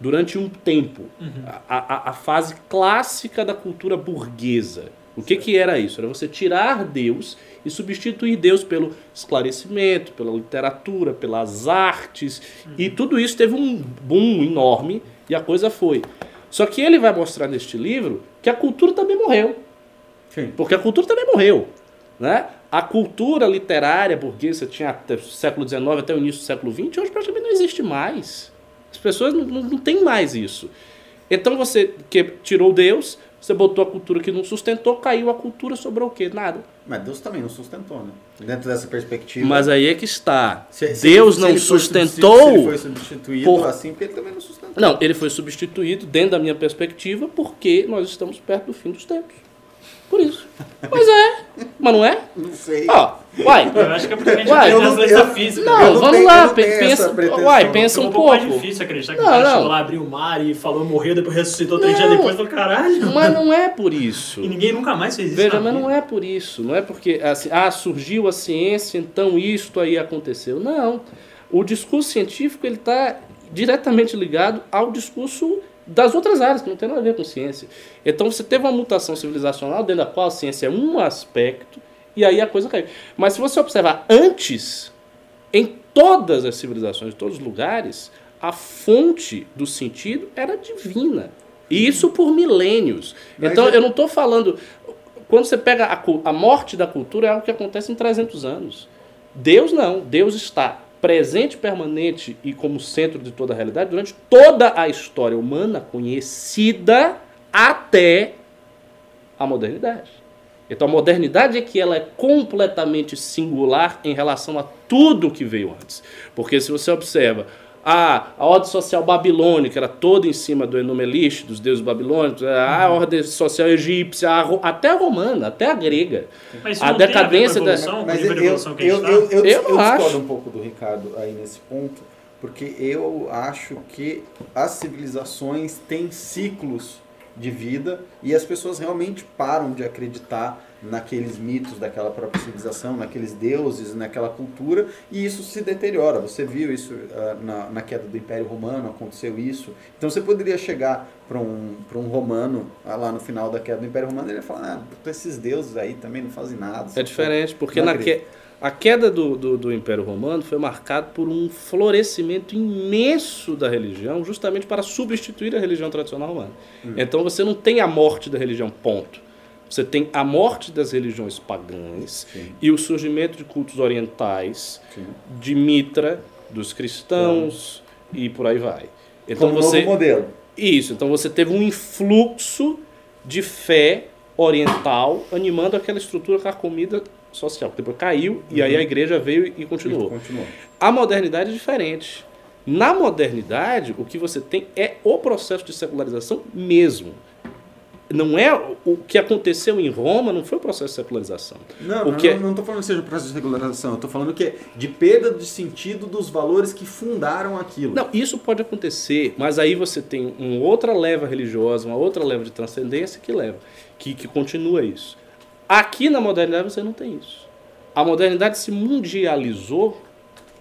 durante um tempo. Uhum. A, a, a fase clássica da cultura burguesa. O que, que era isso? Era você tirar Deus e substituir Deus pelo esclarecimento, pela literatura, pelas artes. Uhum. E tudo isso teve um boom enorme e a coisa foi. Só que ele vai mostrar neste livro que a cultura também morreu. Sim. Porque a cultura também morreu. Né? A cultura literária burguesa tinha até o século dezenove, até o início do século vinte, hoje praticamente não existe mais. As pessoas não, não, não têm mais isso. Então você que tirou Deus, você botou a cultura que não sustentou, caiu a cultura, sobrou o quê? Nada. Mas Deus também não sustentou, né? Dentro dessa perspectiva... Mas aí é que está. Se, se Deus ele, não sustentou... Se ele foi substituído por... assim, porque ele também não sustentou. Não, ele foi substituído, dentro da minha perspectiva, porque nós estamos perto do fim dos tempos. Por isso. Mas é. Mas não é? Não sei. Ó, uai. Eu acho que é porque a gente uai, não tem essa física. Não, não vamos tenho, lá. Não pensa, uai, pensa um, um pouco. É difícil acreditar que não, o cara não. chegou lá, abriu o mar e falou, morreu, depois ressuscitou três dias depois e falou, caralho. Mas não é por isso. E ninguém nunca mais fez isso. Veja, mas vida. não é por isso. Não é porque, assim, ah, surgiu a ciência, então isto aí aconteceu. Não. O discurso científico, ele está diretamente ligado ao discurso das outras áreas, que não tem nada a ver com ciência. Então você teve uma mutação civilizacional dentro da qual a ciência é um aspecto e aí a coisa caiu. Mas se você observar antes, em todas as civilizações, em todos os lugares, a fonte do sentido era divina. E isso por milênios. Então eu não estou falando... Quando você pega a, a morte da cultura, é algo que acontece em trezentos anos. Deus não. Deus está presente, permanente e como centro de toda a realidade, durante toda a história humana conhecida até a modernidade. Então a modernidade é que ela é completamente singular em relação a tudo que veio antes. Porque se você observa, ah, a ordem social babilônica era toda em cima do Enomeliste, dos deuses babilônicos, a ordem social egípcia, a ro... até a romana, até a grega. Mas isso a não decadência tem a ver com a evolução, da... Mas eu, evolução que eu, a gente eu, eu, eu, eu, eu discordo um pouco do Ricardo aí nesse ponto, porque eu acho que as civilizações têm ciclos de vida e as pessoas realmente param de acreditar naqueles mitos daquela própria civilização, naqueles deuses, naquela cultura, e isso se deteriora. Você viu isso uh, na, na queda do Império Romano, aconteceu isso. Então você poderia chegar para um, para um romano, lá no final da queda do Império Romano, ele ia falar, ah, esses deuses aí também não fazem nada. É diferente, porque na que, a queda do, do, do Império Romano foi marcada por um florescimento imenso da religião, justamente para substituir a religião tradicional romana. Hum. Então você não tem a morte da religião, ponto. Você tem a morte das religiões pagãs Sim. e o surgimento de cultos orientais, Sim. de Mitra, dos cristãos Sim. e por aí vai. Então Como você, novo modelo. Isso, então você teve um influxo de fé oriental animando aquela estrutura carcomida social. Depois caiu uhum. e aí a igreja veio e continuou. continuou. A modernidade é diferente. Na modernidade, o que você tem é o processo de secularização mesmo. Não é o que aconteceu em Roma, não foi o processo de secularização. Não, o que não, é... não estou falando que seja o processo de secularização, eu estou falando que é de perda de sentido dos valores que fundaram aquilo. Não, isso pode acontecer, mas aí você tem uma outra leva religiosa, uma outra leva de transcendência que leva, que, que continua isso. Aqui na modernidade você não tem isso. A modernidade se mundializou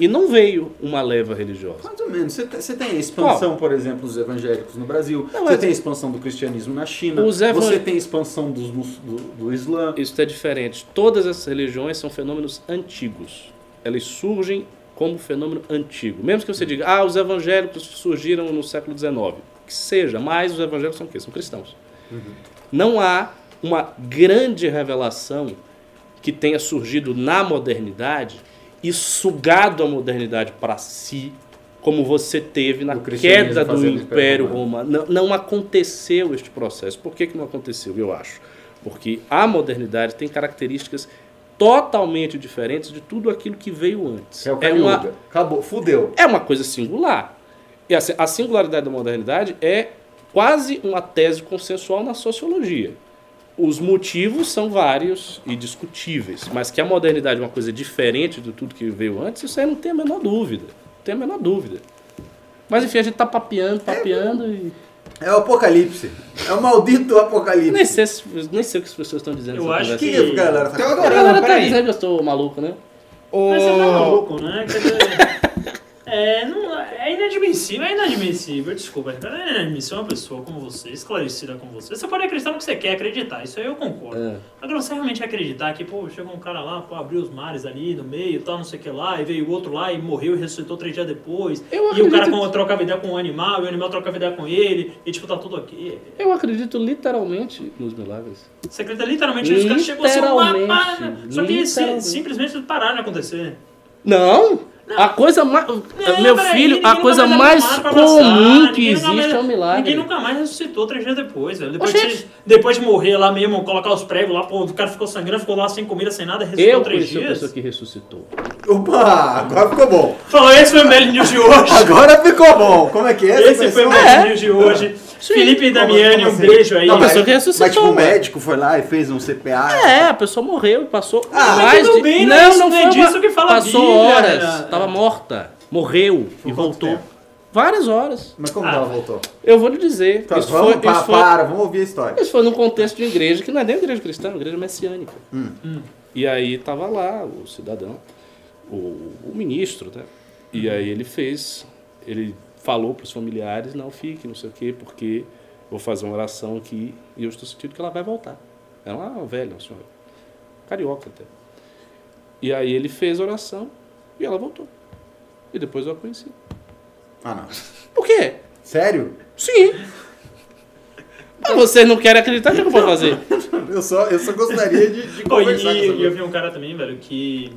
E não veio uma leva religiosa. Mais ou menos. Você tem a expansão, oh, por exemplo, dos evangélicos no Brasil. Você tem a expansão do cristianismo na China. Evang... Você tem a expansão dos, do, do Islã. Isso é diferente. Todas essas religiões são fenômenos antigos. Elas surgem como fenômeno antigo. Mesmo que você diga, ah, os evangélicos surgiram no século dezenove. Que seja, mas os evangélicos são o quê? São cristãos. Uhum. Não há uma grande revelação que tenha surgido na modernidade e sugado a modernidade para si, como você teve na queda do Império Romano. Não, não aconteceu este processo. Por que que não aconteceu, eu acho? Porque a modernidade tem características totalmente diferentes de tudo aquilo que veio antes. É, o é uma, acabou, fudeu. É uma coisa singular. E assim, a singularidade da modernidade é quase uma tese consensual na sociologia. Os motivos são vários e discutíveis, mas que a modernidade é uma coisa diferente de tudo que veio antes, isso aí não tem a menor dúvida. Não tem a menor dúvida. Mas enfim, a gente tá papeando, papeando é, e... É o apocalipse. É o maldito apocalipse. Nem sei, nem sei o que as pessoas estão dizendo. Eu acho que... que... A galera tá, adorando, a galera tá dizendo que eu estou maluco, né? Oh. Mas você tá maluco, né? É, não, é inadmissível, é inadmissível, desculpa, é inadmissível uma pessoa como você, esclarecida como você. Você pode acreditar no que você quer acreditar, isso aí eu concordo. É. Agora, você realmente acreditar que, pô, chegou um cara lá, pô, abriu os mares ali no meio, tal, não sei o que lá, e veio outro lá e morreu e ressuscitou três dias depois. Eu e o cara com, trocava ideia com o um animal, e o animal trocava ideia com ele, e tipo, tá tudo aqui. Eu acredito literalmente nos milagres. Você acredita literalmente nos caras chegou assim, uma... Só que sim, simplesmente pararam de acontecer. Não! Não. A coisa mais... Não, meu filho, aí, a coisa mais comum passar, que existe mais, é um milagre. Ninguém nunca mais ressuscitou três dias depois. Depois de, depois de morrer lá mesmo, colocar os pregos lá, pô, o cara ficou sangrando, ficou lá sem comida, sem nada, ressuscitou eu três dias. Eu pessoa que ressuscitou. Opa, agora ficou bom. Falou, esse foi o M B L News de hoje. Agora ficou bom. Como é que é? Esse começou? Foi o M B L News de hoje. Sim. Felipe e Damiani, um beijo aí. Não, mas, pessoa que ressuscitou, mas tipo, o médico foi lá e fez um C P A. É, a pessoa morreu e passou ah, mais de... Bem, não, não, não foi disso uma... que fala Passou Bíblia, horas, estava é. morta, morreu foi e voltou. Tempo? Várias horas. Mas como ah, ela voltou? Eu vou lhe dizer. Então, isso vamos, foi, para, isso foi, para, vamos ouvir a história. Isso foi num contexto de igreja, que não é nem igreja cristã, é uma igreja messiânica. Hum. Hum. E aí estava lá o cidadão, o, o ministro, né? E aí ele fez... ele falou para os familiares, não fique, não sei o quê, porque vou fazer uma oração aqui e eu estou sentindo que ela vai voltar. Era uma velha, uma senhora, carioca até. E aí ele fez a oração e ela voltou. E depois eu a conheci. Ah, não. Por quê? Sério? Sim. Mas vocês não querem acreditar, o que eu vou fazer? eu, só, eu só gostaria de, de conversar. E, com e eu vi um cara também, velho, que...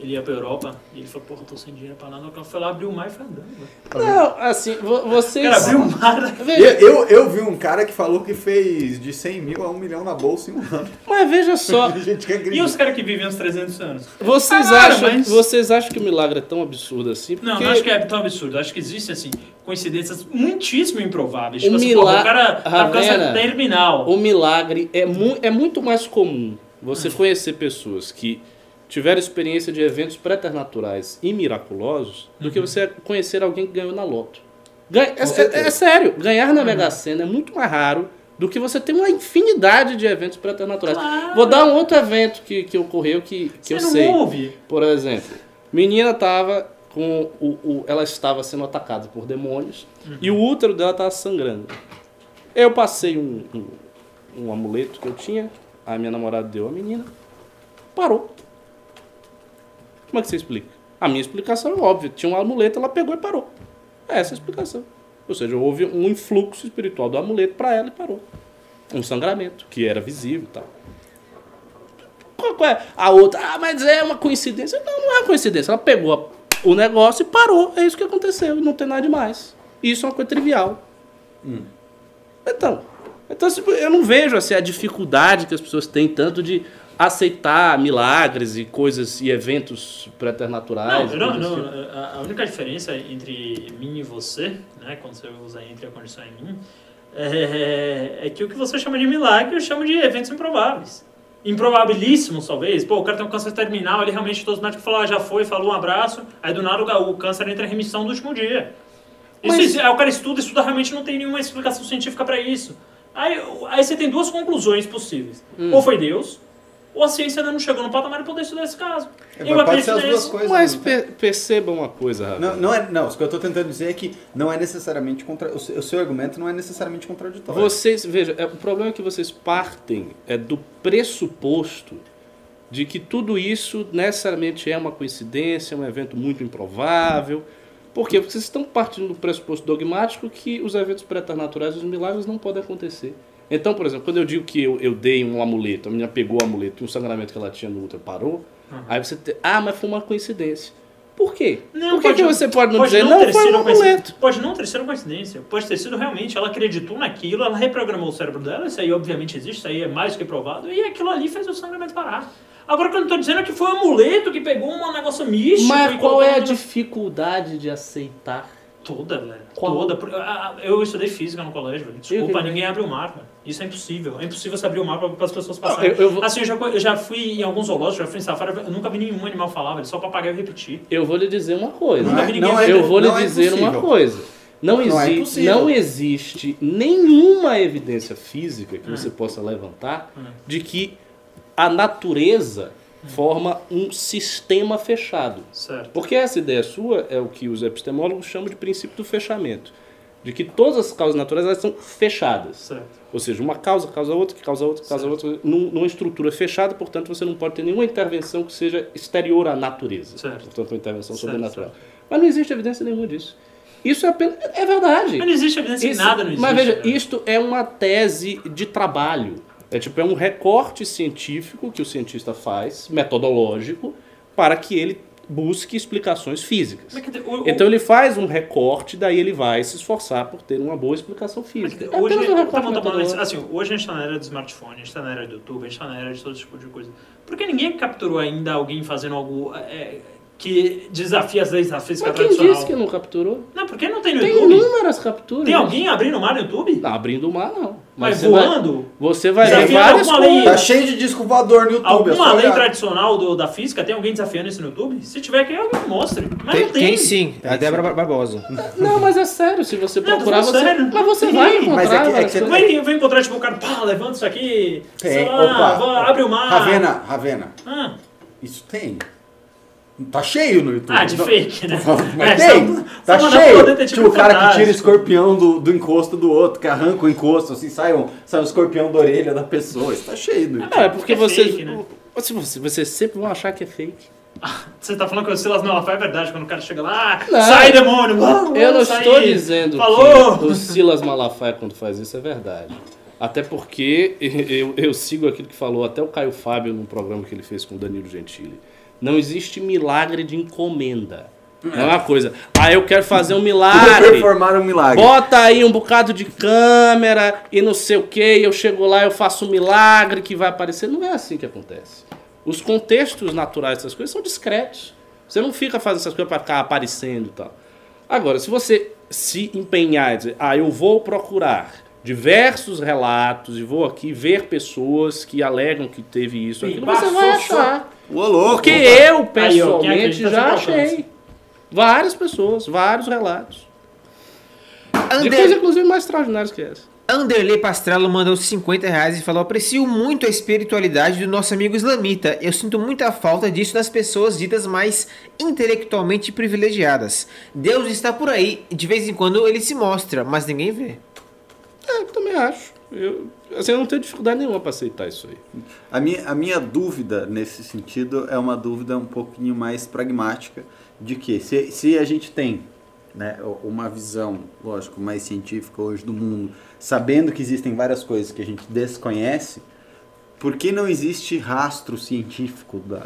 Ele ia pra Europa e ele falou, porra, eu tô sem dinheiro pra nada. O cara foi lá, abriu o mar e foi andando. Não, assim, vocês... O cara abriu o mar. Eu, eu, eu vi um cara que falou que fez de cem mil a um milhão na bolsa em um ano. Mas veja só... Gente, e os caras que vivem uns trezentos anos? Vocês, ah, acham, mas... vocês acham que o milagre é tão absurdo assim? Porque... Não, não acho que é tão absurdo. Acho que existe, assim, coincidências muitíssimo improváveis. Tipo, o, assim, milagre... o cara tá por causa terminal. O milagre é, mu... é muito mais comum você conhecer pessoas que... tiveram experiência de eventos preternaturais e miraculosos, uhum, do que você conhecer alguém que ganhou na loto. Ganha, é, é, é sério, ganhar na, uhum, Mega Sena é muito mais raro do que você ter uma infinidade de eventos preternaturais. Claro. Vou dar um outro evento que, que ocorreu que, que eu sei. Ouve. Por exemplo, menina estava com o, o, ela estava sendo atacada por demônios, uhum, e o útero dela estava sangrando. Eu passei um, um, um amuleto que eu tinha, a minha namorada deu a menina, parou. Como é que você explica? A minha explicação é óbvia. Tinha um amuleto, ela pegou e parou. É essa a explicação. Ou seja, houve um influxo espiritual do amuleto para ela e parou. Um sangramento, que era visível e tal. Qual, qual é a outra? Ah, mas é uma coincidência. Não, não é uma coincidência. Ela pegou o negócio e parou. É isso que aconteceu. Não tem nada demais. Isso é uma coisa trivial. Hum. Então, então, eu não vejo assim, a dificuldade que as pessoas têm tanto de... aceitar milagres e coisas e eventos preternaturais. Não, não, não. Assim. A única diferença entre mim e você, né, quando você usa entre a condição e mim, é, é que o que você chama de milagre eu chamo de eventos improváveis. Improbabilíssimos, talvez. Pô, o cara tem um câncer terminal, ele realmente todo mundo falou, ah, já foi, falou um abraço, aí do nada o câncer entra em remissão do último dia. Isso, mas... isso, aí o cara estuda, estuda, realmente não tem nenhuma explicação científica para isso. Aí, aí você tem duas conclusões possíveis. Hum. Ou foi Deus... ou a ciência ainda não chegou no patamar de poder estudar esse caso. É, eu pode ser as duas coisas. Mas per perceba uma coisa, não, não, é, não, o que eu estou tentando dizer é que não é necessariamente contra, o seu, o seu argumento não é necessariamente contraditório. Vocês, veja, é, o problema é que vocês partem é do pressuposto de que tudo isso necessariamente é uma coincidência, um evento muito improvável. Por quê? Porque vocês estão partindo do pressuposto dogmático que os eventos preternaturais, os milagres, não podem acontecer. Então, por exemplo, quando eu digo que eu, eu dei um amuleto, a menina pegou o amuleto e um sangramento que ela tinha no útero parou, uhum. aí você tem, ah, mas foi uma coincidência. Por quê? Não, Por que, pode, que você pode não pode dizer, não, não foi um amuleto? Pode não ter sido uma coincidência. Pode ter sido realmente, ela acreditou naquilo, ela reprogramou o cérebro dela, isso aí obviamente existe, isso aí é mais que provado, e aquilo ali fez o sangramento parar. Agora, o que eu não estou dizendo é que foi um amuleto que pegou um negócio místico. Mas e qual é a dificuldade de aceitar? Toda, velho. Qual? Toda. Eu estudei física no colégio, velho. Desculpa, ninguém abre o mar, velho. Isso é impossível. É impossível você abrir o mar para as pessoas passarem. Eu, eu... Assim, eu já, eu já fui em alguns zoológicos, já fui em safari, eu nunca vi nenhum animal falar, velho. Só papagaio repetir. Eu vou lhe dizer uma coisa. Não é, ninguém... não é, eu vou lhe não dizer é uma coisa. Não, não, exi é não existe nenhuma evidência física que hum. você possa levantar hum. de que a natureza forma um sistema fechado. Certo. Porque essa ideia sua é o que os epistemólogos chamam de princípio do fechamento. De que todas as causas naturais elas são fechadas. Certo. Ou seja, uma causa causa outra, que causa outra, que causa certo. outra, numa estrutura fechada, portanto você não pode ter nenhuma intervenção que seja exterior à natureza. Certo. Portanto, uma intervenção certo, sobrenatural. Certo. Mas não existe evidência nenhuma disso. Isso é apenas... é verdade. Mas não existe evidência isso, que nada não existe. Mas veja, cara. Isto é uma tese de trabalho. É tipo, é um recorte científico que o cientista faz, metodológico, para que ele busque explicações físicas. Que, o, então ele faz um recorte, daí ele vai se esforçar por ter uma boa explicação física. Que, é hoje, um tá bom, assim, hoje a gente está na era do smartphone, a gente está na era do YouTube, a gente está na era de todo tipo de coisa. Por que ninguém capturou ainda alguém fazendo algo... É, que desafia as leis da física tradicional. Quem disse que não capturou? Não, porque não tem no tem YouTube. Tem inúmeras capturas. Tem alguém abrindo o mar no YouTube? Não, abrindo o mar não. Mas, Mas você voando? Vai, você vai ver várias coisas. Tá cheio de disco voador no YouTube. Alguma lei olhar. tradicional do, da física? Tem alguém desafiando isso no YouTube? Se tiver aqui, alguém mostre. Mas tem, não tem. Tem sim. É a Débora Barbosa. Não, mas é sério. Se você procurar, não, você... Sério. Mas você sim, vai encontrar. Mas é que, é que você vai, não... vai encontrar, tipo, o cara, pá, levanta isso aqui. Tem. Lá, opa, vá, opa. Abre o mar. Ravena, Ravena. Ah. Isso tem. Tá cheio no YouTube. Ah, de fake, né? Mas é, tem, só, tá só cheio. Tipo, tipo o cara fantástico. que tira o escorpião do, do encosto do outro, que arranca o encosto, assim, sai um, sai um escorpião da orelha da pessoa. Isso tá cheio no YouTube. É, é porque é vocês, fake, né? vocês, vocês sempre vão achar que é fake. Você tá falando que o Silas Malafaia é verdade, quando o cara chega lá, não, sai demônio, mano, eu não sai, estou dizendo falou. que o Silas Malafaia quando faz isso é verdade. Até porque eu, eu sigo aquilo que falou até o Caio Fábio num programa que ele fez com o Danilo Gentili. Não existe milagre de encomenda. Não é uma coisa. Ah, eu quero fazer um milagre. Performar um milagre. Bota aí um bocado de câmera e não sei o quê. Eu chego lá, eu faço um milagre que vai aparecer. Não é assim que acontece. Os contextos naturais dessas coisas são discretos. Você não fica fazendo essas coisas para ficar aparecendo e tal. Agora, se você se empenhar e dizer, ah, eu vou procurar diversos relatos e vou aqui ver pessoas que alegam que teve isso aqui. Você vai achar. Ô, louco, porque eu, pessoalmente, Aí, já achei. Várias pessoas, vários relatos. Ander... Depois, inclusive, mais extraordinários que essa. Anderley Pastrello mandou cinquenta reais e falou: aprecio muito a espiritualidade do nosso amigo islamita. Eu sinto muita falta disso nas pessoas ditas mais intelectualmente privilegiadas. Deus está por aí. De vez em quando ele se mostra, mas ninguém vê. É, eu também acho. Eu, assim, eu não tenho dificuldade nenhuma para aceitar isso aí. A minha, a minha dúvida nesse sentido é uma dúvida um pouquinho mais pragmática de que se, se a gente tem, né, uma visão, lógico, mais científica hoje do mundo, sabendo que existem várias coisas que a gente desconhece, por que não existe rastro científico da,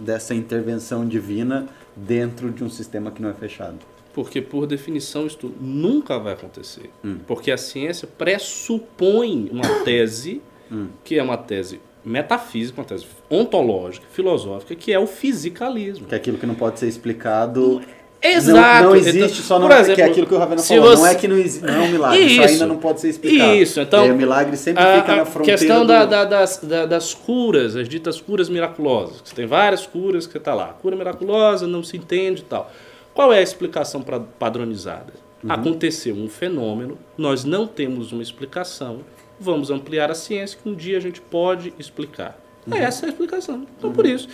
dessa intervenção divina dentro de um sistema que não é fechado? Porque, por definição, isso nunca vai acontecer. Hum. Porque a ciência pressupõe uma tese, hum. que é uma tese metafísica, uma tese ontológica, filosófica, que é o fisicalismo. Que é aquilo que não pode ser explicado... Exato. Não, não existe, então, só não, por exemplo, que é aquilo que o Ravena falou. Você... Não é que não, não é um milagre, isso, isso ainda não pode ser explicado. Isso, então... E o milagre sempre a, fica a na fronteira. A questão do... da, da, das, da, das curas, as ditas curas miraculosas. Você tem várias curas que você está lá. Cura miraculosa, não se entende e tal. Qual é a explicação padronizada? Uhum. Aconteceu um fenômeno, nós não temos uma explicação, vamos ampliar a ciência que um dia a gente pode explicar. Uhum. É essa a explicação. Então, uhum. por isso.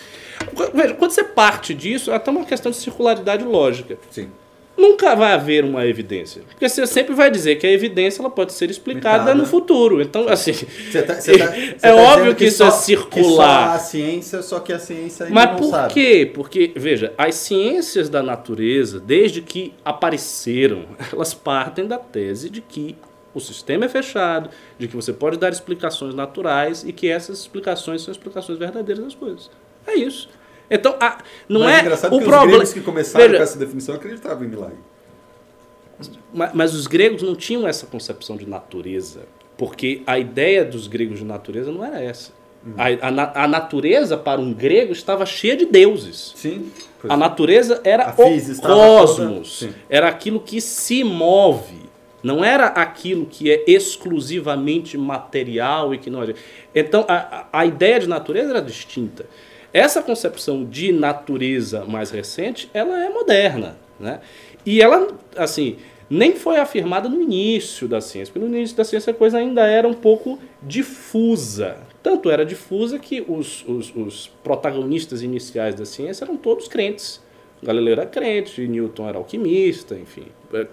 Veja, quando você parte disso, é até uma questão de circularidade lógica. Sim. Nunca vai haver uma evidência. Porque você sempre vai dizer que a evidência ela pode ser explicada tá, no né? futuro. Então, assim, cê tá, cê tá, cê é tá óbvio que isso só, é circular. Só a ciência, só que a ciência ainda Mas não por sabe. Quê? Porque, veja, as ciências da natureza, desde que apareceram, elas partem da tese de que o sistema é fechado, de que você pode dar explicações naturais e que essas explicações são explicações verdadeiras das coisas. É isso. Então, a, não mas é, é engraçado o que problema. Os gregos que começaram Veja, com essa definição acreditavam em milagre. Mas, mas os gregos não tinham essa concepção de natureza, porque a ideia dos gregos de natureza não era essa. Hum. A, a, a natureza para um grego estava cheia de deuses. Sim. A natureza era a o cosmos, era aquilo que se move. Não era aquilo que é exclusivamente material e que não é. Então a, a ideia de natureza era distinta. Essa concepção de natureza mais recente, ela é moderna, né? E ela, assim, nem foi afirmada no início da ciência, porque no início da ciência a coisa ainda era um pouco difusa. Tanto era difusa que os, os, os protagonistas iniciais da ciência eram todos crentes. Galileu era crente, Newton era alquimista, enfim,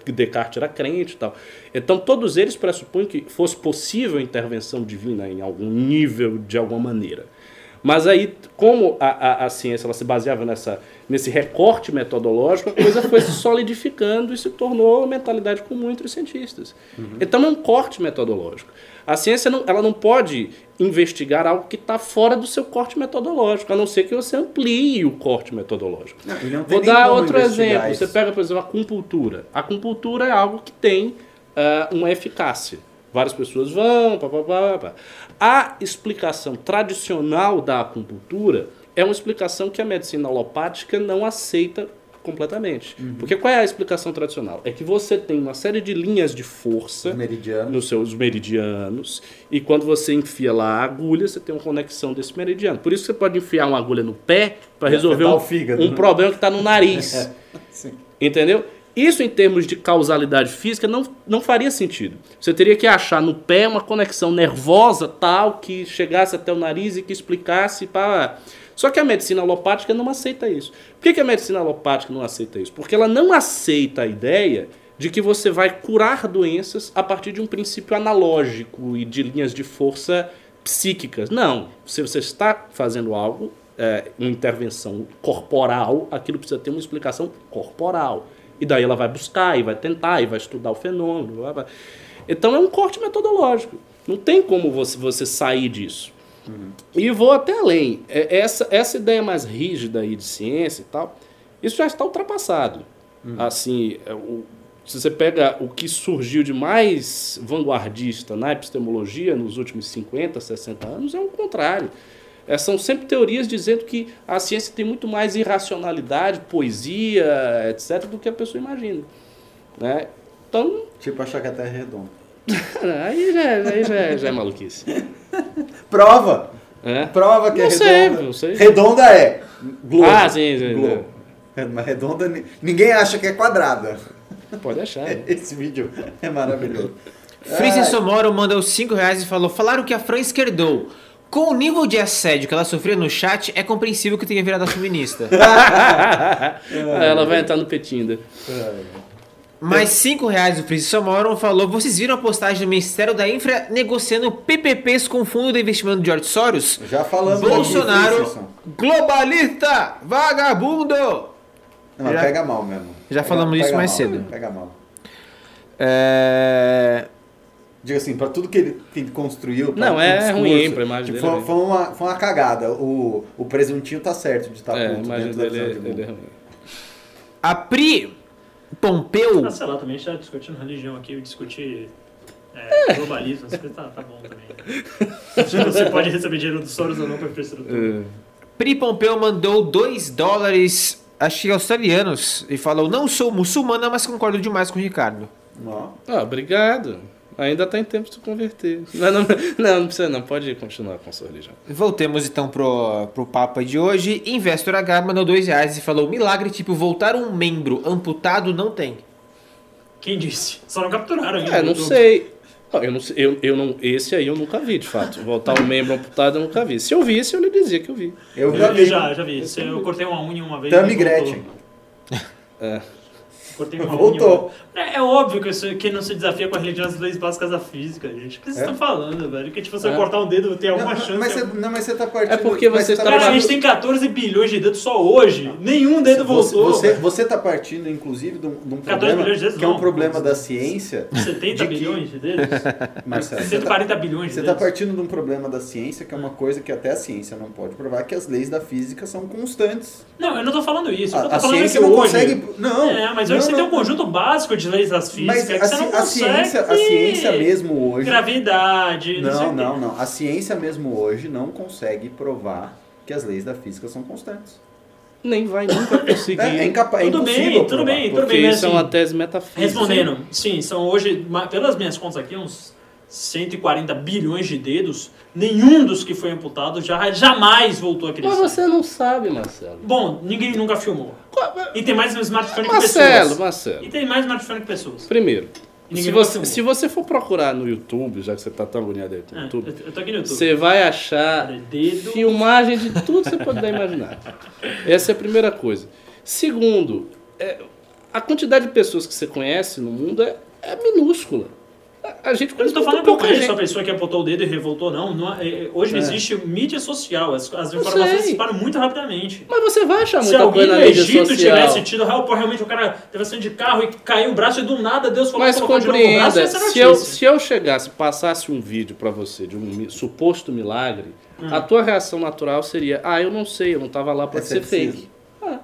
Descartes era crente e tal. Então todos eles pressupõem que fosse possível a intervenção divina em algum nível, de alguma maneira. Mas aí, como a, a, a ciência ela se baseava nessa, nesse recorte metodológico, a coisa foi se solidificando e se tornou mentalidade comum entre os cientistas. Uhum. Então é um corte metodológico. A ciência não, ela não pode investigar algo que está fora do seu corte metodológico, a não ser que você amplie o corte metodológico. Não, não Vou dar outro exemplo. Isso. Você pega, por exemplo, a acupuntura. A acupuntura é algo que tem uh, uma eficácia. Várias pessoas vão, pá, pá, pá, pá. A explicação tradicional da acupuntura é uma explicação que a medicina alopática não aceita completamente. Uhum. Porque qual é a explicação tradicional? É que você tem uma série de linhas de força meridianos. Nos seus meridianos, e quando você enfia lá a agulha, você tem uma conexão desse meridiano. Por isso que você pode enfiar uma agulha no pé para resolver um, fígado, um né? problema que está no nariz. Sim. Entendeu? Isso, em termos de causalidade física, não, não faria sentido. Você teria que achar no pé uma conexão nervosa tal que chegasse até o nariz e que explicasse para... Só que a medicina alopática não aceita isso. Por que, que a medicina alopática não aceita isso? Porque ela não aceita a ideia de que você vai curar doenças a partir de um princípio analógico e de linhas de força psíquicas. Não. Se você está fazendo algo, é, uma intervenção corporal, aquilo precisa ter uma explicação corporal. E daí ela vai buscar, e vai tentar, e vai estudar o fenômeno. Blá, blá. Então é um corte metodológico. Não tem como você, você sair disso. Uhum. E vou até além. Essa, essa ideia mais rígida aí de ciência e tal, isso já está ultrapassado. Uhum. Assim, o, se você pega o que surgiu de mais vanguardista na epistemologia nos últimos cinquenta, sessenta anos, é o contrário. É, são sempre teorias dizendo que a ciência tem muito mais irracionalidade, poesia, etcétera, do que a pessoa imagina. Né? Então, tipo achar que a Terra é redonda. aí já, aí já, já é maluquice. Prova! É? Prova que não é sei, redonda. Não sei. Redonda é globo. Ah, sim, sim. Globo. É. Mas redonda, ninguém acha que é quadrada. Pode achar. Né? Esse vídeo é maravilhoso. Francine Somoro mandou cinco reais e falou: falaram que a Fran esquerdou. Com o nível de assédio que ela sofria no chat, é compreensível que tenha virado a feminista. Ela vai entrar no Petinda. Mais cinco reais o Francis Somoron falou: vocês viram a postagem do Ministério da Infra negociando P P Ps com o fundo de investimento de George Soros? Já falamos. Bolsonaro, aqui, globalista, vagabundo. Não, já, pega mal mesmo. Já pega, falamos pega isso mais mal, cedo. Pega mal. É... Diga assim, para tudo que ele tem, construiu... Não, é discurso, ruim para a imagem tipo, dele. Foi, foi, uma, foi uma cagada. O, o presuntinho tá certo de estar é, ponto dentro da visão é, de mundo. É ruim. A Pri Pompeu... Ah, sei lá, também a gente tá discutindo religião aqui, discutir é, globalismo, tá, tá bom também. Você pode receber dinheiro dos Soros ou não para infraestrutura. É. Pri Pompeu mandou dois dólares, acho que australianos, e falou: não sou muçulmana, mas concordo demais com o Ricardo. Não. Ah, obrigado. Ainda está em tempo de se converter. Não, não, não, não precisa não, pode continuar com a sua religião. Voltemos então pro, pro papo de hoje. Investor H mandou dois reais e falou: milagre tipo voltar um membro amputado não tem. Quem disse? Só não capturaram. É, não sei. Não, eu não, eu, eu não, esse aí eu nunca vi, de fato. Voltar um membro amputado eu nunca vi. Se eu visse, eu lhe dizia que eu vi. Eu, eu já vi. Já, já vi. Eu, eu cortei uma unha uma vez. Tammy Gretchen. É. Cortei uma Voltou. Unha. É, é óbvio que, isso, que não se desafia com a religião das leis básicas da física, gente. O que vocês é? estão falando, velho? Que tipo, se eu é. cortar um dedo, eu tenho alguma não, chance. Mas você, não, mas você tá partindo... É porque você tá... Cara, partindo... a gente tem quatorze bilhões de dedos só hoje. Não. Nenhum dedo você, voltou. Você, você tá partindo, inclusive, de um, de um problema... De dedos, que não. é um problema da ciência... setenta bilhões de dedos? Marcelo, cento e quarenta bilhões de dedos. Você tá partindo de um problema da ciência, que é uma coisa que até a ciência não pode provar, que as leis da física são constantes. Não, eu não tô falando isso. Eu tô a tô falando ciência não hoje. consegue... Não. É, mas hoje não, você não, tem um conjunto não. básico de leis das físicas, mas que a, você não a consegue... Ciência, a ciência mesmo hoje... Gravidade... Não, não, não, não. A ciência mesmo hoje não consegue provar que as leis da física são constantes. Nem vai nunca conseguir. É, é, incapa, é tudo impossível bem, provar, tudo bem, tudo bem. Porque são assim, a tese metafísica. Respondendo, sim, são hoje, pelas minhas contas aqui, uns cento e quarenta bilhões de dedos, nenhum dos que foi amputado já, jamais voltou a crescer. Mas você não sabe, Marcelo. Bom, ninguém nunca filmou. E tem mais um smartphone que pessoas. Marcelo, Marcelo. E tem mais smartphone que pessoas. Primeiro, se você, se você for procurar no YouTube, já que você está tão agoniado aí no YouTube, é, eu tô aqui no YouTube, você vai achar Dedo. filmagem de tudo que você pode imaginar. Essa é a primeira coisa. Segundo, é, a quantidade de pessoas que você conhece no mundo é, é minúscula. A gente eu não estou falando pouca gente. Só a pessoa que apontou o dedo e revoltou, não. não é, hoje é. existe mídia social, as, as informações se disparam muito rapidamente. Mas você vai achar muita coisa na mídia social. Se alguém do Egito tivesse tido, realmente o cara teve acidente de carro e caiu o braço e do nada Deus falou que colocou o braço, essa é a notícia. Se eu, se eu chegasse, passasse um vídeo para você de um suposto milagre, hum. a tua reação natural seria, ah, eu não sei, eu não estava lá, pode é ser fake. Ah.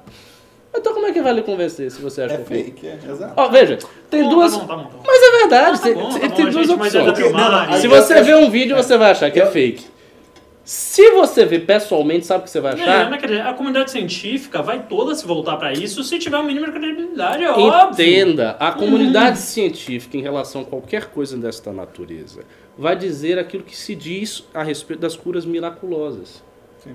Então como é que vai lhe convencer se você acha é que é fake? É, exato. Ó, veja, tem bom, duas... Tá bom, tá bom, tá bom. Mas é verdade, ah, tá bom, tá bom, tem duas gente, opções. Não, não, se você vê um vídeo, é. você vai achar que é fake. Se você vê pessoalmente, sabe o que você vai achar? É, a comunidade científica vai toda se voltar para isso se tiver o mínimo de credibilidade, é óbvio. Entenda, a comunidade hum. científica em relação a qualquer coisa desta natureza vai dizer aquilo que se diz a respeito das curas miraculosas.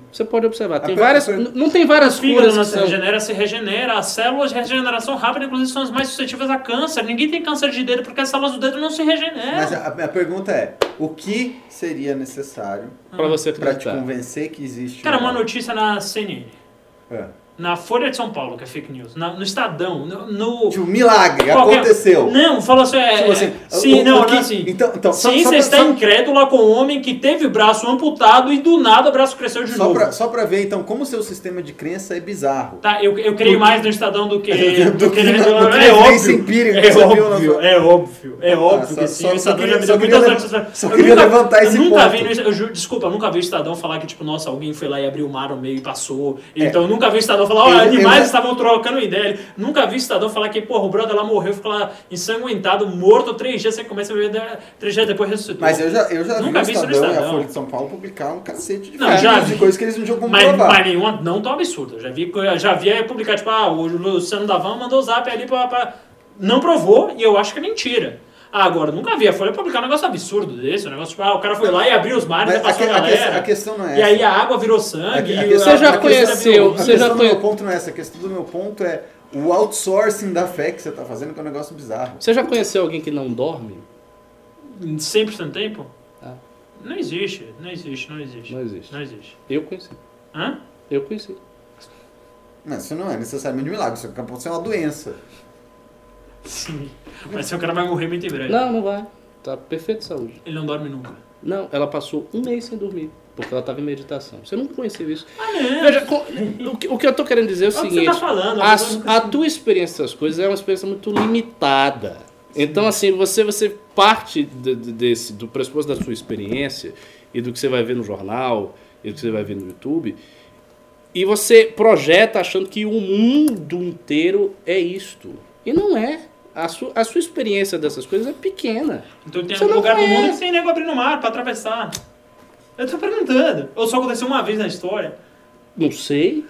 Você pode observar, tem várias, não tem várias curas que são... regenera, se regenera, as células de regeneração rápida, inclusive, são as mais suscetíveis a câncer. Ninguém tem câncer de dedo porque as células do dedo não se regeneram. Mas a, a pergunta é, o que seria necessário ah. para você pra te convencer que existe... Cara, uma, uma notícia na C N N, é. na Folha de São Paulo, que é fake news, na, no Estadão, no... no de um milagre, qualquer... aconteceu. Não, fala assim, é... Tipo assim, sim, o, não, o que... não, assim... Então, então, ciência só, só está pra, só... incrédula com o homem que teve o braço amputado e do nada o braço cresceu de só novo. Pra, só pra ver, então, como o seu sistema de crença é bizarro. Tá, eu, eu creio do... mais no Estadão do que... do, do que... que não, não, não, é, é óbvio, empírica, é, óbvio é óbvio, é ah, óbvio só, que sim, o Estadão já me deu muitas notícias. Só queria levantar esse ponto. Desculpa, eu nunca vi o Estadão falar que, tipo, nossa, alguém foi lá e abriu o mar no meio e passou. Então, eu nunca vi o Estadão falar, olha, animais estavam trocando ideia. Nunca vi o Estadão falar que, porra, o brother lá morreu, ficou lá ensanguentado, morto, três dias, você começa a viver, três dias depois ressuscitou. Mas eu já, eu já nunca vi o Estadão, Estadão e a Folha de São Paulo publicar um cacete de, não, já vi. de coisas que eles não tinham como mas, provar. Mas nenhuma, não tão absurda. Já vi, já vi publicar, tipo, ah, o Luciano Davan mandou o zap ali pra, pra... Não provou, e eu acho que é mentira. Ah, agora, nunca vi a Folha publicar um negócio absurdo desse, um negócio tipo, ah, o cara foi lá e abriu os mares e passou a, a galera. Questão, a questão não é essa. E aí a água virou sangue. A, a questão, você já a conheceu. A questão, você já do conhe... meu ponto não é essa, a questão do meu ponto é o outsourcing da fé que você tá fazendo, que é um negócio bizarro. Você já conheceu alguém que não dorme? Sempre sem tempo? Ah. Não existe, não existe, não existe. Não existe. Não existe. Eu conheci. Hã? Eu conheci. Não, isso não é necessariamente um milagre, isso pode ser uma doença. Sim, mas se o cara vai morrer muito em breve. Não, não vai. Tá perfeito de saúde. Ele não dorme nunca. Não, ela passou um mês sem dormir, porque ela tava em meditação. Você não conheceu isso. Ah, é? Veja, o, que, o que eu tô querendo dizer é o, é o seguinte. Que você tá falando, a, a, a tua experiência das coisas é uma experiência muito limitada. Sim. Então, assim, você, você parte de, de, desse, do pressuposto da sua experiência e do que você vai ver no jornal e do que você vai ver no YouTube... E você projeta achando que o mundo inteiro é isto. E não é. A sua, a sua experiência dessas coisas é pequena. Então tem algum lugar do mundo que tem nego abrindo o mar para atravessar. Eu tô perguntando. Ou só aconteceu uma vez na história? Não sei.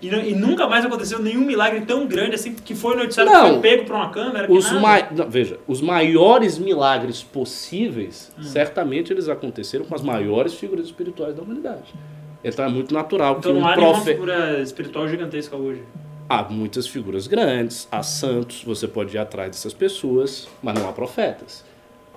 E, não, e nunca mais aconteceu nenhum milagre tão grande assim que foi noticiado que foi pego por uma câmera. Os ma... não, veja, os maiores milagres possíveis, hum. certamente eles aconteceram com as maiores figuras espirituais da humanidade. Então é muito natural então, que um profeta... Então não há profe... uma figura espiritual gigantesca hoje? Há muitas figuras grandes, há santos, você pode ir atrás dessas pessoas, mas não há profetas.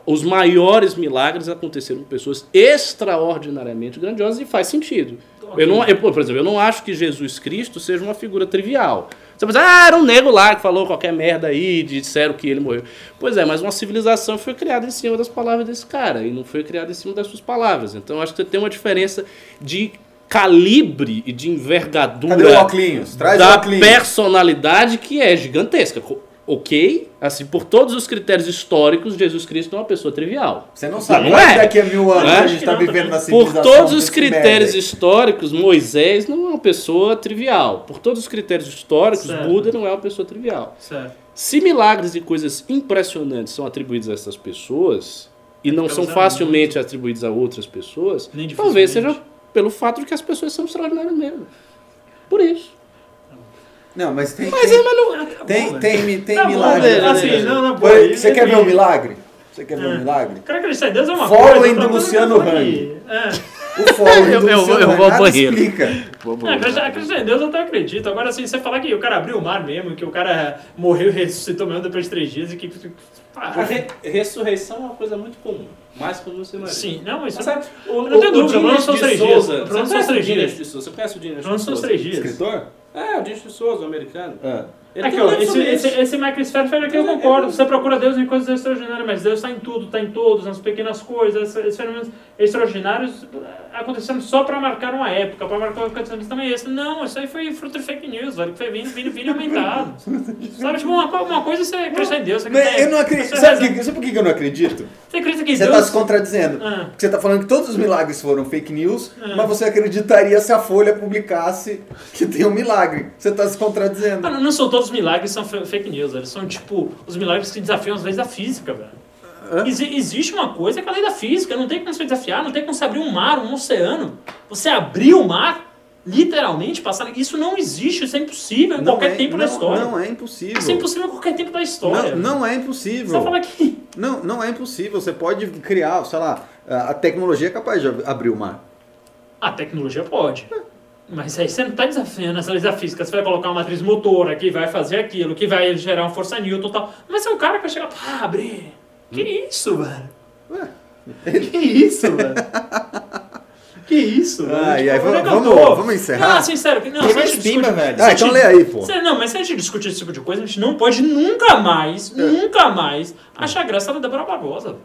Os maiores milagres aconteceram com pessoas extraordinariamente grandiosas e faz sentido. Eu não, eu, por exemplo, eu não acho que Jesus Cristo seja uma figura trivial. Você pensa, ah, era um nego lá que falou qualquer merda aí, disseram que ele morreu. Pois é, mas uma civilização foi criada em cima das palavras desse cara e não foi criada em cima das suas palavras. Então eu acho que você tem uma diferença de calibre e de envergadura. Cadê o óculos? Traz da o óculos. Personalidade que é gigantesca. Ok? Assim, por todos os critérios históricos, Jesus Cristo não é uma pessoa trivial. Você não sabe. Não é. Daqui a mil anos é? A gente está vivendo na civilização. Por todos os critérios históricos, Moisés não é uma pessoa trivial. Por todos os critérios históricos, certo. Buda não é uma pessoa trivial. Certo. Se milagres e coisas impressionantes são atribuídos a essas pessoas e não são facilmente atribuídos a outras pessoas, talvez seja pelo fato de que as pessoas são extraordinárias mesmo. Por isso. Não, mas tem. Mas tem, é, mas não, tem, bom, tem, tem, tem tá milagre. Bom, né? Assim, não, não, pô, Você sempre... quer ver um milagre? Você quer ver é. um milagre? Cara, acreditar em Deus é uma coisa. Following do Luciano Hang. É. O following do Luciano Hang. Eu vou ao banheiro. Acreditar em Deus eu até acredito. Agora, assim, você falar que o cara abriu o mar mesmo, que o cara morreu e ressuscitou mesmo depois de três dias e que. A re ressurreição é uma coisa muito comum. Mais comum você não é. Sim, não, isso mas, é... o, não tem dúvida, mas não são três dias. Não são três dias. Você conhece o Dias de Souza? Não são três dias. Escritor? É, o Dias de Souza, o americano. É. Aqui, ó, esse, esse, esse Michael Sferfer aqui eu concordo. Você procura Deus em coisas extraordinárias, mas Deus está em tudo, está em todos, nas pequenas coisas. Esses fenômenos extraordinários acontecendo só para marcar uma época, para marcar uma época também esse. Não, isso aí foi fruto de fake news, velho, que foi vindo, vindo, vindo aumentado. Sabe, tipo, uma, uma coisa você acredita em Deus. Você acredita, eu não acredito. Sabe, que, sabe por que eu não acredito? Você acredita que Deus... Você está se contradizendo. Ah. Porque você está falando que todos os milagres foram fake news, ah. mas você acreditaria se a Folha publicasse que tem um milagre. Você está se contradizendo. Ah, não, não são todos os milagres são fake news, eles são tipo os milagres que desafiam as leis da física, velho. Ex existe uma coisa que é a lei da física, não tem como se desafiar, não tem como se abrir um mar, um oceano. Você abrir o mar, literalmente, passar... Isso não existe, isso é impossível em não qualquer é, tempo não, da história. Não é impossível. Isso é impossível em qualquer tempo da história. Não, não é impossível. Você fala que... Não, não é impossível, você pode criar, sei lá, a tecnologia é capaz de abrir o mar. A tecnologia pode. É. Mas aí você não está desafiando essa lei da física. Você vai colocar uma matriz motora que vai fazer aquilo, que vai gerar uma força Newton e tal. Mas é um cara que vai chegar... Ah, abrir... Que isso, velho? Ué? Que isso, velho? Que isso, velho? Ah, tipo, aí, vamos, vamos, vamos encerrar. Não, assim, sério. Não, se a gente discute, velho. Ah, então lê aí, pô. Não, mas se a gente discutir esse tipo de coisa, a gente não pode nunca mais, é. nunca mais, achar graça da Débora Barbosa.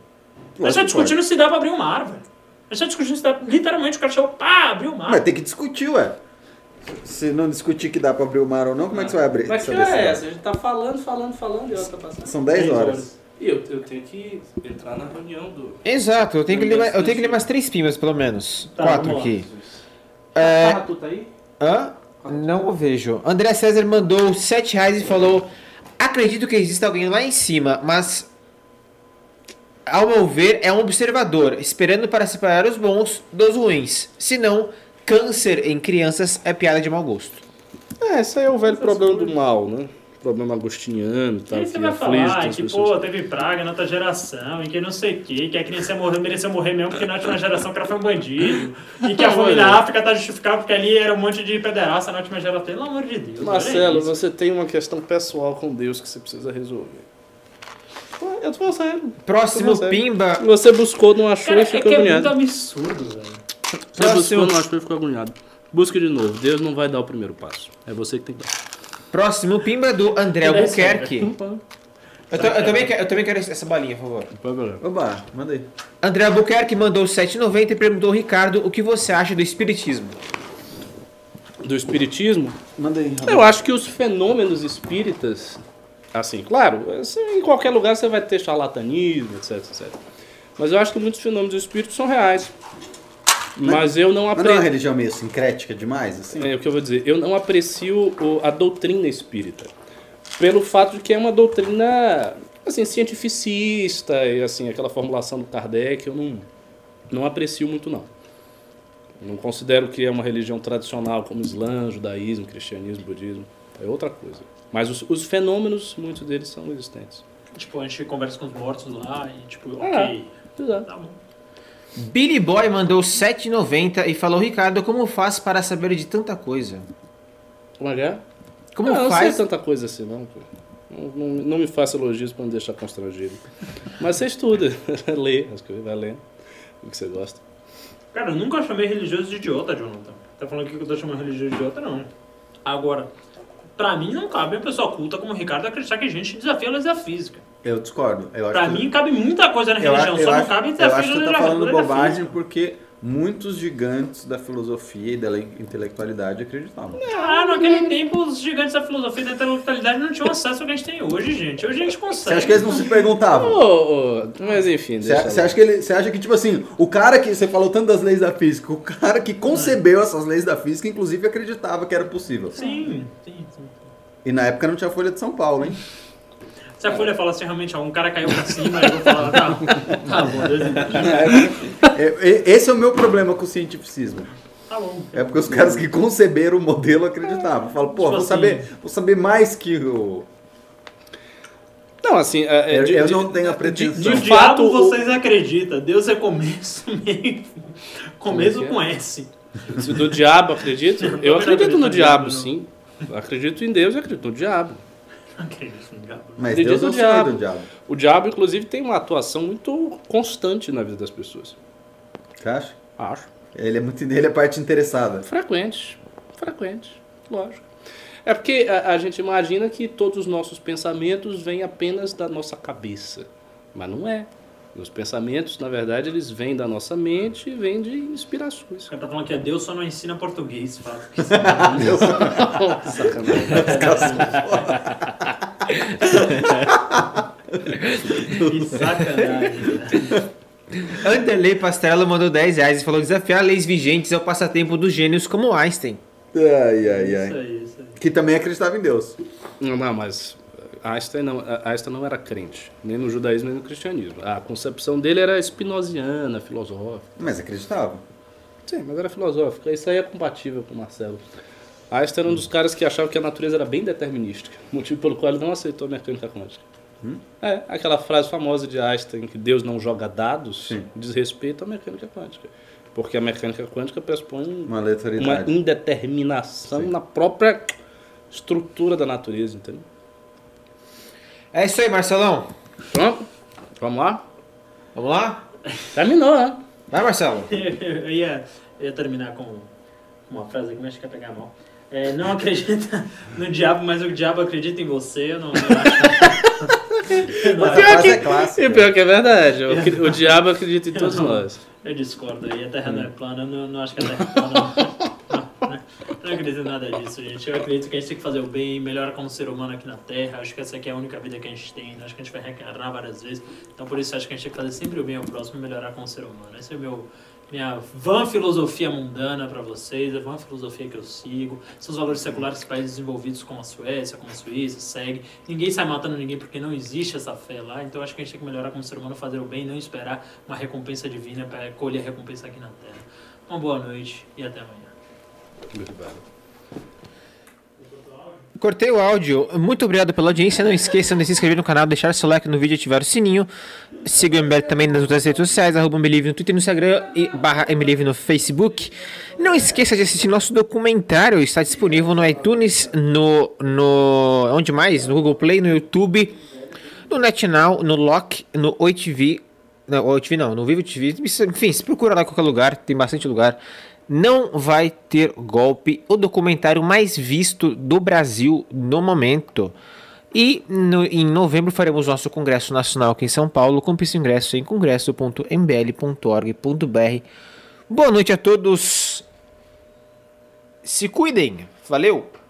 A gente tá discutindo se dá pra abrir um ar, velho. A gente tá discutindo, literalmente, o cara chegou, pá, abriu o mar. Mas tem que discutir, ué. Se não discutir que dá pra abrir o mar ou não, como não. é que você vai abrir? Mas que é essa? A gente tá falando, falando, falando e ela tá passando. São dez horas. E eu, eu tenho que entrar na reunião do... Exato, eu tenho que ler, eu tenho que ler mais três pimas, pelo menos. Tá, Quatro aqui. É... Ah, tu tá aí? Hã? Ah, não o vejo. André César mandou sete reais e falou: acredito que exista alguém lá em cima, mas... Ao meu ver, é um observador, esperando para separar os bons dos ruins. Senão, câncer em crianças é piada de mau gosto. É, isso aí é o velho Essas problema coisas. do mal, né? Problema agostiniano e tal. E aí você vai falar que, pô, teve praga na outra geração, e que não sei o quê, que a criança morreu, merecia morrer mesmo porque na última geração o cara foi um bandido, e que a fome na África tá justificada porque ali era um monte de pederasta na última geração. Pelo amor de Deus. Marcelo, você tem uma questão pessoal com Deus que você precisa resolver. Eu tô sério. Próximo tô pimba. Você buscou, não achou Cara, e ficou é agoniado. É muito absurdo, velho. Você Próximo... buscou, não achou e ficou agoniado. Busque de novo. Deus não vai dar o primeiro passo. É você que tem que dar. Próximo pimba do André Albuquerque. Eu, tô, eu, também quero, eu também quero essa balinha, por favor. Oba, manda aí. André Albuquerque mandou sete reais e noventa centavos e perguntou ao Ricardo o que você acha do espiritismo. Do espiritismo? Manda aí. Robert. Eu acho que os fenômenos espíritas... Assim, claro, em qualquer lugar você vai ter charlatanismo, etc, etcétera. Mas eu acho que muitos fenômenos do espírito são reais. Mas, mas eu não aprecio... Não é uma religião meio sincrética demais, assim? É, o que eu vou dizer. Eu não aprecio a doutrina espírita. Pelo fato de que é uma doutrina, assim, cientificista, e assim, aquela formulação do Kardec, eu não, não aprecio muito, não. Não considero que é uma religião tradicional, como Islã, judaísmo, cristianismo, budismo. É outra coisa. Mas os, os fenômenos, muitos deles são existentes. Tipo, a gente conversa com os mortos lá e tipo, ok, ah, tá bom. Billy Boy mandou sete reais e noventa centavos e falou: Ricardo, como faz para saber de tanta coisa? Como é que é? Como ah, faz? Não sei tanta coisa assim não, pô. Não, não me faça elogios para não deixar constrangido. Mas você estuda, lê as coisas, vai lendo o que você gosta. Cara, eu nunca chamei religioso de idiota, Jonathan. Tá falando aqui que eu tô chamando religioso de idiota, não. Agora, pra mim não cabe a pessoa culta como o Ricardo acreditar que a gente desafia a lei da física. Eu discordo. Eu acho pra que... mim cabe muita coisa na religião, eu, eu só acho, não cabe desafio a lei da física. Eu acho que você tá falando bobagem porque... muitos gigantes da filosofia e da intelectualidade acreditavam. Ah, naquele tempo os gigantes da filosofia e da intelectualidade não tinham acesso ao que a gente tem hoje, gente. Hoje a gente consegue. Você acha que eles não se perguntavam? Oh, oh, mas enfim, você acha que ele, você acha que, tipo assim, o cara que... você falou tanto das leis da física, o cara que concebeu ah. essas leis da física, inclusive, acreditava que era possível. Sim, sim, sim, sim. E na época não tinha Folha de São Paulo, hein? Se a Folha falasse assim, realmente, um cara caiu pra cima, eu vou falar, tá, tá bom, Deus é, esse é o meu problema com o cientificismo. Tá bom. É porque os caras que conceberam o modelo acreditavam. Falam, pô, vou, assim, saber, vou saber mais que o... Não, assim... É, é, de, eu de, não tenho a pretensão. De, de, de fato, o... vocês acreditam. Deus é começo, meio... Começo é? Com S. Do diabo, acredito? Eu, eu acredito, acredito no diabo, diabo sim. Acredito em Deus e acredito no diabo. Mas Deus é o diabo. diabo. O diabo, inclusive, tem uma atuação muito constante na vida das pessoas. Você acha? Acho. Ele é muito, ele é parte interessada. Frequente, frequente, lógico. É porque a, a gente imagina que todos os nossos pensamentos vêm apenas da nossa cabeça, mas não é. Os pensamentos, na verdade, eles vêm da nossa mente e vêm de inspirações. Você tá falando que Deus só não ensina português, fala. Deus só não ensina. Sacanagem. Anderley Pastrello mandou dez reais e falou: desafiar leis vigentes é o passatempo dos gênios como Einstein. Ai, ai, ai. Isso aí, isso aí. Que também acreditava em Deus. Não, não, mas... Einstein não, Einstein não era crente, nem no judaísmo, nem no cristianismo. A concepção dele era spinoziana, filosófica. Mas acreditava? Sim, mas era filosófica. Isso aí é compatível com o Marcelo. Einstein era um dos caras que achava que a natureza era bem determinística, motivo pelo qual ele não aceitou a mecânica quântica. Hum? É, aquela frase famosa de Einstein, que Deus não joga dados, sim, diz respeito à mecânica quântica. Porque a mecânica quântica pressupõe uma, uma indeterminação, sim, na própria estrutura da natureza, entendeu? É isso aí, Marcelão. Pronto? Vamos lá? Vamos lá? Terminou, né? Vai, Marcelo. Eu ia, eu ia terminar com uma frase que mexe que ia pegar a mão. É, não acredita no diabo, mas o diabo acredita em você. Eu não, eu acho... eu não, a frase é clássica. E pior que é verdade. O, o diabo acredita em todos eu não, nós. Eu discordo aí. A terra não é plana. Eu não, não acho que a terra é plana. Eu não acredito em nada disso, gente. Eu acredito que a gente tem que fazer o bem, melhorar como ser humano aqui na Terra. Acho que essa aqui é a única vida que a gente tem. Acho que a gente vai reencarnar várias vezes. Então, por isso, acho que a gente tem que fazer sempre o bem ao próximo e melhorar como ser humano. Essa é meu, minha vã filosofia mundana para vocês, a vã filosofia que eu sigo. São os valores seculares que países desenvolvidos como a Suécia, como a Suíça, segue. Ninguém sai matando ninguém porque não existe essa fé lá. Então, acho que a gente tem que melhorar como ser humano, fazer o bem e não esperar uma recompensa divina para colher a recompensa aqui na Terra. Uma boa noite e até amanhã. Cortei o áudio. Muito obrigado pela audiência. Não esqueçam de se inscrever no canal, deixar seu like no vídeo e ativar o sininho. Siga o M B L também nas outras redes sociais, arroba M B L no Twitter e no Instagram e barra M B L no Facebook. Não esqueça de assistir nosso documentário. Está disponível no iTunes, no, no onde mais? No Google Play, no YouTube, no NetNow, no Lock, no Oi T V. Não, Oi T V não, no Vivo T V. Enfim, se procura lá em qualquer lugar, tem bastante lugar. Não vai ter golpe, o documentário mais visto do Brasil no momento. E no, em novembro faremos nosso Congresso Nacional aqui em São Paulo. Compre seu ingresso em congresso ponto m b l ponto org ponto b r. Boa noite a todos. Se cuidem. Valeu.